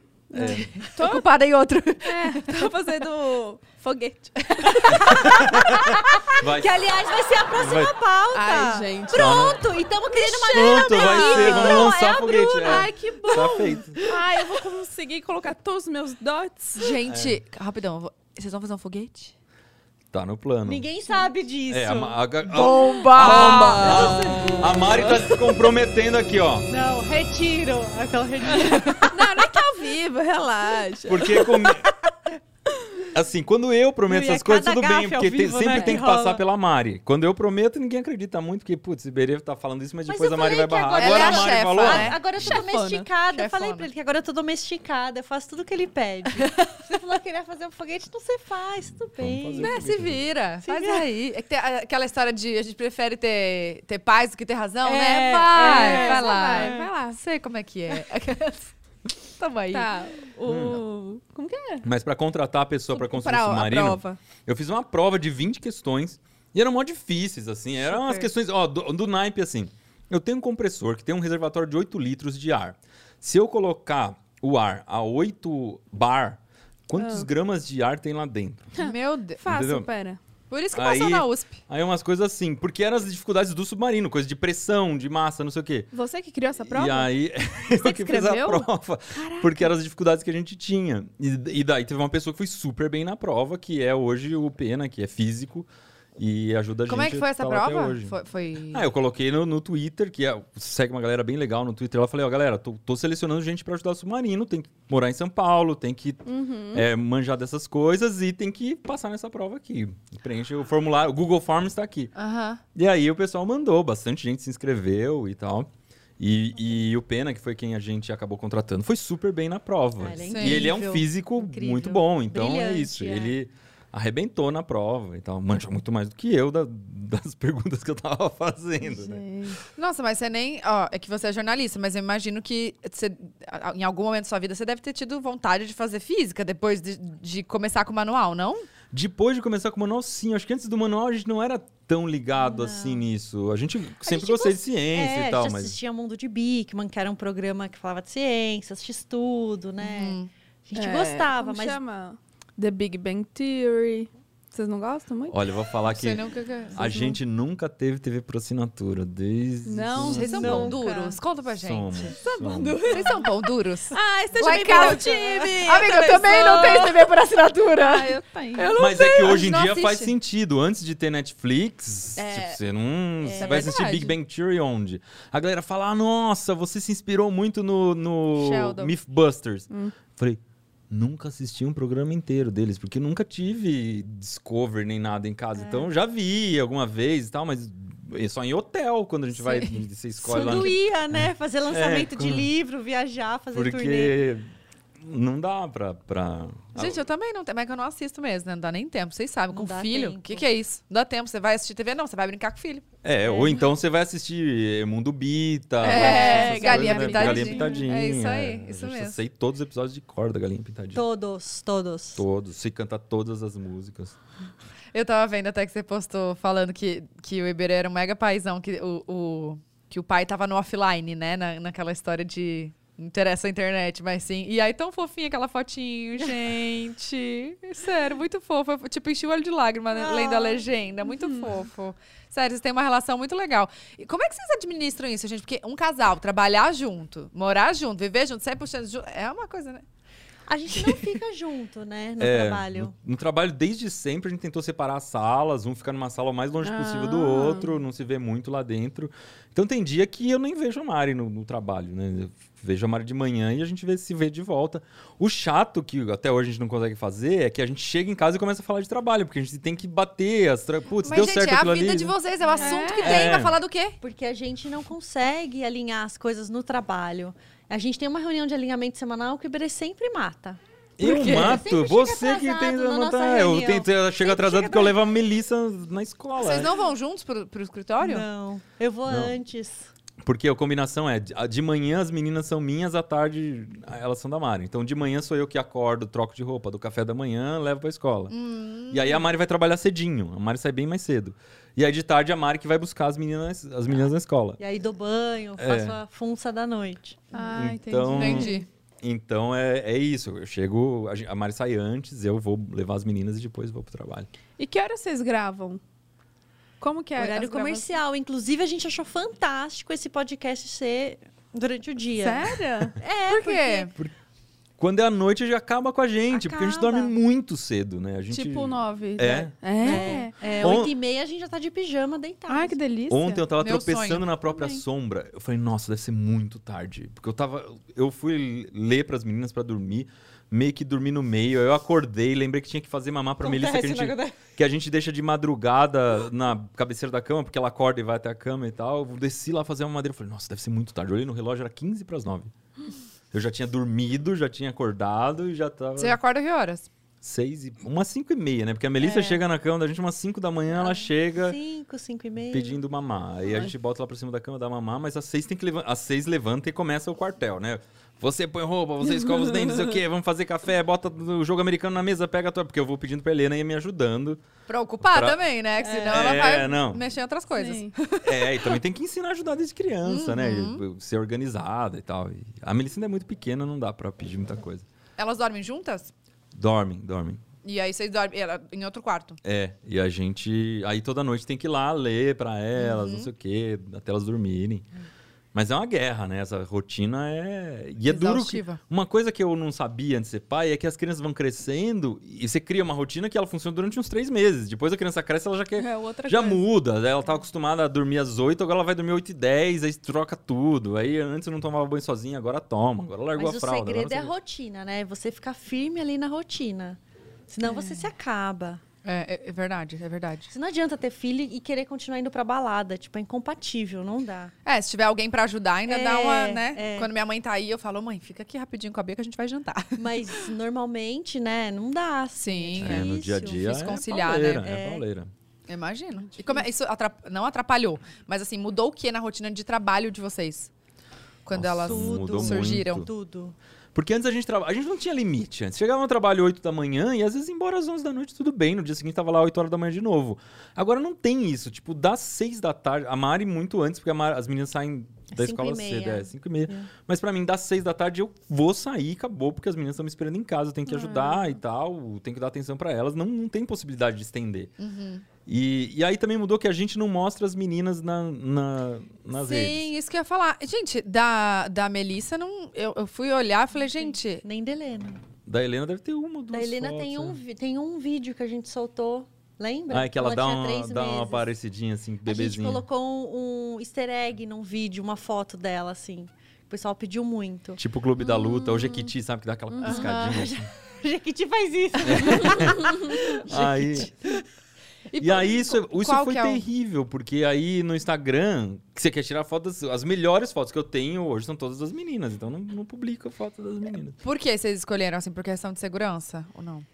Tô ocupada em outro. Tô fazendo foguete. Que, aliás, vai ser a próxima pauta. Ai, gente. Pronto, e estamos criando uma linha. Pronto, vai ser. Vamos lançar foguete. Ai, que bom. Tá feito. Ai, eu vou conseguir colocar todos os meus dots. Gente, rapidão. Vocês vão fazer um foguete? Tá no plano. Ninguém sabe disso. Bomba! A Mari tá se comprometendo aqui, ó. Não, retiro. Não é que é ao vivo, relaxa. Porque assim, quando eu prometo essas coisas, tudo bem. Porque sempre tem que passar pela Mari. Quando eu prometo, ninguém acredita muito. Porque, putz, Iberê tá falando isso, mas depois a Mari vai barrar. Agora a Mari falou... Agora eu tô domesticada. Eu falei pra ele que agora eu tô domesticada. Eu faço tudo que ele pede. Você falou que queria fazer um foguete, então você faz. Tudo bem. Se vira. Faz aí. É que tem aquela história de a gente prefere ter paz do que ter razão, né? Vai lá. Vai lá. Sei como é que é. Tamo aí. Tá. Como que é? Mas pra contratar a pessoa pra construir o submarino, eu fiz uma prova de 20 questões e eram mó difíceis, assim. Eram umas questões, ó, do naipe, assim. Eu tenho um compressor que tem um reservatório de 8 litros de ar. Se eu colocar o ar a 8 bar, quantos gramas de ar tem lá dentro? Meu Deus. Fácil, pera. Por isso que passou na USP. Aí umas coisas assim, porque eram as dificuldades do submarino, coisa de pressão, de massa, não sei o quê. Você que criou essa prova? E aí, eu que fiz a prova. Caraca. Porque eram as dificuldades que a gente tinha. E daí teve uma pessoa que foi super bem na prova, que é hoje o Pena, que é físico. E ajuda a gente. Como é que foi essa prova? Eu coloquei no Twitter, que segue uma galera bem legal no Twitter. Eu falei, ó, galera, tô selecionando gente pra ajudar o submarino. Tem que morar em São Paulo, tem que manjar dessas coisas e tem que passar nessa prova aqui. Preenche o formulário. O Google Forms tá aqui. E aí o pessoal mandou. Bastante gente se inscreveu e tal. E o Pena, que foi quem a gente acabou contratando, foi super bem na prova. E ele é um físico muito bom. Então brilhante, é isso. Ele... arrebentou na prova e tal. Mancha muito mais do que eu das perguntas que eu tava fazendo, né? Nossa, mas você nem... Ó, é que você é jornalista, mas eu imagino que você, em algum momento da sua vida você deve ter tido vontade de fazer física depois de começar com o manual, não? Depois de começar com o manual, sim. Acho que antes do manual a gente não era tão ligado assim nisso. A gente gostei de ciência e tal, mas... assistia Mundo de Bickman, que era um programa que falava de ciência, assistia estudo, né? A gente gostava, como mas... chama? The Big Bang Theory. Vocês não gostam muito? Olha, eu vou falar que a gente nunca teve TV por assinatura. Desde... Não, vocês são pão duros. Conta pra gente. Vocês são pão duros? Ah, esteja bem pelo time. Amiga, eu também não tenho TV por assinatura. Ah, eu tenho. Mas é que hoje em dia faz sentido. Antes de ter Netflix, tipo, você não vai assistir Big Bang Theory onde? A galera fala, nossa, você se inspirou muito no Mythbusters. Falei... Nunca assisti um programa inteiro deles, porque nunca tive Discovery nem nada em casa. Então, já vi alguma vez e tal, mas só em hotel, quando a gente vai... Você escolhe lá... Tudo ia, né? Fazer lançamento de livro, viajar, fazer turnê. Não dá pra... Gente, eu também não tenho, mas eu não assisto mesmo, né? Não dá nem tempo, vocês sabem. Com filho, o que é isso? Não dá tempo, você vai assistir TV? Não, você vai brincar com o filho. Ou então você vai assistir Mundo Bita. Galinha Pintadinha. Galinha Pintadinha. É isso aí, isso mesmo. Eu sei todos os episódios de cor da Galinha Pintadinha. Todos. Todos, se canta todas as músicas. Eu tava vendo até que você postou falando que o Iberê era um mega paizão, que o pai tava no offline, né? Naquela história de... Não interessa a internet, mas sim. E aí, tão fofinha aquela fotinho, gente. Sério, muito fofo. Eu, tipo, enchi o olho de lágrima, né? Lendo a legenda. Muito fofo. Sério, vocês têm uma relação muito legal. E como é que vocês administram isso, gente? Porque um casal, trabalhar junto, morar junto, viver junto, sair puxando junto, é uma coisa, né? A gente não fica junto, né, no trabalho. No trabalho, desde sempre, a gente tentou separar as salas. Um fica numa sala o mais longe possível do outro. Não se vê muito lá dentro. Então, tem dia que eu nem vejo a Mari no trabalho, né? Eu vejo a Mari de manhã e a gente se vê de volta. O chato, que até hoje a gente não consegue fazer, é que a gente chega em casa e começa a falar de trabalho. Porque a gente tem que bater. Putz, deu certo aquilo ali. Mas, gente, é a vida de vocês. É o assunto que tem. Vai falar do quê? Porque a gente não consegue alinhar as coisas no trabalho. A gente tem uma reunião de alinhamento semanal que o Iberê sempre mata. Eu mato? Você que tem a vantagem. Eu tento, eu chego atrasado porque eu levo a Melissa na escola. Vocês não vão juntos pro escritório? Não, eu vou antes. Porque a combinação é, de manhã as meninas são minhas, à tarde elas são da Mari. Então de manhã sou eu que acordo, troco de roupa, do café da manhã, levo pra escola. E aí a Mari vai trabalhar cedinho, a Mari sai bem mais cedo. E aí de tarde a Mari que vai buscar as meninas na escola. E aí dou banho, faço a funça da noite. Ah, então, entendi. Então é isso, eu chego, a Mari sai antes, eu vou levar as meninas e depois vou pro trabalho. E que horas vocês gravam? Como que é? Horário comercial. Inclusive, a gente achou fantástico esse podcast ser durante o dia. Sério? É, por quê? Porque quando é à noite, já acaba com a gente. Acaba. Porque a gente dorme muito cedo, né? A gente... Tipo 9. É. Né? É. 8h30, a gente já tá de pijama deitado. Ai, que delícia. Ontem eu tava tropeçando na própria sombra. Eu falei, nossa, deve ser muito tarde. Porque eu fui ler pras meninas pra dormir. Meio que dormi no meio, eu acordei, lembrei que tinha que fazer mamar pra Melissa, que a gente deixa de madrugada na cabeceira da cama, porque ela acorda e vai até a cama e tal. Eu desci lá fazer uma mamadeira, falei, nossa, deve ser muito tarde. Eu olhei no relógio, era 15 para as 9. Eu já tinha dormido, já tinha acordado e já tava... Você acorda que horas? 5:30, né? Porque a Melissa chega na cama da gente umas 5 da manhã, ela chega... 5:30. Pedindo mamar. E a gente bota lá pra cima da cama, dá mamar, mas às 6 tem que levantar. Às 6 levanta e começa o quartel, né? Você põe roupa, você escova os dentes, não sei o quê, vamos fazer café, bota o jogo americano na mesa, pega a tua... Porque eu vou pedindo pra Helena ir me ajudando. Pra ocupar também, né? Que senão ela vai mexer em outras coisas. Sim. E também tem que ensinar a ajudar desde criança, né? E ser organizada e tal. E a Melissa ainda é muito pequena, não dá pra pedir muita coisa. Elas dormem juntas? Dormem. E aí vocês dormem em outro quarto? É, e a gente... Aí toda noite tem que ir lá ler pra elas, não sei o quê, até elas dormirem. Mas é uma guerra, né? Essa rotina é... E é duro que... Uma coisa que eu não sabia antes de ser pai é que as crianças vão crescendo e você cria uma rotina que ela funciona durante uns 3 meses. Depois a criança cresce, ela já quer... já muda. Ela estava acostumada a dormir às 8, agora ela vai dormir 8h10, aí troca tudo. Aí antes eu não tomava banho sozinha, agora toma. Agora largou a fralda. Mas o segredo é a rotina, né? Você ficar firme ali na rotina. Senão você se acaba. É verdade, é verdade. Você não adianta ter filho e querer continuar indo pra balada. Tipo, é incompatível, não dá. Se tiver alguém pra ajudar, ainda dá uma, né? Quando minha mãe tá aí, eu falo, mãe, fica aqui rapidinho com a Bia que a gente vai jantar. Mas normalmente, né? Não dá. Sim. É no dia a dia é conciliar, pauleira, né? É pauleira. Imagino. E como isso não atrapalhou, mas assim, mudou o que na rotina de trabalho de vocês? Quando elas surgiram? Muito. Tudo. Porque antes a gente não tinha limite. Antes chegava no trabalho 8 da manhã e às vezes embora às 11 da noite, tudo bem. No dia seguinte tava lá 8 horas da manhã de novo. Agora não tem isso. Tipo, das 6 da tarde... A Mari muito antes, porque as meninas saem da escola cedo. 5:30. Mas pra mim, das 6 da tarde eu vou sair, acabou. Porque as meninas estão me esperando em casa. Eu tenho que ajudar e tal. Tenho que dar atenção pra elas. Não, não tem possibilidade de estender. E aí também mudou que a gente não mostra as meninas nas redes. Sim, isso que eu ia falar. Gente, da Melissa, não, eu fui olhar e falei, gente... Nem da Helena. Da Helena deve ter uma ou duas. Da Helena fotos, tem um vídeo que a gente soltou, lembra? Ah, é que ela dá uma aparecidinha assim, bebezinha. A gente colocou um easter egg num vídeo, uma foto dela, assim. O pessoal pediu muito. Tipo o Clube da Luta, ou Jequiti, sabe? Que dá aquela piscadinha assim. Jequiti faz isso. Jequiti. E aí, isso foi terrível, porque aí no Instagram, que você quer tirar fotos, as melhores fotos que eu tenho hoje são todas das meninas, então não publico foto das meninas. Por que vocês escolheram, assim, por questão de segurança ou não?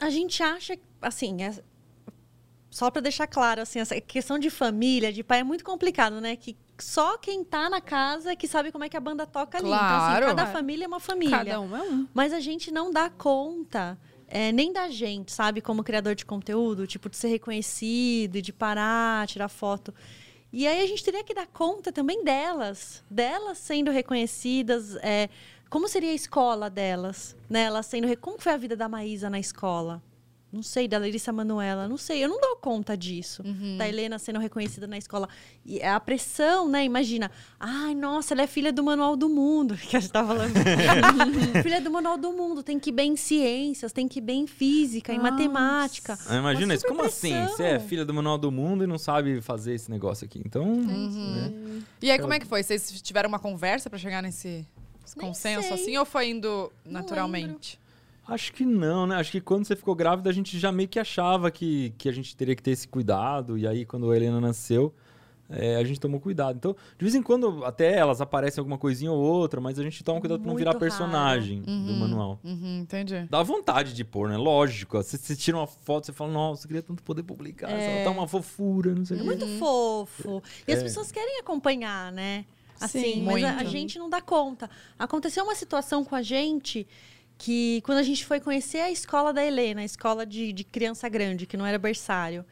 A gente acha, assim, só pra deixar claro, assim, essa questão de família, de pai é muito complicado, né? Que só quem tá na casa que sabe como é que a banda toca ali. Claro. Então, assim, cada família é uma família. Cada um é um. Mas a gente não dá conta... nem da gente, sabe? Como criador de conteúdo, tipo, de ser reconhecido, de parar, tirar foto. E aí a gente teria que dar conta também delas sendo reconhecidas. Como seria a escola delas? Né? Elas sendo... Como foi a vida da Maísa na escola? Não sei, da Larissa Manoela, não sei. Eu não dou conta disso. Da Helena sendo reconhecida na escola. E a pressão, né? Imagina. Ai, nossa, ela é filha do Manual do Mundo. Que a gente tá falando. Filha do Manual do Mundo. Tem que ir bem em ciências, tem que ir bem em física, em matemática. Imagina isso. Como assim? Você é filha do Manual do Mundo e não sabe fazer esse negócio aqui. Então... Né? E aí, como é que foi? Vocês tiveram uma conversa pra chegar nesse consenso assim? Ou foi indo naturalmente? Acho que não, né? Acho que quando você ficou grávida, a gente já meio que achava que a gente teria que ter esse cuidado. E aí, quando a Helena nasceu, a gente tomou cuidado. Então, de vez em quando, até elas aparecem alguma coisinha ou outra, mas a gente toma cuidado pra não virar personagem do manual. Entendi. Dá vontade de pôr, né? Lógico. Você tira uma foto, você fala, nossa, eu queria tanto poder publicar. Ela tá uma fofura, não sei o que. Muito fofo. E as pessoas querem acompanhar, né? Assim, sim, mas muito. A gente não dá conta. Aconteceu uma situação com a gente que, quando a gente foi conhecer a escola da Helena, a escola de criança grande, que não era berçário.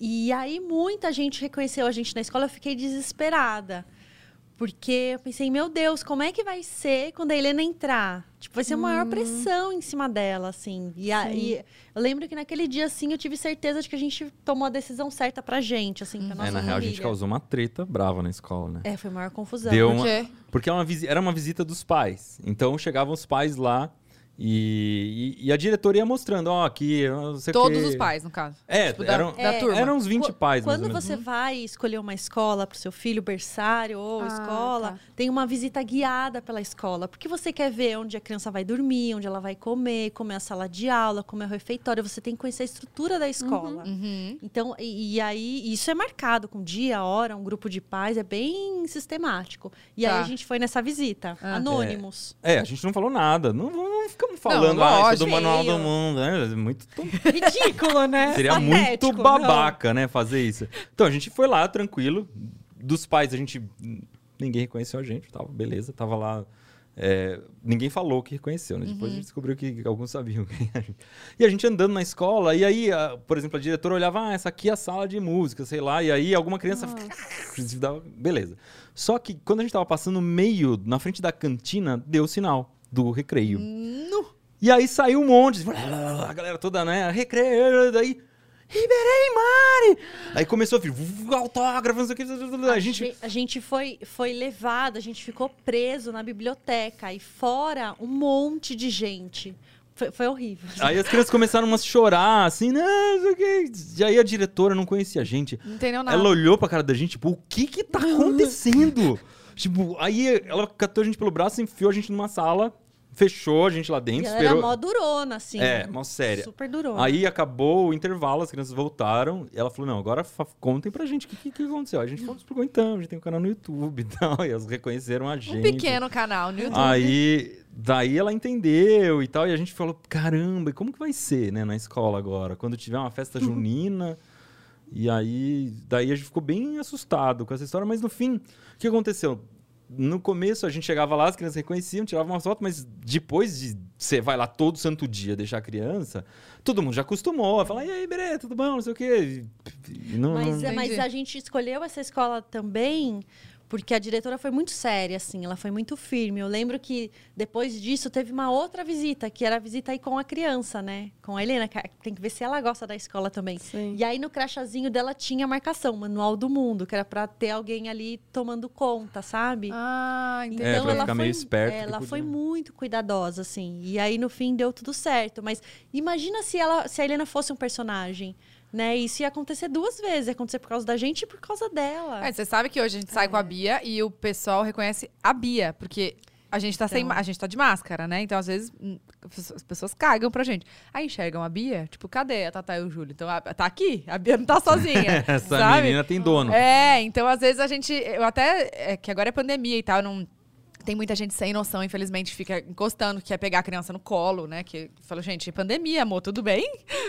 E aí muita gente reconheceu a gente na escola. Eu fiquei desesperada, porque eu pensei, meu Deus, como é que vai ser quando a Helena entrar? Tipo, vai ser a maior pressão em cima dela, assim. E aí, eu lembro que naquele dia, assim, eu tive certeza de que a gente tomou a decisão certa pra gente, assim, pra nossa família. Na real, a gente causou uma treta brava na escola, né? Foi a maior confusão. Por quê? Porque era uma visita dos pais. Então, chegavam os pais lá. E a diretoria ia mostrando, ó, aqui... Todos os pais, no caso. Tipo, da turma. Eram uns 20 pais. Quando você vai escolher uma escola para o seu filho, berçário ou escola, tem uma visita guiada pela escola. Porque você quer ver onde a criança vai dormir, onde ela vai comer, como é a sala de aula, como é o refeitório. Você tem que conhecer a estrutura da escola. Então, e aí, isso é marcado com dia, hora, um grupo de pais. É bem sistemático. E aí, a gente foi nessa visita. Anônimos. A gente não falou nada. Não fica falando, isso do manual do mundo, né? Muito ridículo, né? Seria patético, muito babaca, né? Fazer isso. Então, a gente foi lá, tranquilo. Dos pais, ninguém reconheceu a gente, tava, beleza, tava lá. Ninguém falou que reconheceu, né? Depois a gente descobriu que alguns sabiam. E a gente andando na escola, e aí, por exemplo, a diretora olhava, essa aqui é a sala de música, sei lá. E aí, alguma criança... Beleza. Só que, quando a gente tava passando meio, na frente da cantina, deu sinal do recreio. E aí saiu um monte, a galera toda, né? Recreio, daí... Liberei, Mari! Aí começou a vir autógrafo, não sei o que. A gente foi levado, a gente ficou preso na biblioteca. E fora, um monte de gente. Foi horrível. Aí as crianças começaram a chorar, assim, não sei o que. E aí a diretora não conhecia a gente. Não entendeu nada. Ela olhou pra cara da gente, tipo, o que que tá acontecendo? Tipo, aí ela catou a gente pelo braço, enfiou a gente numa sala... Fechou a gente lá dentro, ela esperou... Era mó durona, assim. Mó séria. Super durona. Aí acabou o intervalo, as crianças voltaram. E ela falou, não, agora contem pra gente o que aconteceu. A gente explicou, então, a gente tem um canal no YouTube e tal. E elas reconheceram a gente. Um pequeno canal no YouTube. Aí, daí ela entendeu e tal. E a gente falou, caramba, e como que vai ser, né, na escola agora? Quando tiver uma festa junina... E aí, daí a gente ficou bem assustado com essa história. Mas no fim, o que aconteceu? No começo, a gente chegava lá, as crianças reconheciam, tiravam uma foto, mas depois de você vai lá todo santo dia deixar a criança, todo mundo já acostumou. Fala, e aí, Berê, tudo bom? Não sei o quê. Mas a gente escolheu essa escola também porque a diretora foi muito séria, assim. Ela foi muito firme. Eu lembro que, depois disso, teve uma outra visita, que era a visita aí com a criança, né? Com a Helena, que tem que ver se ela gosta da escola também. Sim. E aí, no crachazinho dela, tinha a marcação, Manual do Mundo, que era pra ter alguém ali tomando conta, sabe? Então pra ela ficar meio esperta. Ela foi muito cuidadosa, assim. E aí, no fim, deu tudo certo. Mas imagina se a Helena fosse um personagem... Né? Isso ia acontecer duas vezes. Ia acontecer por causa da gente e por causa dela. Você sabe que hoje a gente sai com a Bia e o pessoal reconhece a Bia. Porque a gente tá, a gente tá de máscara, né? Então, às vezes, as pessoas cagam pra gente. Aí enxergam a Bia, tipo, cadê a Tatá e o Júlio? Então, tá aqui. A Bia não tá sozinha. Essa sabe? Menina tem dono. Então, às vezes, a gente... Eu até... que agora é pandemia e tal, não... Tem muita gente sem noção, infelizmente, fica encostando, que quer pegar a criança no colo, né? Que fala, gente, pandemia, amor, tudo bem?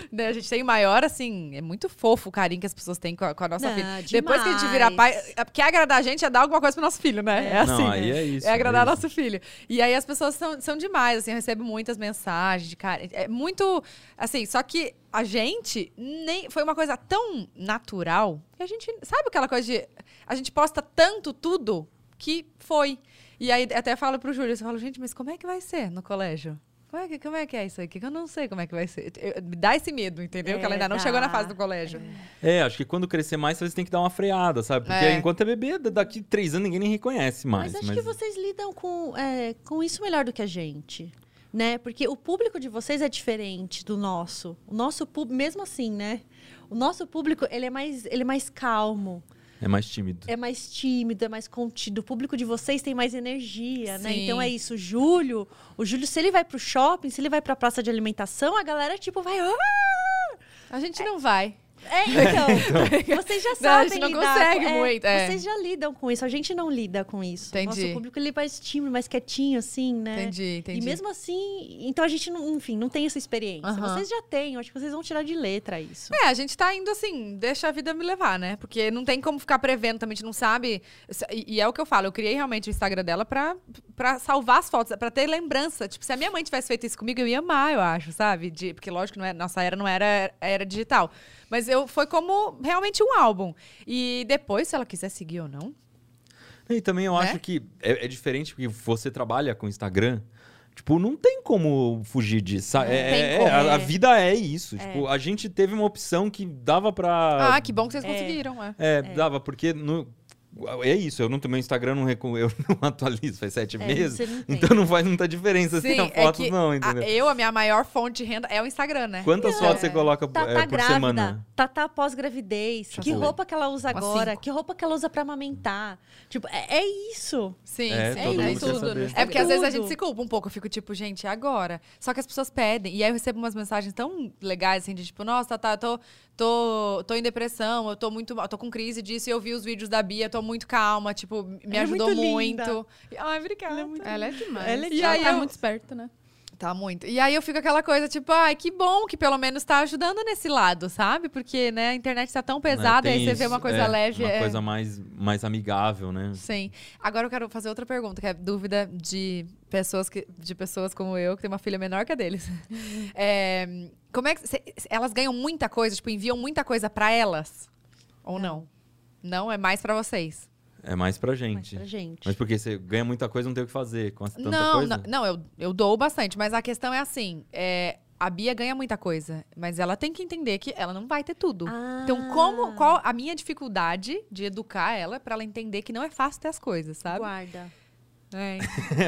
Né? A gente tem maior, assim, é muito fofo o carinho que as pessoas têm com a nossa filha. Demais. Depois que a gente virar pai, porque agradar a gente é dar alguma coisa pro nosso filho, né? Aí é isso. É agradar nosso filho. E aí as pessoas são demais, assim, eu recebo muitas mensagens de cara. É muito, assim, só que a gente nem... Foi uma coisa tão natural que a gente... Sabe aquela coisa de... A gente posta tanto tudo que foi... E aí até falo pro Júlio, eu falo, gente, mas como é que vai ser no colégio? Como é que é isso aqui? Que eu não sei como é que vai ser. Me dá esse medo, entendeu? Que ela ainda não chegou na fase do colégio. Acho que quando crescer mais, vocês têm que dar uma freada, sabe? Porque enquanto é bebê, daqui 3 anos ninguém nem reconhece mais. Mas acho que vocês lidam com isso melhor do que a gente, né? Porque o público de vocês é diferente do nosso. O nosso público, mesmo assim, né? O nosso público, ele é mais calmo. É mais tímido. É mais tímido, é mais contido. O público de vocês tem mais energia, né? Então é isso. O Júlio, se ele vai pro shopping, se ele vai pra praça de alimentação, a galera, tipo, vai... A gente não vai. Então, vocês já sabem lidar. A gente não consegue muito. Vocês já lidam com isso. A gente não lida com isso. Entendi. Nosso público, ele é mais tímido, mais quietinho, assim, né? Entendi, entendi. E mesmo assim, então a gente, enfim, não tem essa experiência. Uhum. Vocês já têm, acho que vocês vão tirar de letra isso. É, a gente tá indo assim, deixa a vida me levar, né? Porque não tem como ficar prevendo, também a gente não sabe. E é o que eu falo, eu criei realmente o Instagram dela pra salvar as fotos, pra ter lembrança. Tipo, se a minha mãe tivesse feito isso comigo, eu ia amar, eu acho, sabe? Porque lógico, não é, nossa era não era, era digital. Mas foi como realmente um álbum. E depois, se ela quiser seguir ou não... E também eu acho que é diferente, porque você trabalha com Instagram. Tipo, não tem como fugir disso. A vida é isso. Tipo, a gente teve uma opção que dava pra... Ah, que bom que vocês conseguiram. Dava, porque... É isso, eu não tomei o Instagram, eu não atualizo, faz 7 meses. Então não faz muita diferença se tem fotos, não, entendeu? A minha maior fonte de renda é o Instagram, né? Quantas fotos você coloca por semana? Tá pós-gravidez, que roupa que ela usa agora, que roupa que ela usa pra amamentar. Tipo, é isso. Sim, é isso. É porque às vezes a gente se culpa um pouco, eu fico tipo, gente, é agora. Só que as pessoas pedem, e aí eu recebo umas mensagens tão legais, assim, de tipo, nossa, tá, tô em depressão, eu tô com crise disso, e eu vi os vídeos da Bia, tô muito calma, tipo, me ajudou muito. Ai, obrigada. Ela é demais. Ela tá muito esperta, né? Tá muito. E aí eu fico aquela coisa, tipo, ai, que bom que pelo menos tá ajudando nesse lado, sabe? Porque, né, a internet tá tão pesada, aí você vê uma coisa leve. Uma coisa mais amigável, né? Sim. Agora eu quero fazer outra pergunta, que é dúvida de pessoas, como eu, que tem uma filha menor que a deles. Como é que... elas ganham muita coisa, tipo, enviam muita coisa pra elas? Ou não? Não, é mais pra vocês. É mais pra gente. Mas porque você ganha muita coisa, não tem o que fazer com tanta coisa? Não, eu dou bastante. Mas a questão é assim, a Bia ganha muita coisa. Mas ela tem que entender que ela não vai ter tudo. Então, qual a minha dificuldade de educar ela pra ela entender que não é fácil ter as coisas, sabe? Guarda.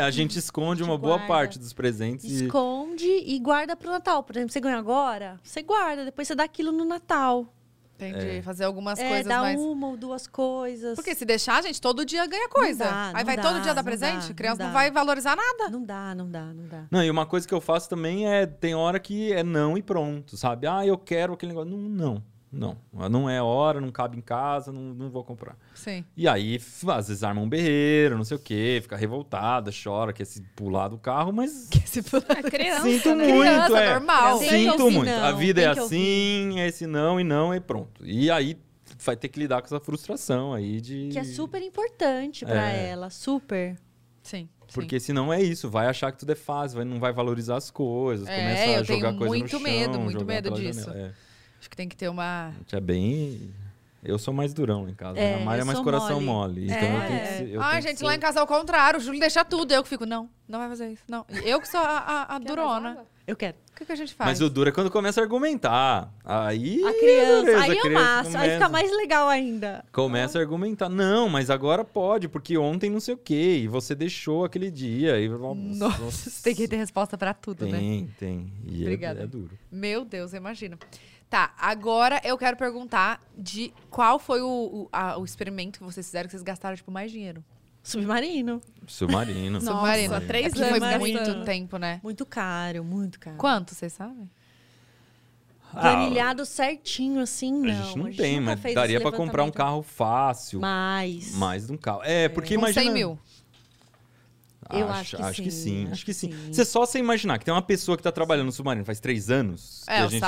A gente esconde uma boa parte dos presentes. Esconde e guarda pro Natal. Por exemplo, você ganha agora, você guarda. Depois você dá aquilo no Natal. Entendi, fazer algumas coisas mais... uma ou duas coisas. Porque se deixar, gente, todo dia ganha coisa. Aí vai todo dia dar presente, a criança não vai valorizar nada. Não dá. Não, e uma coisa que eu faço também é... tem hora que é não e pronto, sabe? Ah, eu quero aquele negócio. Não é hora, não cabe em casa, não vou comprar. Sim. E aí, às vezes, arma um berreiro, não sei o quê, fica revoltada, chora, quer se pular do carro, mas... Quer se pular. Criança, sinto né? muito, criança, é. Normal. Sinto muito. A vida é assim, é esse não e não, e pronto. E aí, vai ter que lidar com essa frustração aí de... Que é super importante pra ela, super. Sim. Porque senão é isso, vai achar que tudo é fácil, não vai valorizar as coisas, começa a jogar coisa no chão. Muito medo disso. Acho que tem que ter uma... É bem... Eu sou mais durão em casa. A Mari é mais coração mole. Então eu tenho que ser, gente, lá em casa é o contrário. O Júlio deixa tudo. Eu que fico, não vai fazer isso. Não. Eu que sou a durona. Eu quero. O que a gente faz? Mas o duro é quando começa a argumentar. Aí... A criança. Aí fica mais legal ainda. Começa a argumentar. Não, mas agora pode, porque ontem não sei o quê. E você deixou aquele dia. E... Nossa, tem que ter resposta pra tudo, né? Tem. E obrigada. É duro. Meu Deus, imagina. Tá, agora eu quero perguntar de qual foi o experimento que vocês fizeram que vocês gastaram, tipo, mais dinheiro. Submarino. Nossa, Submarino. 3 anos. Foi muito tempo, né? Muito caro. Quanto, vocês sabem? Planilhado certinho, assim, não. A gente não tem, mas daria pra comprar um carro fácil. Mais de um carro. Porque imagina... 100 mil. Acho que sim. Você só se imaginar que tem uma pessoa que tá trabalhando no Submarino faz 3 anos. O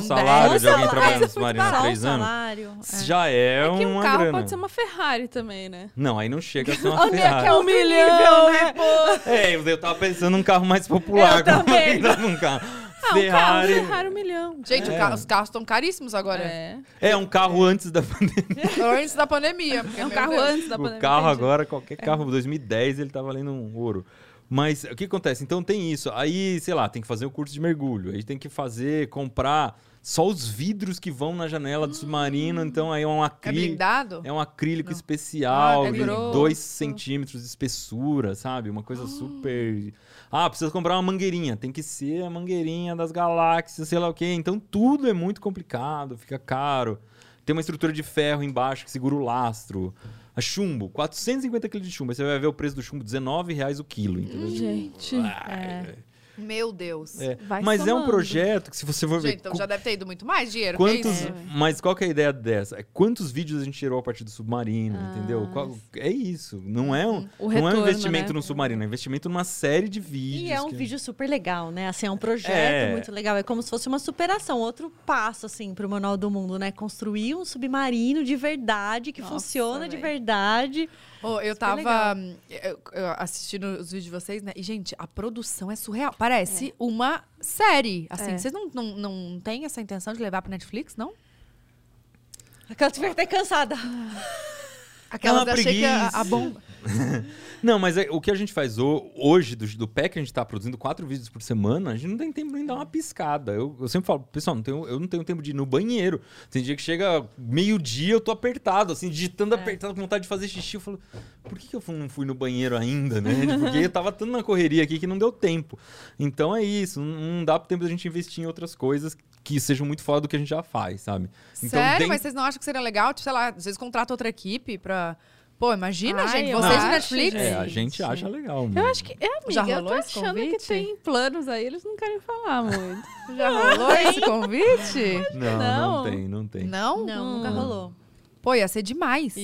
salário de alguém trabalhando no Submarino há 3 anos. Já é uma grana. É que um carro pode ser uma Ferrari também, né? Não, aí não chega a ser uma Ferrari. Que é 1 milhão, né? Eu tava pensando num carro mais popular. Ferrari. Um carro Ferrari 1 milhão. Gente, os carros estão caríssimos agora. Um carro antes da pandemia. Antes da pandemia. O carro agora, qualquer carro 2010, ele tá valendo um ouro. Mas o que acontece? Então tem isso. Aí, sei lá, tem que fazer o curso de mergulho. Aí tem que comprar só os vidros que vão na janela do Submarino. Então aí é um acrílico. É blindado? É um acrílico especial, de 2 centímetros de espessura, sabe? Uma coisa super... precisa comprar uma mangueirinha. Tem que ser a mangueirinha das galáxias, sei lá o quê. Então tudo é muito complicado, fica caro. Tem uma estrutura de ferro embaixo que segura o lastro. A chumbo, 450 kg de chumbo. Aí você vai ver o preço do chumbo, R$19 o quilo. Entendeu? Gente... Meu Deus. É. Mas somando. É um projeto que se você for ver... Gente, então já deve ter ido muito mais dinheiro. Quantos... É. Mas qual que é a ideia dessa? Quantos vídeos a gente tirou a partir do submarino, entendeu? Qual... É isso. Não é um, não é um investimento no submarino, é um investimento numa série de vídeos. E é um vídeo super legal, né? Assim, é um projeto muito legal. É como se fosse uma superação. Outro passo, assim, pro Manual do Mundo, né? Construir um submarino de verdade, que funciona de verdade. Oh, eu tava assistindo os vídeos de vocês, né? E, gente, a produção é surreal. Parece uma série. Assim, vocês não têm essa intenção de levar pra Netflix, não? Aquela que tá cansada. Aquela da cheia a bomba. Não, mas o que a gente faz hoje, do pé que a gente tá produzindo 4 vídeos por semana, a gente não tem tempo nem de dar uma piscada. Eu sempre falo, pessoal, eu não tenho tempo de ir no banheiro. Tem dia que chega meio-dia, eu tô apertado, assim, digitando, apertado, com vontade de fazer xixi. Eu falo, por que eu não fui no banheiro ainda, né? Porque eu tava tanto na correria aqui que não deu tempo. Então é isso, não dá tempo da gente investir em outras coisas que sejam muito fora do que a gente já faz, sabe? Então, sério? Mas vocês não acham que seria legal? Tipo, sei lá, às vezes contrata outra equipe pra... Pô, imagina, gente, vocês no Netflix. Gente. É, a gente acha legal. Mesmo. Eu acho que... É, amiga, já rolou, eu tô achando que tem planos aí, eles não querem falar muito. Já rolou esse convite? Não, não tem. Não? Não, nunca rolou. Pô, ia ser demais.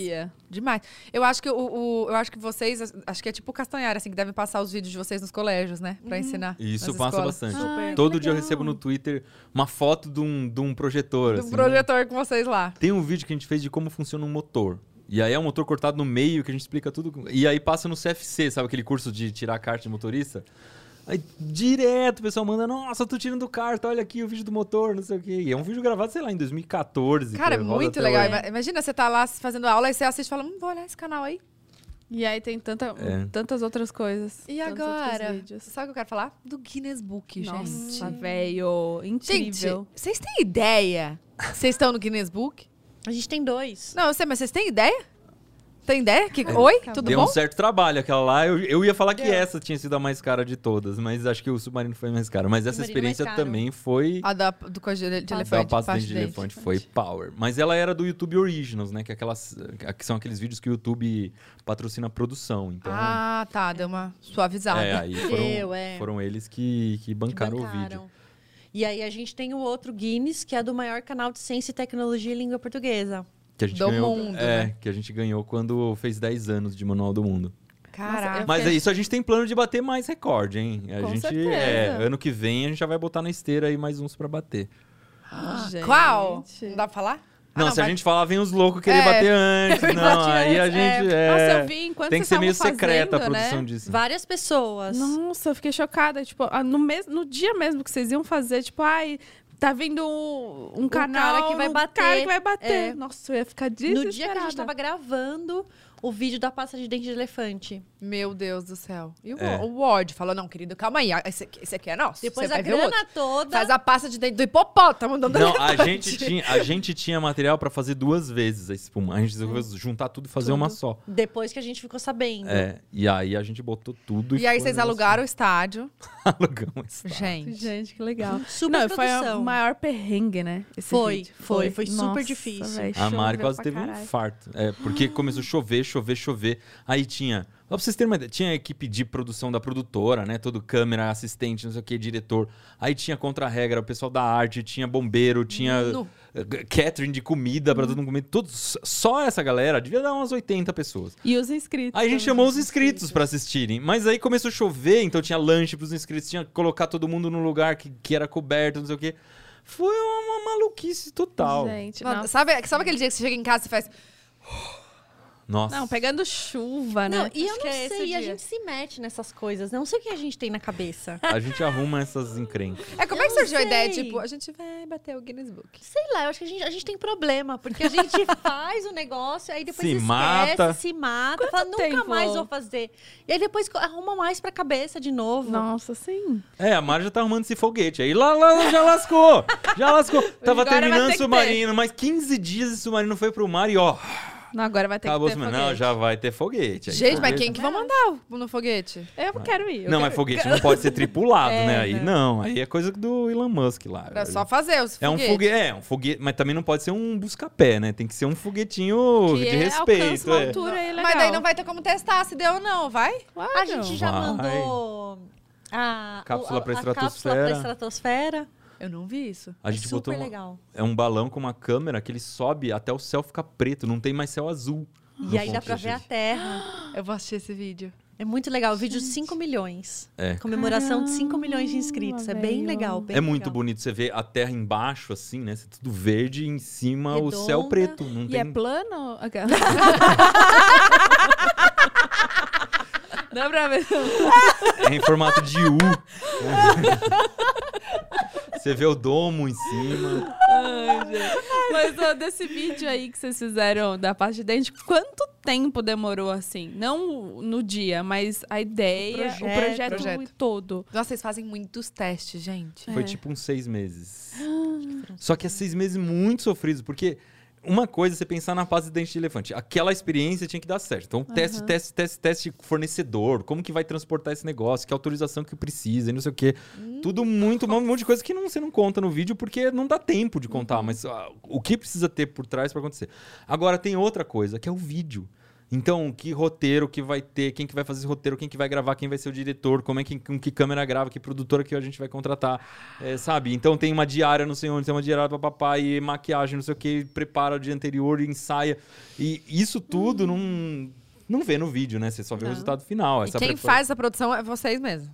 Demais. Eu acho que vocês... Acho que é tipo o Castanhari, assim, que devem passar os vídeos de vocês nos colégios, né? Pra ensinar. Isso passa bastante. Ah, todo dia eu recebo no Twitter uma foto de um projetor. De um projetor com vocês lá. Tem um vídeo que a gente fez de como funciona um motor. E aí é um motor cortado no meio, que a gente explica tudo. E aí passa no CFC, sabe aquele curso de tirar a carta de motorista? Aí direto o pessoal manda, nossa, tô tirando carta, olha aqui o vídeo do motor, não sei o quê. E é um vídeo gravado, sei lá, em 2014. Cara, é muito legal. Hoje. Imagina, você tá lá fazendo aula e você assiste e fala, vou olhar esse canal aí. E aí tem tantas outras coisas. E agora? Sabe o que eu quero falar? Do Guinness Book, gente. Nossa, velho. Incrível. Gente, vocês têm ideia? Vocês estão no Guinness Book? A gente tem 2. Não, eu sei, mas vocês têm ideia? Tem ideia? Oi, tudo bom? Deu um certo trabalho aquela lá. Eu ia falar que essa tinha sido a mais cara de todas, mas acho que o submarino foi mais caro. Mas essa experiência também foi... A da pasta de elefante foi power. Mas ela era do YouTube Originals, né? Que são aqueles vídeos que o YouTube patrocina a produção. Então... Ah, tá. Deu uma suavizada. É, aí foram eles que bancaram o vídeo. E aí a gente tem o outro Guinness, que é do maior canal de ciência e tecnologia em língua portuguesa. Que a gente ganhou do mundo. É, né? Que a gente ganhou quando fez 10 anos de Manual do Mundo. Caraca. Mas é isso, a gente tem plano de bater mais recorde, hein? Com certeza. Ano que vem a gente já vai botar na esteira aí mais uns pra bater. Ah, gente. Qual? Não dá pra falar? Não, se a gente falar, vem os loucos querer bater antes. Não, aí a gente... Nossa, eu vi enquanto tem que ser meio secreta, né? A produção disso. Várias pessoas. Nossa, eu fiquei chocada. Tipo, no dia mesmo que vocês iam fazer, tipo, ai... Tá vindo um canal que vai bater. Cara que vai bater. É. Nossa, eu ia ficar desesperada. No dia que a gente tava gravando o vídeo da pasta de dente de elefante. Meu Deus do céu. E o Ward falou, não, querido, calma aí. Esse aqui é nosso. Depois a grana toda... Faz a pasta de dente do hipopótamo. Não, a gente tinha material pra fazer 2 vezes a espuma. A gente resolveu juntar tudo e fazer uma só. Depois que a gente ficou sabendo. É, e aí a gente botou tudo. E aí vocês alugaram o estádio. Alugamos o estádio. Gente, que legal. Super produção. Foi o maior perrengue, né? Foi super difícil. A Mari quase teve um infarto. É, porque começou a chover. Aí tinha... Só pra vocês terem uma ideia, tinha a equipe de produção da produtora, né? Todo câmera, assistente, não sei o que, diretor. Aí tinha contra-regra, o pessoal da arte, tinha bombeiro, tinha catering de comida pra todo mundo comer. Só essa galera devia dar umas 80 pessoas. E os inscritos. Aí a gente chamou os inscritos pra assistirem. Mas aí começou a chover, então tinha lanche pros inscritos, tinha que colocar todo mundo num lugar que era coberto, não sei o que. Foi uma maluquice total. Gente, sabe aquele dia que você chega em casa e faz... Nossa. Não, pegando chuva, né? E eu não sei, a gente se mete nessas coisas. Não sei o que a gente tem na cabeça. A gente arruma essas encrencas. Como é que surgiu a ideia? Tipo, a gente vai bater o Guinness Book. Sei lá, eu acho que a gente tem problema. Porque a gente faz o negócio, aí depois se mata. Fala, nunca mais vou fazer. E aí depois arruma mais pra cabeça de novo. Nossa, sim. É, a Mari já tá arrumando esse foguete. Aí lá, já lascou. Tava terminando o submarino, mas 15 dias esse submarino foi pro mar e ó... Não, agora vai ter que ter foguete. Não, já vai ter foguete. Gente, mas quem que vai mandar no foguete? Eu quero ir. Mas foguete não pode ser tripulado, né? Aí não, aí é coisa do Elon Musk lá. É só fazer os foguetes. É um foguete, mas também não pode ser um busca-pé, né? Tem que ser um foguetinho de respeito. Uma altura aí legal. Mas daí não vai ter como testar se deu ou não, vai? Claro. A gente já mandou... A cápsula para a estratosfera. Eu não vi isso. A gente botou legal. É um balão com uma câmera que ele sobe até o céu ficar preto. Não tem mais céu azul. E aí dá pra ver a Terra. Eu vou assistir esse vídeo. É muito legal. O vídeo de 5 milhões. É. Comemoração de 5 milhões de inscritos. Velho. É bem legal. Muito bonito. Você vê a Terra embaixo, assim, né? Você é tudo verde e em cima redonda, o céu preto. Não tem... é plano? Okay. Dá pra ver. É em formato de U. Você vê o domo em cima. Ai, gente. Mas ó, desse vídeo aí que vocês fizeram da parte de dente, quanto tempo demorou assim? Não no dia, mas a ideia, o projeto todo. Nossa, vocês fazem muitos testes, gente. Foi tipo uns 6 meses. Só que é 6 meses muito sofridos, porque... uma coisa é você pensar na fase de dente de elefante. Aquela experiência tinha que dar certo. Então, teste, fornecedor. Como que vai transportar esse negócio? Que autorização que precisa e não sei o quê. Tudo muito... um monte de coisa que você não conta no vídeo porque não dá tempo de contar. Mas o que precisa ter por trás para acontecer? Agora, tem outra coisa, que é o vídeo. Então, que roteiro que vai ter? Quem que vai fazer esse roteiro? Quem que vai gravar? Quem vai ser o diretor? Como é que, com que câmera grava? Que produtora que a gente vai contratar? É, sabe? Então, tem uma diária, não sei onde, tem uma diária pra papai, maquiagem, não sei o que, prepara o dia anterior, ensaia. E isso tudo não vê no vídeo, né? Você só vê o resultado final. E quem faz essa produção é vocês mesmos.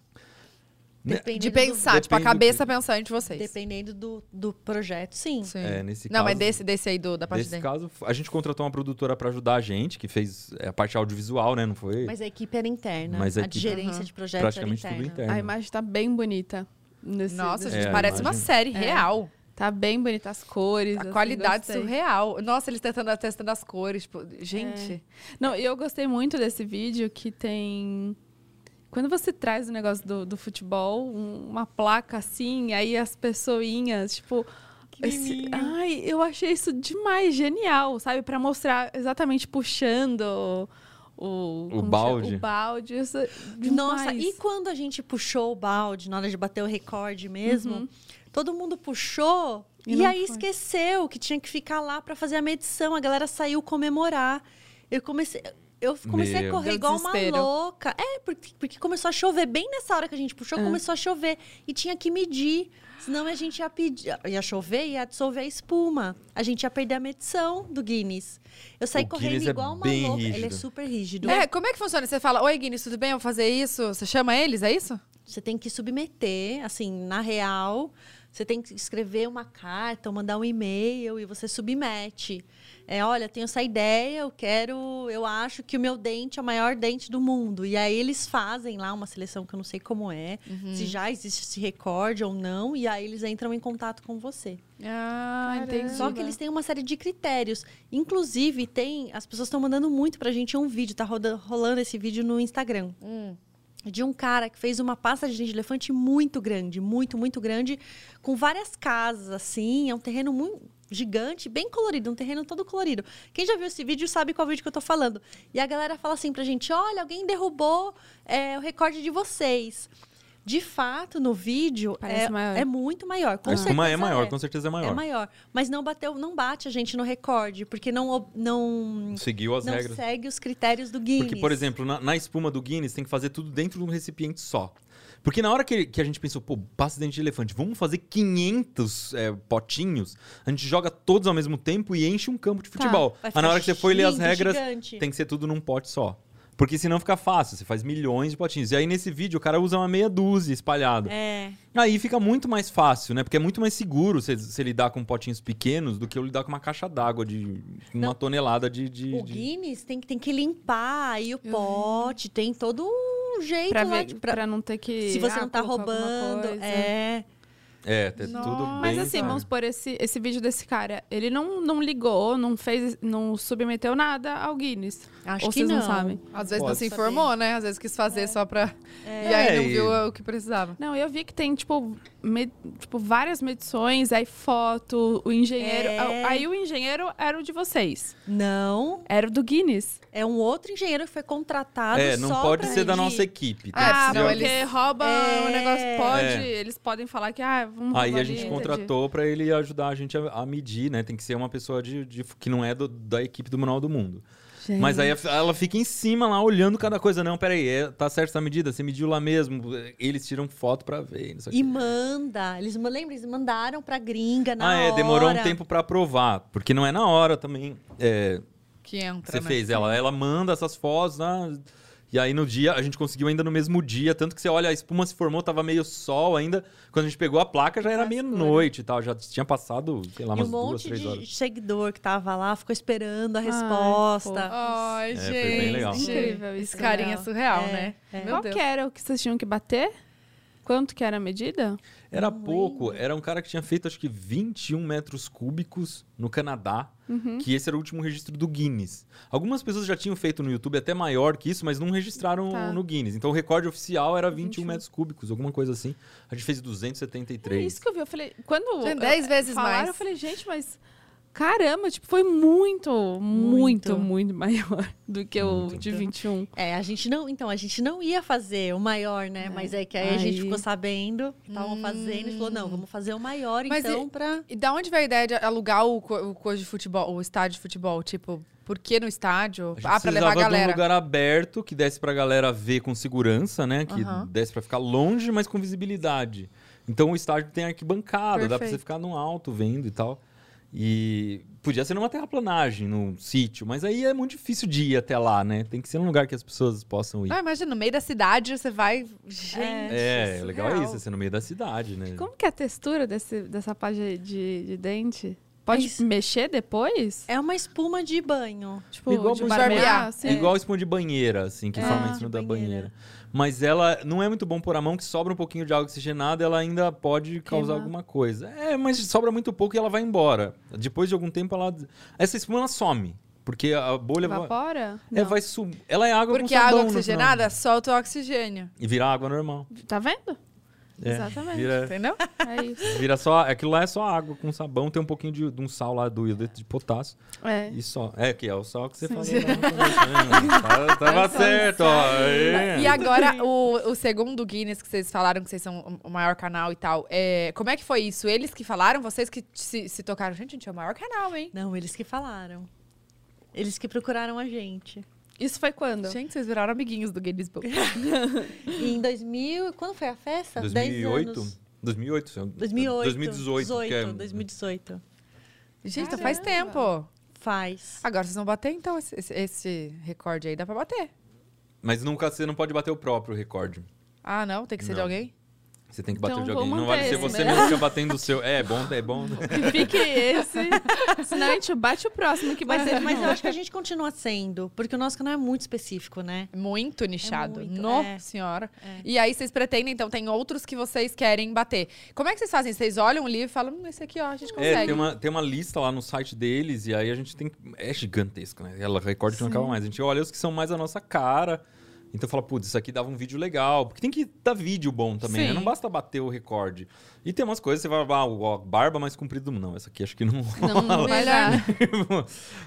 De pensar, tipo, a cabeça pensando de vocês. Dependendo do projeto, sim. É, nesse caso, mas desse aí, da parte desse caso, a gente contratou uma produtora pra ajudar a gente, que fez a parte audiovisual, né? Não foi? Mas a equipe era interna. Mas a gerência de projetos praticamente era interna. Tudo interno. A imagem tá bem bonita. Nossa, gente, parece uma série real. Tá bem bonita, as cores. A qualidade surreal. Nossa, eles testando as cores. Tipo, gente. Não, eu gostei muito desse vídeo que tem... quando você traz o negócio do futebol, uma placa assim, aí as pessoinhas, tipo... ai, eu achei isso demais, genial, sabe? Pra mostrar exatamente puxando o balde. O balde. Isso, nossa, e quando a gente puxou o balde, na hora de bater o recorde mesmo, todo mundo puxou e aí esqueceu que tinha que ficar lá pra fazer a medição. A galera saiu comemorar. Eu comecei a correr igual uma louca. É, porque começou a chover. Bem nessa hora que a gente puxou, começou a chover. E tinha que medir. Senão a gente ia chover e ia dissolver a espuma. A gente ia perder a medição do Guinness. Eu saí correndo igual uma louca. Rígido. Ele é super rígido. É, como é que funciona? Você fala, oi, Guinness, tudo bem? Eu vou fazer isso. Você chama eles, é isso? Você tem que submeter, assim, na real. Você tem que escrever uma carta ou mandar um e-mail e você submete. É, olha, tenho essa ideia, eu acho que o meu dente é o maior dente do mundo. E aí eles fazem lá uma seleção que eu não sei como é, se já existe esse recorde ou não, e aí eles entram em contato com você. Ah, entendi. Só que eles têm uma série de critérios. Inclusive, as pessoas estão mandando muito pra gente um vídeo, tá rolando esse vídeo no Instagram. De um cara que fez uma pasta de dente de elefante muito grande, muito, muito grande, com várias casas, assim, é um terreno muito... gigante, bem colorido, um terreno todo colorido. Quem já viu esse vídeo sabe qual vídeo que eu tô falando. E a galera fala assim pra gente, olha, alguém derrubou o recorde de vocês. De fato, no vídeo, é muito maior. Com certeza é maior, com certeza é maior. É maior, mas não bate a gente no recorde, porque não seguiu as regras. Não segue os critérios do Guinness. Porque, por exemplo, na espuma do Guinness tem que fazer tudo dentro de um recipiente só. Porque na hora que a gente pensou, pô, pasta de dente de elefante, vamos fazer 500 potinhos, a gente joga todos ao mesmo tempo e enche um campo de futebol. Aí na hora que você for ler as regras, tem que ser tudo num pote só. Porque senão fica fácil, você faz milhões de potinhos. E aí nesse vídeo o cara usa uma meia dúzia espalhada. Aí fica muito mais fácil, né? Porque é muito mais seguro você lidar com potinhos pequenos do que eu lidar com uma caixa d'água de uma tonelada de... O Guinness tem que limpar aí o pote, tem todo um jeito pra não ter que... Se você não tá roubando, tudo bem. Mas assim, vamos supor, esse vídeo desse cara, ele não ligou, não submeteu nada ao Guinness. Acho ou que vocês não sabem. Às vezes não se informou, né? Às vezes quis fazer só pra... E aí não viu o que precisava. Não, eu vi que tem, tipo, várias medições, aí foto, o engenheiro... Aí o engenheiro era o de vocês. Não. Era o do Guinness. É um outro engenheiro que foi contratado só não pode ser da nossa equipe. Senão ele rouba o negócio. Eles podem falar que... aí a gente contratou para ele ajudar a gente a medir, né? Tem que ser uma pessoa que não é da equipe do Manual do Mundo. Gente. Mas aí ela fica em cima lá, olhando cada coisa. Não, peraí, tá certo essa medida? Você mediu lá mesmo? Eles tiram foto pra ver. Não sei e que. Manda. Eles, lembra, eles mandaram pra gringa na hora. Demorou um tempo pra aprovar. Porque não é na hora também que entra, você fez. Ela manda essas fotos, né? E aí no dia, a gente conseguiu ainda no mesmo dia. Tanto que você olha, a espuma se formou, tava meio sol ainda. Quando a gente pegou a placa, já era meia-noite e tal. Já tinha passado, sei lá, umas 2, 3 horas. E um monte de seguidor que tava lá, ficou esperando a resposta. Ai, gente. Foi bem legal. Incrível. Esse carinha é surreal, né? Meu Deus. Qual que era o que vocês tinham que bater? Quanto que era a medida? Era pouco. Era um cara que tinha feito, acho que 21 metros cúbicos no Canadá. Uhum. Que esse era o último registro do Guinness. Algumas pessoas já tinham feito no YouTube até maior que isso, mas não registraram no Guinness. Então o recorde oficial era 21 metros cúbicos, alguma coisa assim. A gente fez 273. É isso que eu vi. Eu falei, quando... Tem 10 vezes mais. Eu falei, gente, mas... Caramba, tipo, foi muito maior do que o de 21. Então, a gente não ia fazer o maior, né? É. Mas é que aí a gente ficou sabendo que estavam fazendo e falou, não, vamos fazer o maior, mas então, pra... E da onde veio a ideia de alugar o coisa de futebol, o estádio de futebol? Tipo, por que no estádio? Pra levar a galera. De um lugar aberto, que desse pra galera ver com segurança, né? Que desse pra ficar longe, mas com visibilidade. Então, o estádio tem arquibancada, dá pra você ficar no alto vendo e tal. E podia ser numa terraplanagem, num sítio, mas aí é muito difícil de ir até lá, né? Tem que ser num lugar que as pessoas possam ir. Ah, imagina, no meio da cidade você vai... Gente, o legal é isso, é ser no meio da cidade, né? Como que é a textura dessa pá de dente? Pode mexer depois? É uma espuma de banho. Tipo, igual de barbear. Assim. Igual espuma de banheira, assim, que forma em cima da banheira. Mas ela não é muito bom pôr a mão, que sobra um pouquinho de água oxigenada, ela ainda pode causar alguma coisa. Mas sobra muito pouco e ela vai embora. Depois de algum tempo, essa espuma, ela some. Porque a bolha... Evapora? Vai subir. Ela é água com sabão. Porque a água oxigenada solta o oxigênio. E vira água normal. Tá vendo? Exatamente, entendeu? É isso. Vira só, aquilo lá é só água com sabão, tem um pouquinho de um sal lá, do iodeto de potássio. E só. É o sal que você falou. Tava certo, ó. E agora, o segundo Guinness que vocês falaram, que vocês são o maior canal e tal, como é que foi isso? Eles que falaram? Vocês que se tocaram? Gente, é o maior canal, hein? Não, eles que falaram. Eles que procuraram a gente. Isso foi quando? Gente, vocês viraram amiguinhos do Guinness Book. Em 2000... Quando foi a festa? 2008? 10 anos. 2018. Gente, então faz tempo. Faz. Agora vocês vão bater, então, esse recorde aí. Dá pra bater. Mas nunca, você não pode bater o próprio recorde. Ah, não? Tem que ser de alguém? Você tem que bater de alguém. Não vale ser você mesmo que batendo o seu. É bom. Que fique esse. Senão a gente bate o próximo. Que mas eu acho que a gente continua sendo. Porque o nosso canal é muito específico, né? Muito nichado. Nossa senhora. E aí vocês pretendem, então, tem outros que vocês querem bater. Como é que vocês fazem? Vocês olham o livro e falam, esse aqui, ó, a gente consegue. Tem uma lista lá no site deles. E aí a gente tem... É gigantesco, né? Ela recorda que não acaba mais. A gente olha os que são mais a nossa cara. Então fala, putz, isso aqui dava um vídeo legal. Porque tem que dar vídeo bom também, né? Não basta bater o recorde. E tem umas coisas, você vai, barba mais comprida. Não, essa aqui acho que não rola. Não vai dar.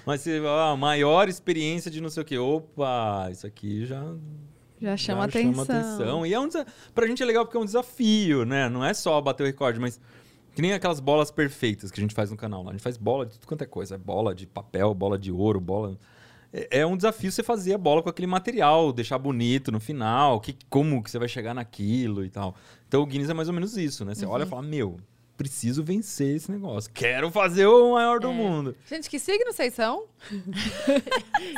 Mas você vai, maior experiência de não sei o quê. Opa, isso aqui já chama atenção. E pra gente é legal porque é um desafio, né? Não é só bater o recorde, mas... Que nem aquelas bolas perfeitas que a gente faz no canal lá. A gente faz bola de tudo quanto é coisa. É bola de papel, bola de ouro, bola... É um desafio você fazer a bola com aquele material, deixar bonito no final, como que você vai chegar naquilo e tal. Então o Guinness é mais ou menos isso, né? Você olha e fala, meu, preciso vencer esse negócio. Quero fazer o maior do mundo. Gente, que signo vocês são?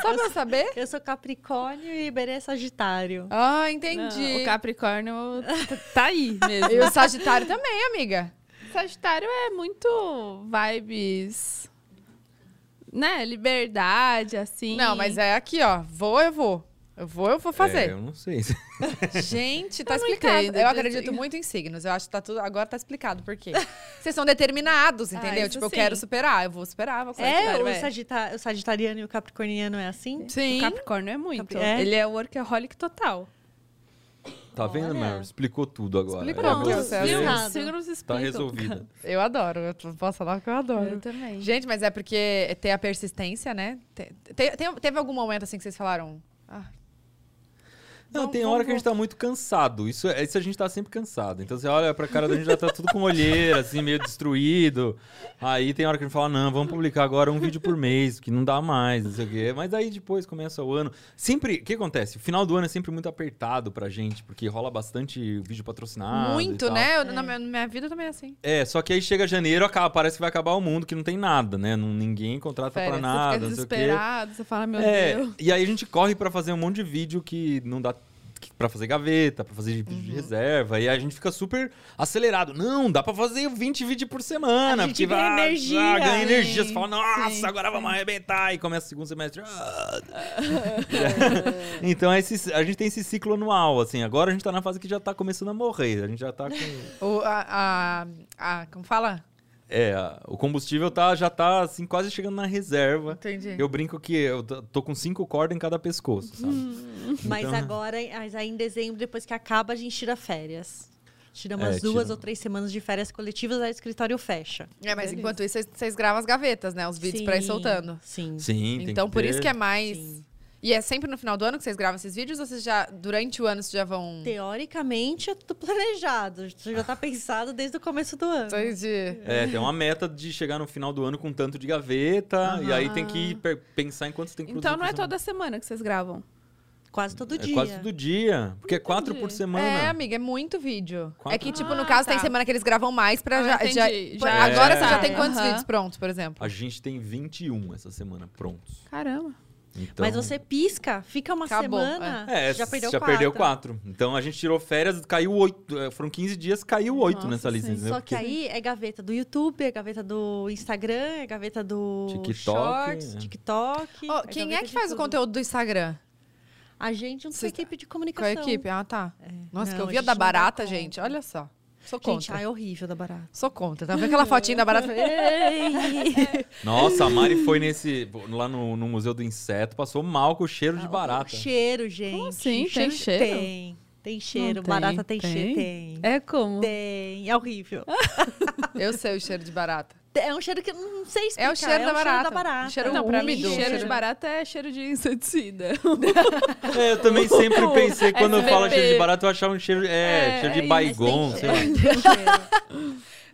Só pra eu saber. Eu sou Capricórnio e Iberê é Sagitário. Ah, entendi. Não, o Capricórnio tá aí mesmo. E o Sagitário também, amiga. Sagitário é muito vibes... Né? Liberdade, assim. Não, mas é aqui, ó. Eu vou fazer. Eu não sei. Gente, tá explicado. Eu acredito muito em signos. Eu acho que tá tudo... Agora tá explicado por quê. Vocês são determinados, entendeu? Eu quero superar. Eu vou superar. O sagitariano e o capricorniano é assim? Sim. O Capricórnio é muito. Ele é o workaholic total. Tá vendo, Mary? Explicou tudo agora. Tá resolvido. Eu adoro. Eu posso falar que eu adoro. Eu também. Gente, mas é porque tem a persistência, né? Teve algum momento assim que vocês falaram... Não, tem hora que a gente tá muito cansado. Isso a gente tá sempre cansado. Então você olha pra cara da gente, já tá tudo com olheira, assim, meio destruído. Aí tem hora que a gente fala, não, vamos publicar agora um vídeo por mês, que não dá mais, não sei o quê. Mas aí depois começa o ano. Sempre, o que acontece? O final do ano é sempre muito apertado pra gente, porque rola bastante vídeo patrocinado. Muito, né? É. Na minha vida também é assim. É, só que aí chega janeiro, acaba, parece que vai acabar o mundo, que não tem nada, né? Ninguém contrata pra nada, não sei o quê. Você fica desesperado, você fala, meu Deus. E aí a gente corre pra fazer um monte de vídeo que não dá pra fazer gaveta, pra fazer vídeo de reserva. E a gente fica super acelerado. Não, dá pra fazer 20 vídeos por semana. A gente ganha energia. Ganha energia. Você fala, nossa, agora vamos arrebentar. E começa o segundo semestre. Então, a gente tem esse ciclo anual, assim. Agora a gente tá na fase que já tá começando a morrer. A gente já tá com... como fala? O combustível já tá assim, quase chegando na reserva. Entendi. Eu brinco que eu tô com 5 cordas em cada pescoço, sabe? Então... Mas aí em dezembro, depois que acaba, a gente tira férias. Tira umas 2 ou 3 semanas de férias coletivas, aí o escritório fecha. Mas enquanto isso, vocês gravam as gavetas, né? Os vídeos pra ir soltando. Sim. Então por isso que é mais... Sim. E é sempre no final do ano que vocês gravam esses vídeos? Ou vocês já, durante o ano, vocês já vão... Teoricamente, é tudo planejado. Já tá pensado desde o começo do ano. Entendi. Tem uma meta de chegar no final do ano com tanto de gaveta. E aí tem que pensar em quantos tem que produzir. Então não é toda semana que vocês gravam? Quase todo dia. Quase todo dia. Porque é 4 por semana. É, amiga, é muito vídeo. 4? É que, tipo, no caso, tem semana que eles gravam mais pra já. Agora você já tem quantos vídeos prontos, por exemplo? A gente tem 21 essa semana prontos. Caramba. Então... Mas você pisca, fica uma semana, já perdeu 4. Então a gente tirou férias, caiu 8. Foram 15 dias, caiu 8. Nossa, nessa lista. Só que aí é gaveta do YouTube, é gaveta do Instagram, é gaveta do TikTok. TikTok. Quem é que faz o conteúdo do Instagram? A gente não tem equipe de comunicação. Com a equipe? Nossa, não, que eu vi a da barata, gente. Olha só. Sou contra. Gente, é horrível da barata. Sou contra. Tava vendo aquela fotinha da barata. Nossa, a Mari foi lá no Museu do Inseto, passou mal com o cheiro de barata. Cheiro, gente. Como assim? Tem cheiro? Tem cheiro. Barata tem cheiro. Tem. É como? Tem. É horrível. Eu sei o cheiro de barata. É um cheiro que eu não sei explicar. É o cheiro da barata. Não, pra mim, cheiro de barata é cheiro de inseticida. Eu também sempre pensei, quando eu falo cheiro de barata, eu achava um cheiro... cheiro de baigon, sei lá.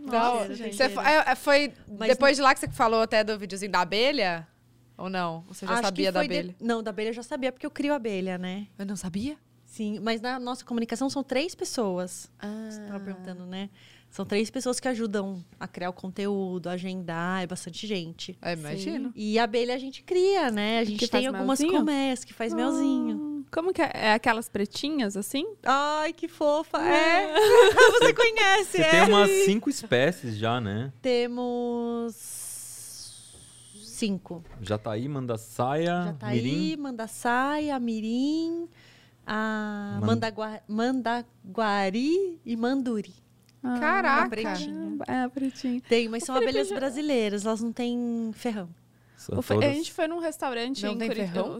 Não, foi depois de lá que você falou até do videozinho da abelha? Ou não? Você já sabia da abelha? Não, da abelha eu já sabia, porque eu crio abelha, né? Eu não sabia? Sim, mas na nossa comunicação são 3 pessoas. Você estava perguntando, né? São 3 pessoas que ajudam a criar o conteúdo, a agendar, é bastante gente. Imagino. E a abelha a gente cria, né? A gente tem algumas colmeias que faz melzinho. Como que é? É aquelas pretinhas, assim? Ai, que fofa! Você conhece, Você tem umas 5 espécies já, né? Temos... 5. Jataí, mandaçaia, mirim. Mandaguari e manduri. Caraca! Pretinho. Tem, mas são abelhas brasileiras, elas não têm ferrão. A gente foi num restaurante em Curitiba.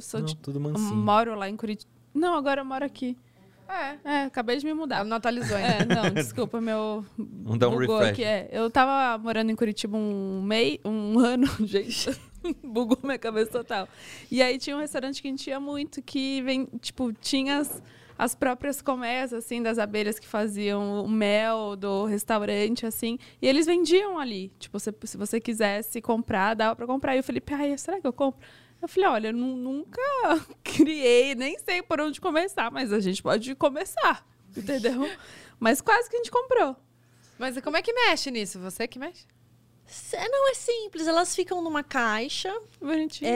Moro lá em Curitiba. Não, agora eu moro aqui. Acabei de me mudar. Não atualizou ainda. Não, desculpa, meu... Não dá um refresh. Eu tava morando em Curitiba um ano, gente. Bugou minha cabeça total. E aí tinha um restaurante que a gente ia muito, que tinha as próprias colmeias, assim, das abelhas que faziam o mel do restaurante, assim. E eles vendiam ali. Se você quisesse comprar, dava pra comprar. E eu falei, será que eu compro? Eu falei, olha, eu nunca criei, nem sei por onde começar, mas a gente pode começar, entendeu? Mas quase que a gente comprou. Mas como é que mexe nisso? Você que mexe? Não, é simples. Elas ficam numa caixa. Bonitinha.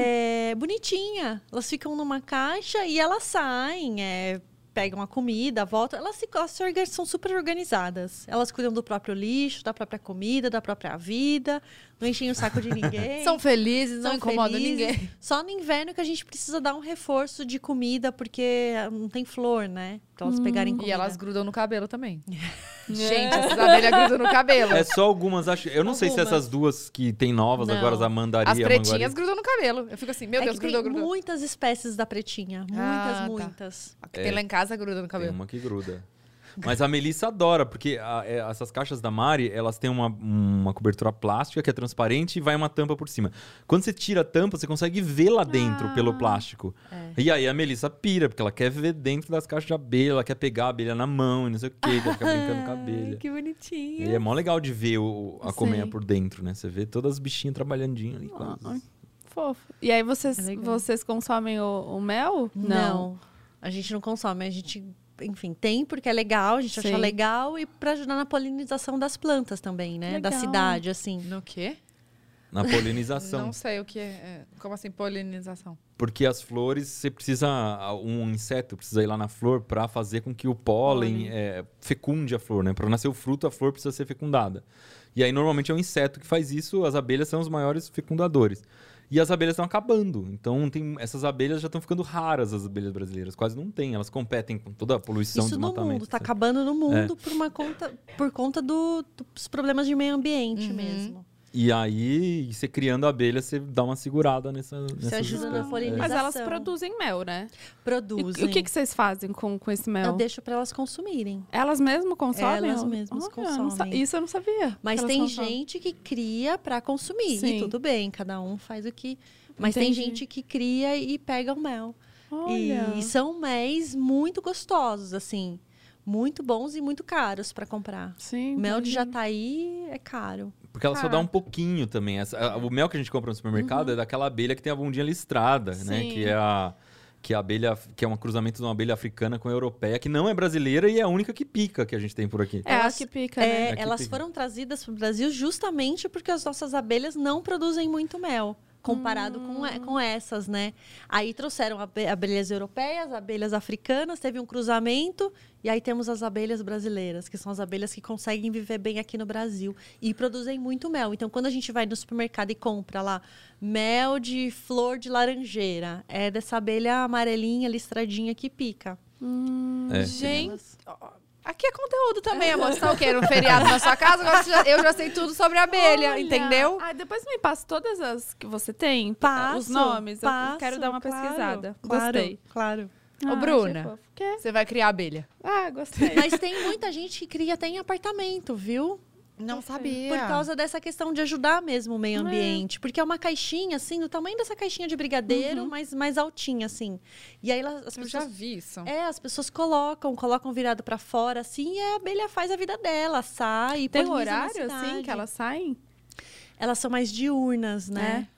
Bonitinha. Elas ficam numa caixa e elas saem, pegam a comida, voltam. Elas são super organizadas. Elas cuidam do próprio lixo, da própria comida, da própria vida. Não enchem o saco de ninguém. São felizes, não incomodam ninguém. Só no inverno que a gente precisa dar um reforço de comida, porque não tem flor, né? Pra elas pegarem comida. E elas grudam no cabelo também. Gente, essas abelhas grudam no cabelo. É só algumas, acho. Eu não sei se essas duas que tem novas agora, a mandaria. As pretinhas grudam no cabelo. Eu fico assim, meu Deus, grudou. Muitas espécies da pretinha. Muitas, muitas. A que tem lá em casa gruda no cabelo. Tem uma que gruda. Mas a Melissa adora, porque essas caixas da Mari, elas têm uma cobertura plástica que é transparente e vai uma tampa por cima. Quando você tira a tampa, você consegue ver lá dentro pelo plástico. É. E aí a Melissa pira, porque ela quer ver dentro das caixas de abelha, ela quer pegar a abelha na mão e não sei o quê, ela fica brincando com a abelha. Que bonitinho. E é mó legal de ver a colmeia por dentro, né? Você vê todas as bichinhas trabalhandinho ali. Fofo. E aí vocês consomem o mel? Não. A gente não consome, a gente... Enfim, tem, porque é legal, a gente acha legal. E para ajudar na polinização das plantas também, né? Legal. Da cidade, assim. No quê? Na polinização. Não sei o que é. Como assim, polinização? Porque as flores, você precisa... Um inseto precisa ir lá na flor para fazer com que o pólen fecunde a flor, né? Para nascer o fruto, a flor precisa ser fecundada. E aí, normalmente, é um inseto que faz isso. As abelhas são os maiores fecundadores. E as abelhas estão acabando. Então, essas abelhas já estão ficando raras, as abelhas brasileiras. Quase não tem. Elas competem com toda a poluição do matamento. Isso está acabando no mundo por conta dos problemas de meio ambiente mesmo. E aí, você criando abelha, você dá uma segurada nessas Você ajuda na polinização. Mas elas produzem mel, né? Produzem. E o que vocês fazem com esse mel? Eu deixo para elas consumirem. Elas mesmas consomem? Elas mesmas consomem. Isso eu não sabia. Mas tem gente que cria para consumir. Sim. E tudo bem, cada um faz o que... Mas tem gente que cria e pega o mel. Olha. E são méis muito gostosos, assim. Muito bons e muito caros para comprar. Sim, mel de jataí é caro. Porque ela só dá um pouquinho também. O mel que a gente compra no supermercado é daquela abelha que tem a bundinha listrada, né? Que é a abelha, que é um cruzamento de uma abelha africana com a europeia, que não é brasileira e é a única que pica que a gente tem por aqui. É a que pica, né? Elas foram trazidas para o Brasil justamente porque as nossas abelhas não produzem muito mel. Comparado com essas, né? Aí trouxeram abelhas europeias, abelhas africanas, teve um cruzamento. E aí temos as abelhas brasileiras, que são as abelhas que conseguem viver bem aqui no Brasil. E produzem muito mel. Então, quando a gente vai no supermercado e compra lá mel de flor de laranjeira, é dessa abelha amarelinha, listradinha que pica. Gente... Aqui é conteúdo também, amor. Você tá o quê? No feriado na sua casa? Eu já sei tudo sobre a abelha, entendeu? Ah, depois me passa todas as que você tem. Os nomes. Eu quero dar uma pesquisada. Gostei. Claro. Ô, Bruna, você vai criar abelha. Ah, gostei. Mas tem muita gente que cria até em apartamento, viu? Não sabia. Por causa dessa questão de ajudar mesmo o meio ambiente. Porque é uma caixinha, assim, do tamanho dessa caixinha de brigadeiro, mas mais altinha, assim. E aí as pessoas já vi isso. As pessoas colocam virado pra fora, assim, e a abelha faz a vida dela, sai. Tem horário, assim, que elas saem? Elas são mais diurnas, né?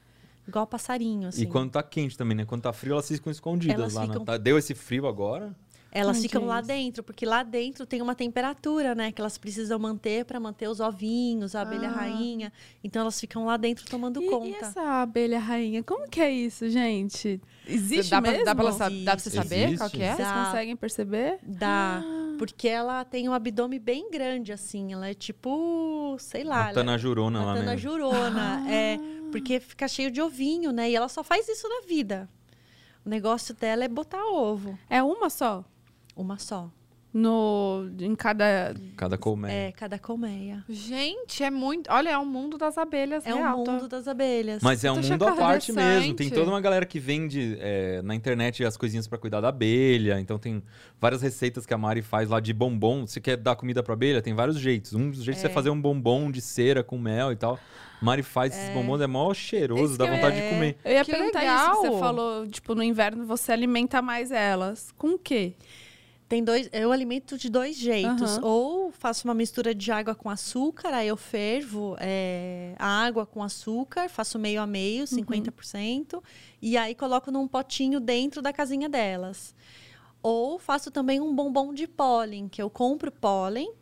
Igual passarinho, assim. E quando tá quente também, né? Quando tá frio, elas ficam escondidas Deu esse frio agora? Elas ficam lá dentro, porque lá dentro tem uma temperatura, né? Que elas precisam manter para manter os ovinhos, a abelha rainha. Então, elas ficam lá dentro tomando conta. E essa abelha rainha, como que é isso, gente? Existe mesmo? Dá pra você saber qual que é? Vocês conseguem perceber? Dá. Porque ela tem um abdômen bem grande, assim. Ela é tipo, sei lá... Tanajurona lá mesmo. Tanajurona, porque fica cheio de ovinho, né? E ela só faz isso na vida. O negócio dela é botar ovo. É uma só? Uma só. Em cada colmeia. É, cada colmeia. Gente, é muito... Olha, é um mundo das abelhas. É um mundo das abelhas. Mas é um mundo à parte mesmo. Tem toda uma galera que vende na internet as coisinhas para cuidar da abelha. Então, tem várias receitas que a Mari faz lá de bombom. Você quer dar comida para abelha? Tem vários jeitos. Um dos jeitos é fazer um bombom de cera com mel e tal. Mari faz esses bombons, é mó cheiroso, dá vontade de comer. Eu ia perguntar isso que você falou. Tipo, no inverno você alimenta mais elas. Com o quê? Eu alimento de dois jeitos. Ou faço uma mistura de água com açúcar, aí eu fervo a água com açúcar, faço meio a meio, 50%. E aí coloco num potinho dentro da casinha delas. Ou faço também um bombom de pólen, que eu compro pólen,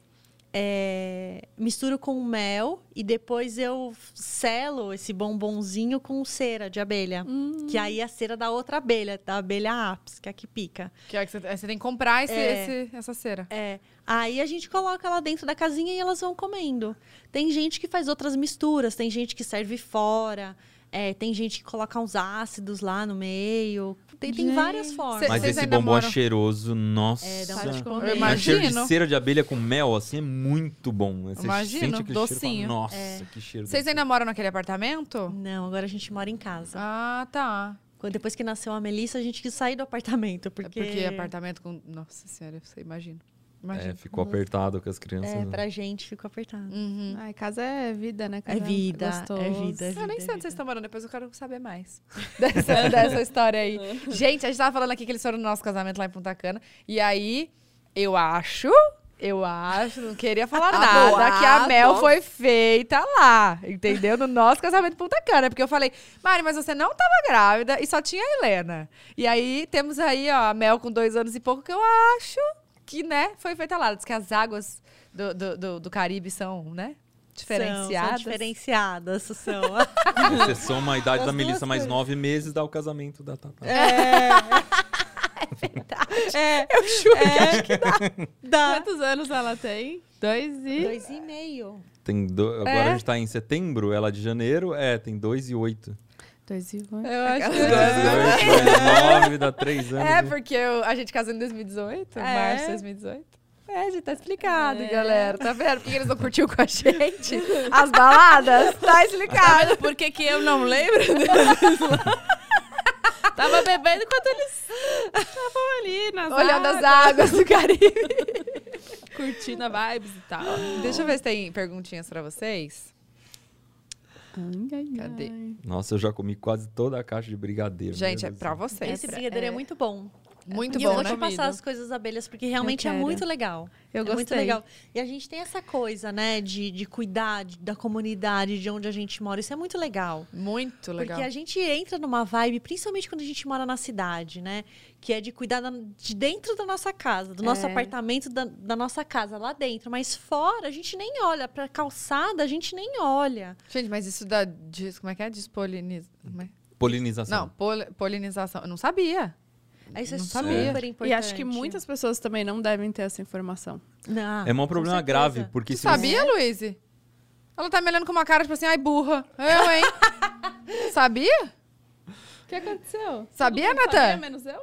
misturo com mel e depois eu selo esse bombonzinho com cera de abelha. Que aí é a cera da outra abelha, da abelha apis, que é a que pica. Que é que você tem que comprar essa cera. Aí a gente coloca lá dentro da casinha e elas vão comendo. Tem gente que faz outras misturas, tem gente que serve fora... tem gente que coloca uns ácidos lá no meio. Tem várias formas. Mas esse bombom é cheiroso, nossa. Dá vontade de comer. Mas cheiro de cera de abelha com mel, assim, é muito bom. Você sente docinho. Nossa, que cheiro. Vocês ainda moram naquele apartamento? Não, agora a gente mora em casa. Ah, tá. Depois que nasceu a Melissa, a gente quis sair do apartamento. Porque apartamento com... Nossa senhora, você imagina. Imagina. Ficou apertado com as crianças. É, né? Pra gente ficou apertado. Uhum. Ai, casa é vida, né? Casa é vida, é vida. Eu nem sei onde vocês estão morando, depois eu quero saber mais dessa história aí. Gente, a gente tava falando aqui que eles foram no nosso casamento lá em Punta Cana. E aí, eu acho, não queria falar nada, boa, que a Mel foi feita lá, entendeu? No nosso casamento de Punta Cana. Porque eu falei, Mari, mas você não tava grávida e só tinha a Helena. E aí, temos aí, ó, a Mel com 2 anos e pouco, que eu acho que, né, foi feita lá. Diz que as águas do Caribe são, né, diferenciadas. São diferenciadas, são. Você soma a idade da Melissa mais 9 meses, dá o casamento da Tata. É verdade. Eu juro que acho que dá. Quantos anos ela tem? 2 e meio. Tem agora a gente tá em setembro, ela de janeiro, tem 2 e 8. 2 e 8. Eu acho que 2 e 8, 2 e 9, dá 3 anos. É, porque a gente casou em 2018, março de 2018. É, gente, tá explicado, galera. Tá vendo? Por que eles não curtiam com a gente? As baladas? Tá explicado. Tá, por que eu não lembro? Tava bebendo enquanto eles estavam ali nas águas. Olhando as águas do Caribe. Curtindo a vibes e tal. Deixa eu ver se tem perguntinhas pra vocês. Cadê? Nossa, eu já comi quase toda a caixa de brigadeiro. Gente, é pra vocês. Esse brigadeiro é muito bom. Muito bom, né? E eu vou te passar as coisas das abelhas, porque realmente é muito legal. Eu gostei. Muito legal. E a gente tem essa coisa, né, de cuidar da comunidade, de onde a gente mora. Isso é muito legal. Muito legal. Porque a gente entra numa vibe, principalmente quando a gente mora na cidade, né? Que é de cuidar de dentro da nossa casa, do nosso apartamento, da nossa casa, lá dentro. Mas fora, a gente nem olha. Pra calçada, a gente nem olha. Gente, mas isso dá... Como é que é? Polinização. Não, polinização. Eu não sabia. Isso é super importante. E acho que muitas pessoas também não devem ter essa informação. Não, é um problema grave. Porque tu sabia, Luiz? Ela tá me olhando com uma cara tipo assim, ai, burra. Eu, hein? Sabia? O que aconteceu? Sabia, Natan? Sabia, menos eu?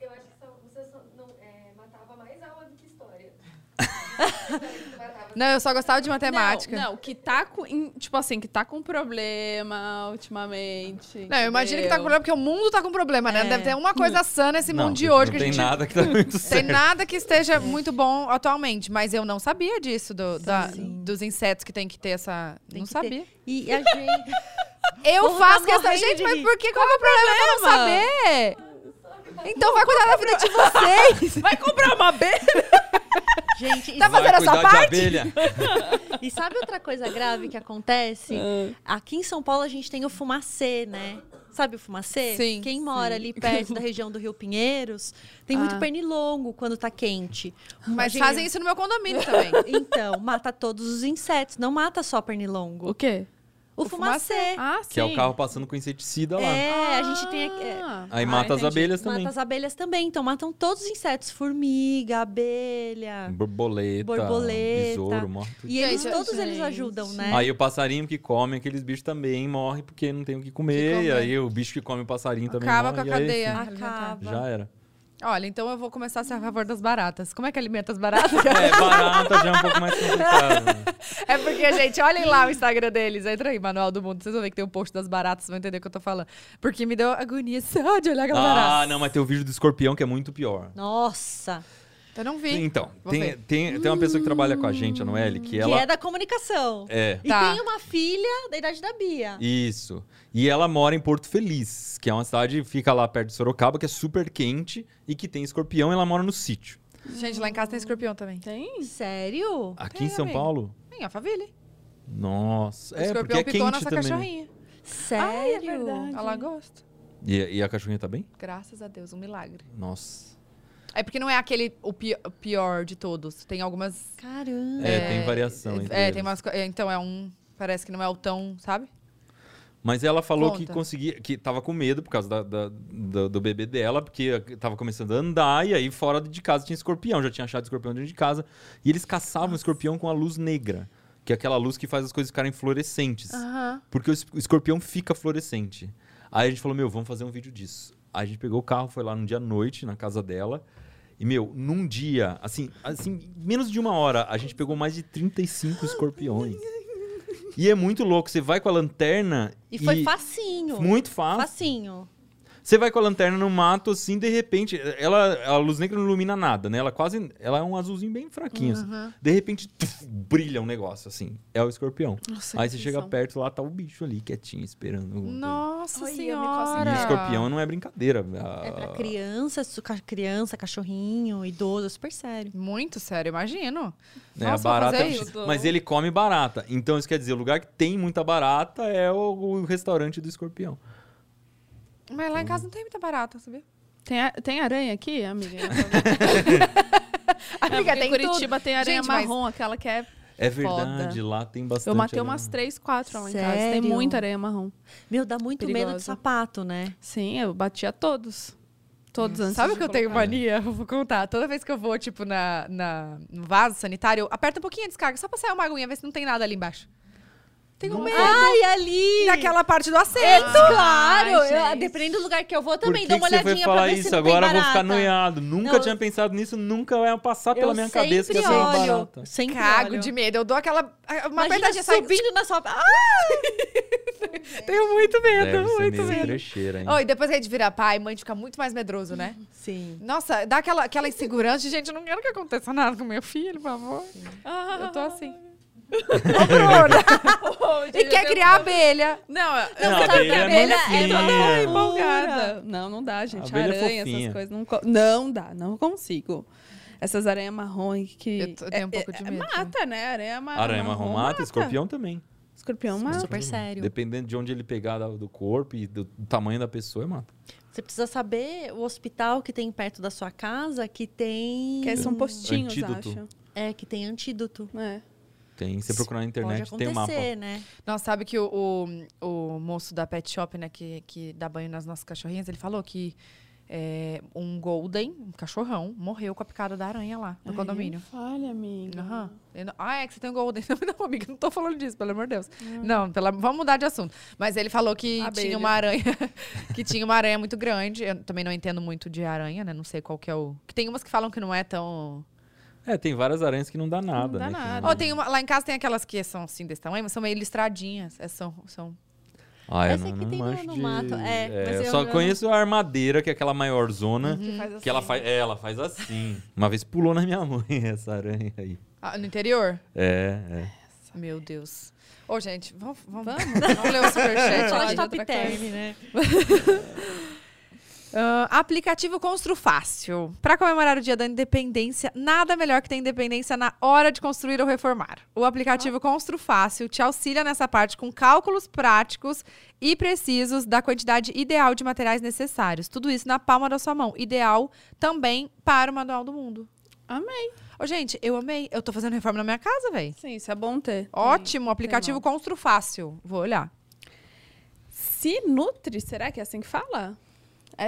Eu acho que você matava mais aula do que história. Não, eu só gostava de matemática. Não, que tá com... Tipo assim, que tá com problema ultimamente. Não, eu imagino que tá com problema, porque o mundo tá com problema, né? Deve ter uma coisa sã nesse mundo de hoje. Não tem nada que tá muito certo. Tem nada que esteja muito bom atualmente. Mas eu não sabia disso, dos insetos que tem que ter essa... Não sabia. E a gente... Eu faço que essa... Gente, mas por que? Qual é o problema que eu não saber? Então vai cuidar da vida de vocês. Vai comprar uma abelha. Gente, tá fazendo a sua parte? E sabe outra coisa grave que acontece? Aqui em São Paulo a gente tem o fumacê, né? Sabe o fumacê? Sim. Quem mora ali perto da região do Rio Pinheiros tem muito pernilongo quando tá quente. Mas fazem isso no meu condomínio também. Então, mata todos os insetos, não mata só pernilongo. O quê? O fumacê. Ah, sim. Que é o carro passando com inseticida lá. A gente tem... Aí mata as abelhas também. Mata as abelhas também. Então, matam todos os insetos. Formiga, abelha... Borboleta. Besouro, morre tudo. E todos eles ajudam, né? Aí o passarinho que come aqueles bichos também morre, porque não tem o que comer. E aí o bicho que come o passarinho também morre. Acaba com a cadeia. Acaba. Já era. Olha, então eu vou começar a ser a favor das baratas. Como é que alimenta as baratas? Barata já é um pouco mais complicado. É porque, gente, olhem lá o Instagram deles. Entra aí, Manual do Mundo. Vocês vão ver que tem um post das baratas, vão entender o que eu tô falando. Porque me deu agonia só de olhar aquela barata. Não, mas tem o vídeo do escorpião que é muito pior. Nossa! Eu não vi. Então, tem uma pessoa que trabalha com a gente, a Noelle, que é da comunicação. É. E tem uma filha da idade da Bia. Isso. E ela mora em Porto Feliz, que é uma cidade que fica lá perto de Sorocaba, que é super quente e que tem escorpião, e ela mora no sítio. Gente, lá em casa tem escorpião também. Tem? Sério? Aqui em São Paulo? Tem, Alphaville. Nossa. O escorpião pitou a nossa cachorrinha. Sério? É verdade. Ela gosta. E a cachorrinha tá bem? Graças a Deus, um milagre. Nossa. É porque não é aquele o pior de todos. Tem algumas... Caramba! Tem variação entre eles. Tem umas... Então é um... Parece que não é o tão, sabe? Mas ela falou que conseguia... Que tava com medo por causa do bebê dela, porque tava começando a andar, e aí fora de casa tinha escorpião. Já tinha achado escorpião dentro de casa. E eles caçavam escorpião com a luz negra. Que é aquela luz que faz as coisas ficarem fluorescentes. Porque o escorpião fica fluorescente. Aí a gente falou, vamos fazer um vídeo disso. Aí a gente pegou o carro, foi lá num dia à noite, na casa dela. E, num dia, assim, menos de 1 hora, a gente pegou mais de 35 escorpiões. E é muito louco. Você vai com a lanterna... E foi facinho. Muito fácil. Facinho. Você vai com a lanterna no mato, assim, de repente... a luz negra não ilumina nada, né? Ela é um azulzinho bem fraquinho, assim. De repente, tuf, brilha um negócio, assim. É o escorpião. Nossa, aí você chega perto, lá tá o bicho ali, quietinho, esperando. Nossa Senhora! E escorpião não é brincadeira. É pra criança, cachorrinho, idoso, super sério. Muito sério, imagino. É, nossa, a barata... Mas ele come barata. Então, isso quer dizer, o lugar que tem muita barata é o restaurante do escorpião. Mas lá em casa não tem muita barata, sabia? Tem aranha aqui, amiga? Amiga, tem Curitiba tudo. Tem aranha, gente, marrom, mas... aquela que é verdade, lá tem bastante. Eu matei aranha. Umas 4 lá em casa. Tem muita aranha marrom. Meu, dá muito medo de sapato, né? Sim, eu batia todos. Todos. Sabe o que eu tenho mania? Eu vou contar. Toda vez que eu vou, tipo, no vaso sanitário, eu aperto um pouquinho a descarga, só pra sair uma aguinha, ver se não tem nada ali embaixo. Tenho medo. Ai, ali! Naquela parte do assento! Claro! Ai, dependendo do lugar que eu vou, também dou uma olhadinha pra ver se não tem barata. Agora eu vou ficar noiado. Nunca tinha pensado nisso, nunca vai passar pela minha cabeça que eu sou uma barata. Sempre cago de medo. Eu dou aquela... Uma apertadinha subindo na sua... Ah! Tenho muito medo, muito medo. E depois que a gente vira pai, mãe fica muito mais medroso, né? Sim. Nossa, dá aquela insegurança de, gente, eu não quero que aconteça nada com meu filho, por favor. Eu tô assim. E quer criar abelha. Não, abelha, abelha é toda empolgada. Não dá, gente. Aranha, essas coisas. Não dá, não consigo. Essas aranhas marrons que... Eu tenho um pouco de medo. Mata, né? Aranha marrom. Aranha marrom mata, escorpião também. Escorpião mata. Super sério. Dependendo de onde ele pegar do corpo e do tamanho da pessoa, mata. Você precisa saber o hospital que tem perto da sua casa, que tem... Que são postinhos, acho. É, que tem antídoto. É. Você procurar na internet, tem um mapa. Né? Nossa, sabe que o moço da Pet Shop, né, que dá banho nas nossas cachorrinhas, ele falou que um golden, um cachorrão, morreu com a picada da aranha lá no condomínio. Olha, amiga. Ah, é que você tem um golden. Não, amiga, não tô falando disso, pelo amor de Deus. Não, vamos mudar de assunto. Mas ele falou que tinha uma aranha, que tinha uma aranha muito grande. Eu também não entendo muito de aranha, né? Não sei qual que é o... Tem umas que falam que não é tão... tem várias aranhas que não dá nada, né? Não... tem uma, lá em casa tem aquelas que são assim desse tamanho, mas são meio listradinhas. Eu não, que não manjo no mato. Eu conheço a armadeira, que é aquela maior zona. Que faz assim. Ela faz assim. Uma vez pulou na minha mãe essa aranha aí. No interior? Meu Deus. Ô, gente, vamos ler o superchat. Fala de top term, né? Aplicativo Constru Fácil. Para comemorar o dia da independência, nada melhor que ter independência na hora de construir ou reformar. O aplicativo Constru Fácil te auxilia nessa parte com cálculos práticos e precisos da quantidade ideal de materiais necessários. Tudo isso na palma da sua mão. Ideal também para o Manual do Mundo. Amei. Gente, eu amei. Eu tô fazendo reforma na minha casa, velho. Sim, isso é bom ter. Ótimo. Aplicativo Constru Fácil. Vou olhar. Se nutre, será que é assim que fala?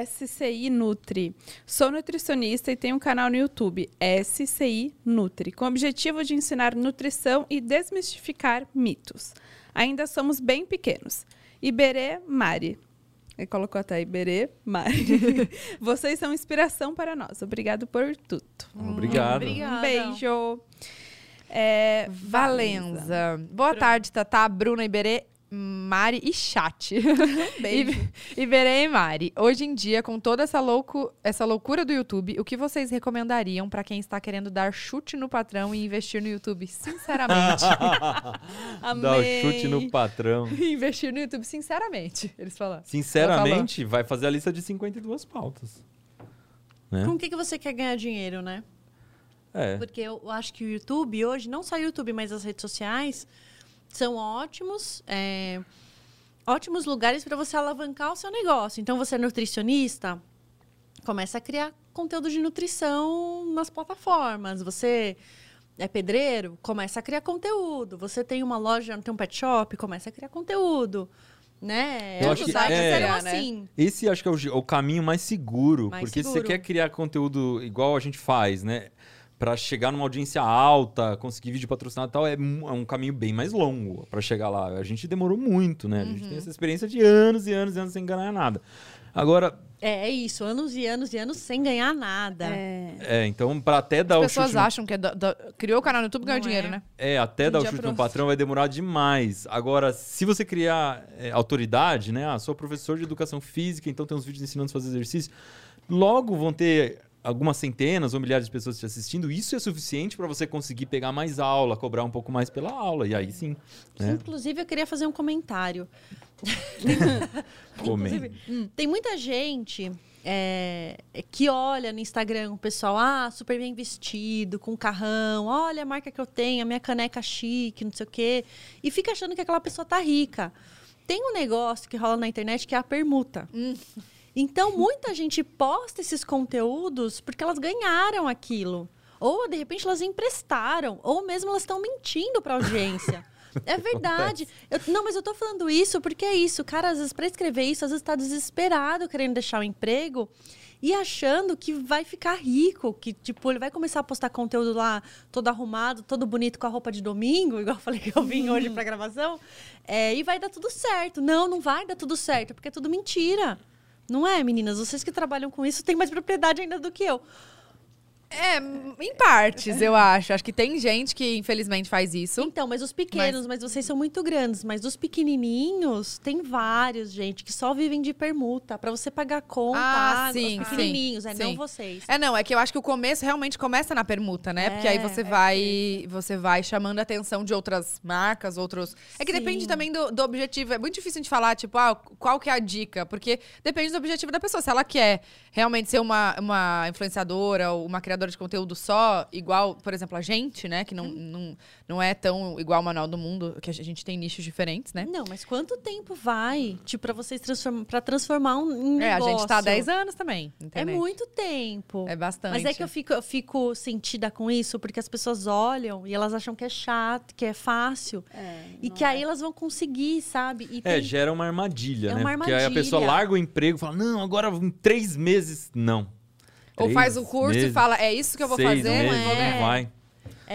SCI Nutri. Sou nutricionista e tenho um canal no YouTube, SCI Nutri, com o objetivo de ensinar nutrição e desmistificar mitos. Ainda somos bem pequenos. Iberê Mari. Ele colocou até Iberê Mari. Vocês são inspiração para nós. Obrigado por tudo. Obrigado. Um beijo. Valenza. Boa tarde, Tatá, Bruna, Iberê Mari e chat. Beijo. Iberê e Mari. Hoje em dia, com toda essa loucura do YouTube, o que vocês recomendariam para quem está querendo dar chute no patrão e investir no YouTube? Sinceramente. Amei. Dar o chute no patrão. Investir no YouTube, sinceramente. Eles falaram. Sinceramente, vai fazer a lista de 52 pautas. Né? Com o que você quer ganhar dinheiro, né? Porque eu acho que o YouTube hoje, não só o YouTube, mas as redes sociais... São ótimos lugares para você alavancar o seu negócio. Então, você é nutricionista, começa a criar conteúdo de nutrição nas plataformas. Você é pedreiro, começa a criar conteúdo. Você tem uma loja, tem um pet shop, começa a criar conteúdo. Né? Eu acho que assim. Esse acho que é o caminho mais seguro. Porque se você quer criar conteúdo igual a gente faz, né? Para chegar numa audiência alta, conseguir vídeo patrocinado e tal, é um caminho bem mais longo para chegar lá. A gente demorou muito, né? A gente tem essa experiência de anos e anos e anos sem ganhar nada. Agora... É isso, anos e anos e anos sem ganhar nada. É então para até dar o chute... As pessoas acham que criou o canal no YouTube e ganhou dinheiro, né? É, até dar o chute no patrão vai demorar demais. Agora, se você criar autoridade, né? Ah, sou professor de educação física, então tem uns vídeos ensinando a fazer exercício. Logo vão ter algumas centenas ou milhares de pessoas te assistindo. Isso é suficiente para você conseguir pegar mais aula, cobrar um pouco mais pela aula. E aí sim... Né? Inclusive, eu queria fazer um comentário... Tem muita gente que olha no Instagram o pessoal, super bem vestido, com carrão, olha a marca que eu tenho, a minha caneca chique, não sei o quê, e fica achando que aquela pessoa tá rica. Tem um negócio que rola na internet que é a permuta. Então muita gente posta esses conteúdos porque elas ganharam aquilo, ou de repente elas emprestaram, ou mesmo elas estão mentindo para a audiência. É verdade. Não, mas eu tô falando isso porque é isso. Cara, às vezes, pra escrever isso, às vezes tá desesperado, querendo deixar o emprego e achando que vai ficar rico. Que, tipo, ele vai começar a postar conteúdo lá todo arrumado, todo bonito, com a roupa de domingo, igual eu falei que eu vim hoje pra gravação. E vai dar tudo certo. Não, não vai dar tudo certo, porque é tudo mentira. Não é, meninas? Vocês que trabalham com isso têm mais propriedade ainda do que eu. Em partes, eu acho. Acho que tem gente que, infelizmente, faz isso. Então, mas os pequenos, mas vocês são muito grandes. Mas os pequenininhos, tem vários, gente, que só vivem de permuta. Pra você pagar conta, sim, os pequenininhos, sim. Não vocês. Não, é que eu acho que o começo realmente começa na permuta, né? Porque aí você vai chamando a atenção de outras marcas, outros... É que depende também do objetivo. É muito difícil a gente falar, tipo, qual que é a dica? Porque depende do objetivo da pessoa. Se ela quer realmente ser uma influenciadora ou uma criadora de conteúdo só, igual, por exemplo, a gente, né? Que não é tão igual o Manual do Mundo, que a gente tem nichos diferentes, né? Não, mas quanto tempo vai, tipo, pra vocês transformar um negócio? A gente tá há 10 anos também, internet. É muito tempo. É bastante. Mas é que eu fico sentida com isso, porque as pessoas olham e elas acham que é chato, que é fácil. E que aí elas vão conseguir, sabe? E gera uma armadilha, né? Uma armadilha. Porque aí a pessoa larga o emprego e fala, não, agora em 3 meses, não. Ou faz o curso e fala, é isso que eu vou fazer, não vai.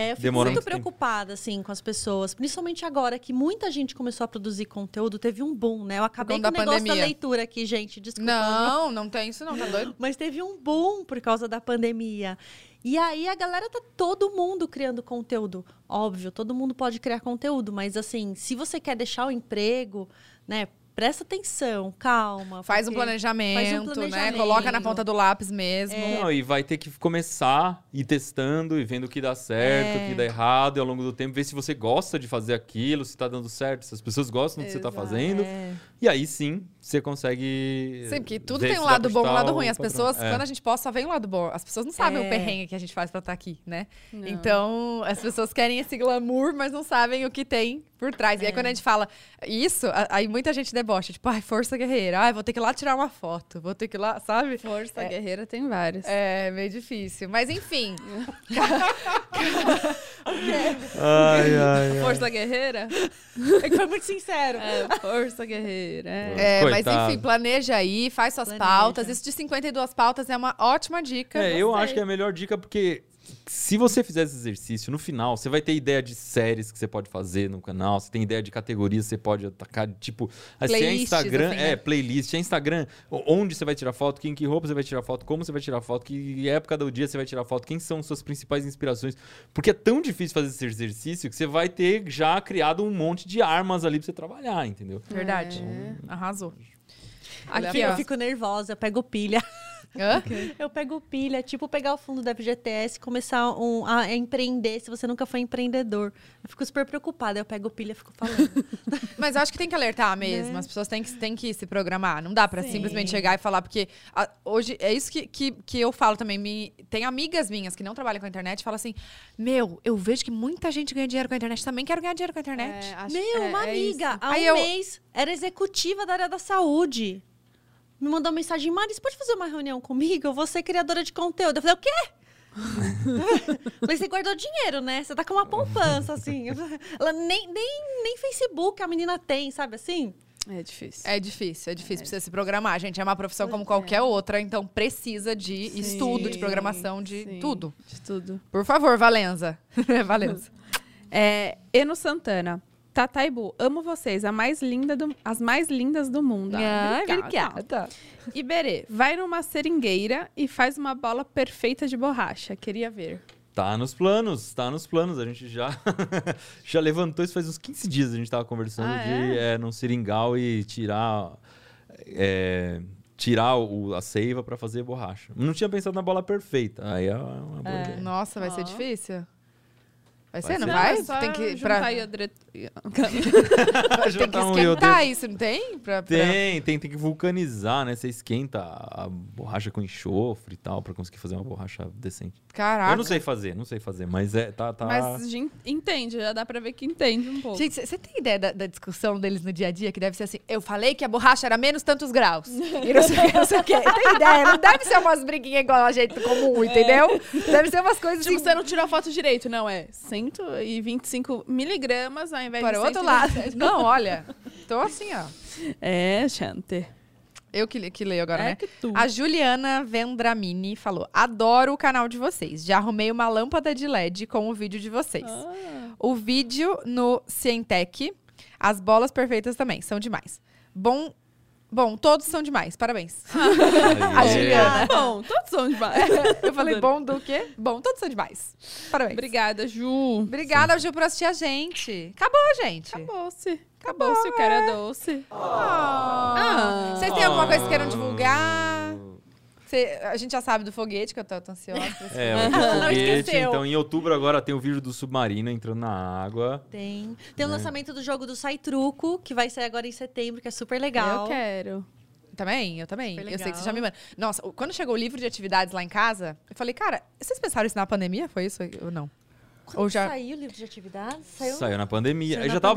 Eu fico muito preocupada, assim, com as pessoas. Principalmente agora, que muita gente começou a produzir conteúdo. Teve um boom, né? Eu acabei com o negócio da leitura aqui, gente. Desculpa. Não, não tem isso não, tá doido? Mas teve um boom por causa da pandemia. E aí a galera tá todo mundo criando conteúdo. Óbvio, todo mundo pode criar conteúdo. Mas, assim, se você quer deixar o emprego, né... Presta atenção, calma. Faz um planejamento, né? Coloca na ponta do lápis mesmo. Não, e vai ter que começar ir testando e vendo o que dá certo, o que dá errado. E ao longo do tempo, ver se você gosta de fazer aquilo, se tá dando certo, se as pessoas gostam do que você tá fazendo. E aí sim, você consegue... Sim, porque tudo tem um lado bom e um lado ruim. As pessoas, quando a gente posta, só vem um lado bom. As pessoas não sabem o perrengue que a gente faz pra estar aqui, né? Não. Então, as pessoas querem esse glamour, mas não sabem o que tem por trás. E aí, quando a gente fala isso, aí muita gente deve tipo, força guerreira. Vou ter que ir lá tirar uma foto. Vou ter que ir lá, sabe? Força guerreira tem vários. Meio difícil. Mas, enfim. Força guerreira? É que foi muito sincero. Força guerreira. Mas, enfim, planeja aí, faz suas pautas. Isso de 52 pautas é uma ótima dica. Eu acho que é a melhor dica, porque... Se você fizer esse exercício, no final, você vai ter ideia de séries que você pode fazer no canal, você tem ideia de categorias que você pode atacar, tipo... Playlists, se é Instagram, assim, playlist. Se é Instagram, onde você vai tirar foto, em que roupa você vai tirar foto, como você vai tirar foto, que época do dia você vai tirar foto, quem são suas principais inspirações. Porque é tão difícil fazer esse exercício que você vai ter já criado um monte de armas ali pra você trabalhar, entendeu? Verdade. Então... Arrasou. Aqui eu fico nervosa, eu pego pilha. Eu pego pilha, tipo pegar o fundo da FGTS e começar a empreender, se você nunca foi empreendedor. Eu fico super preocupada, eu pego pilha e fico falando. Mas eu acho que tem que alertar mesmo, as pessoas têm que se programar. Não dá pra simplesmente chegar e falar, porque hoje é isso que eu falo também. Tem amigas minhas que não trabalham com a internet e falam assim, meu, eu vejo que muita gente ganha dinheiro com a internet, também quero ganhar dinheiro com a internet. Uma amiga, há um mês, era executiva da área da saúde. Me mandou uma mensagem, Mari, você pode fazer uma reunião comigo? Eu vou ser criadora de conteúdo. Eu falei, o quê? Mas você guardou dinheiro, né? Você tá com uma poupança, assim. Ela nem Facebook a menina tem, sabe assim? É difícil. É difícil. Precisa se programar, gente. É uma profissão como qualquer outra, então precisa de estudo, de programação, de tudo. De tudo. Por favor, Valenza. Valenza. Eno Santana. Tataibu, amo vocês, as mais lindas do mundo. Ah, obrigada. Iberê, vai numa seringueira e faz uma bola perfeita de borracha. Queria ver. Tá nos planos, tá nos planos. A gente já levantou isso faz uns 15 dias. A gente tava conversando num seringal e tirar... tirar a seiva para fazer borracha. Não tinha pensado na bola perfeita. Aí é uma boa ideia. Nossa, vai ser difícil? Vai ser, não vai? Só tem que juntar tem que esquentar isso, não tem? Tem que vulcanizar, né? Você esquenta a borracha com enxofre e tal, pra conseguir fazer uma borracha decente. Caraca. Eu não sei fazer, mas tá... Mas entende, já dá pra ver que entende um pouco. Gente, você tem ideia da discussão deles no dia a dia? Que deve ser assim, eu falei que a borracha era menos tantos graus. E não sei o que. Tem ideia? Não deve ser umas briguinhas igual a gente comum, entendeu? Deve ser umas coisas tipo, assim... Você não tirou a foto direito, não é? 125 miligramas ao invés de 125. Para o outro lado. Não, olha. Tô assim, ó. É, Chante. Eu que leio agora, né? A Juliana Vendramini falou: adoro o canal de vocês. Já arrumei uma lâmpada de LED com o vídeo de vocês. Ah. O vídeo no Cientec. As bolas perfeitas também. São demais. Bom, todos são demais. Parabéns. A Juliana. Bom, todos são demais. Eu falei bom do quê? Bom, todos são demais. Parabéns. Obrigada, Ju. Obrigada, Ju, por assistir a gente. Acabou, gente. Acabou-se. O cara é doce. Oh. Ah, vocês têm alguma coisa que queiram divulgar? A gente já sabe do foguete, que eu tô ansiosa. O foguete. Então, em outubro agora tem o vídeo do submarino entrando na água. Tem o lançamento do jogo do Sai Truco, que vai sair agora em setembro, que é super legal. Eu quero. Também. Eu sei que você já me manda. Nossa, quando chegou o livro de atividades lá em casa, eu falei, cara, vocês pensaram isso na pandemia? Foi isso ou não? Quando saiu o livro de atividades? Saiu na pandemia. Aí já estava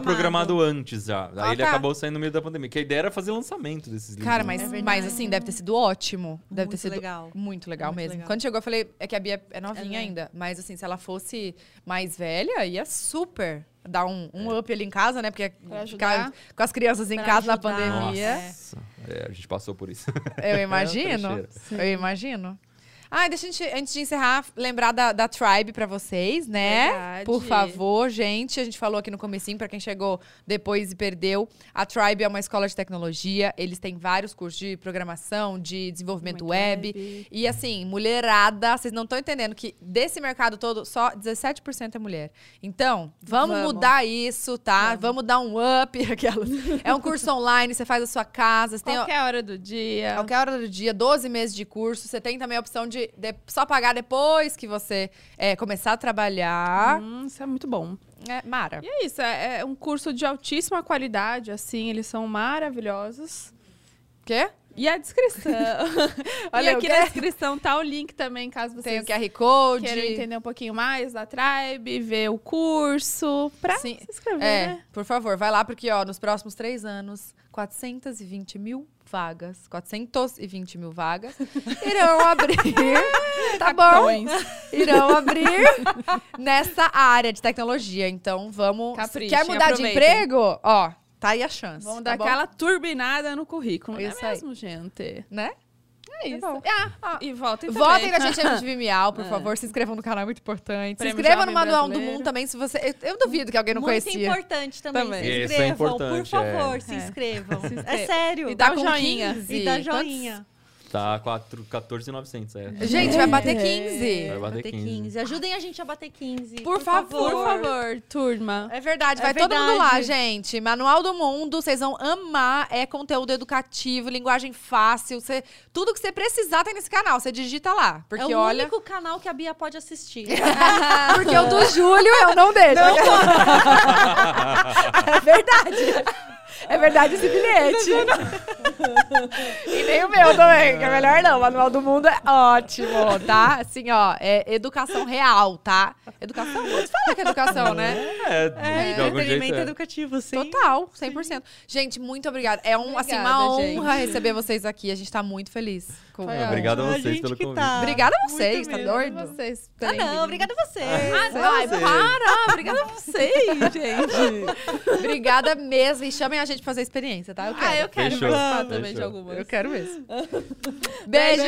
programado antes já. Aí ele acabou saindo no meio da pandemia. Que a ideia era fazer lançamento desses livros. Cara, mas assim, deve ter sido ótimo. Muito legal mesmo. Quando chegou, eu falei, é que a Bia é novinha ainda. Mas assim, se ela fosse mais velha, ia super dar um up ali em casa, né? Porque ficar com as crianças em casa na pandemia. Nossa, a gente passou por isso. Eu imagino. Ah, deixa a gente, antes de encerrar, lembrar da Tribe pra vocês, né? Verdade. Por favor, gente. A gente falou aqui no comecinho, pra quem chegou depois e perdeu. A Tribe é uma escola de tecnologia. Eles têm vários cursos de programação, de desenvolvimento web. E assim, mulherada, vocês não estão entendendo que desse mercado todo, só 17% é mulher. Então, vamos mudar isso, tá? Vamos dar um up. É um curso online, você faz a sua casa. Qualquer hora do dia, 12 meses de curso. Você tem também a opção de só pagar depois que você começar a trabalhar. Isso é muito bom. Mara. E é isso, é um curso de altíssima qualidade, assim, eles são maravilhosos. Quê? E a descrição. Olha, e aqui na descrição tá o link também, caso vocês tem o QR Code. Queiram entender um pouquinho mais da Tribe, ver o curso, pra se inscrever, né? Por favor, vai lá, porque nos próximos 3 anos, 420 mil vagas irão abrir, tá bom? Irão abrir nessa área de tecnologia. Então, vamos... Caprichem, quer mudar de emprego? Ó, tá aí a chance. Vamos dar aquela turbinada no currículo. Isso é mesmo, gente. Né? É isso. E votem na gente no Vimeo, por favor. Se inscrevam no canal, é muito importante. Se inscrevam no Manual do Mundo também, se você... Eu duvido que alguém não conhecia. Muito importante também. Se inscrevam, por favor, se inscrevam. É sério. E dá um joinha. E dá joinha. Tá 14.900, Gente, vai bater 15. Vai bater 15. Ajudem a gente a bater 15. Por favor, turma. É verdade, vai todo mundo lá, gente. Manual do Mundo, vocês vão amar. É conteúdo educativo, linguagem fácil. Tudo que você precisar tem nesse canal. Você digita lá. Porque, olha, é o único canal que a Bia pode assistir. Porque o do Júlio eu não deixo. É verdade. É verdade esse bilhete. E nem o meu também, que é melhor não. O Manual do Mundo é ótimo, tá? Assim, ó, é educação real, tá? Educação? Vamos falar que é educação, né? Entretenimento educativo, sim. Total, 100%. Sim. Gente, muito obrigada. Obrigada, assim, uma honra receber vocês aqui. A gente tá muito feliz. Obrigada a vocês pelo convite. Obrigada a vocês, tá doido? Obrigada a vocês. Obrigada a vocês, gente. Obrigada mesmo. E chamem a gente pra fazer experiência, tá? Eu quero. Eu quero participar também de algumas. Eu quero mesmo. Beijo!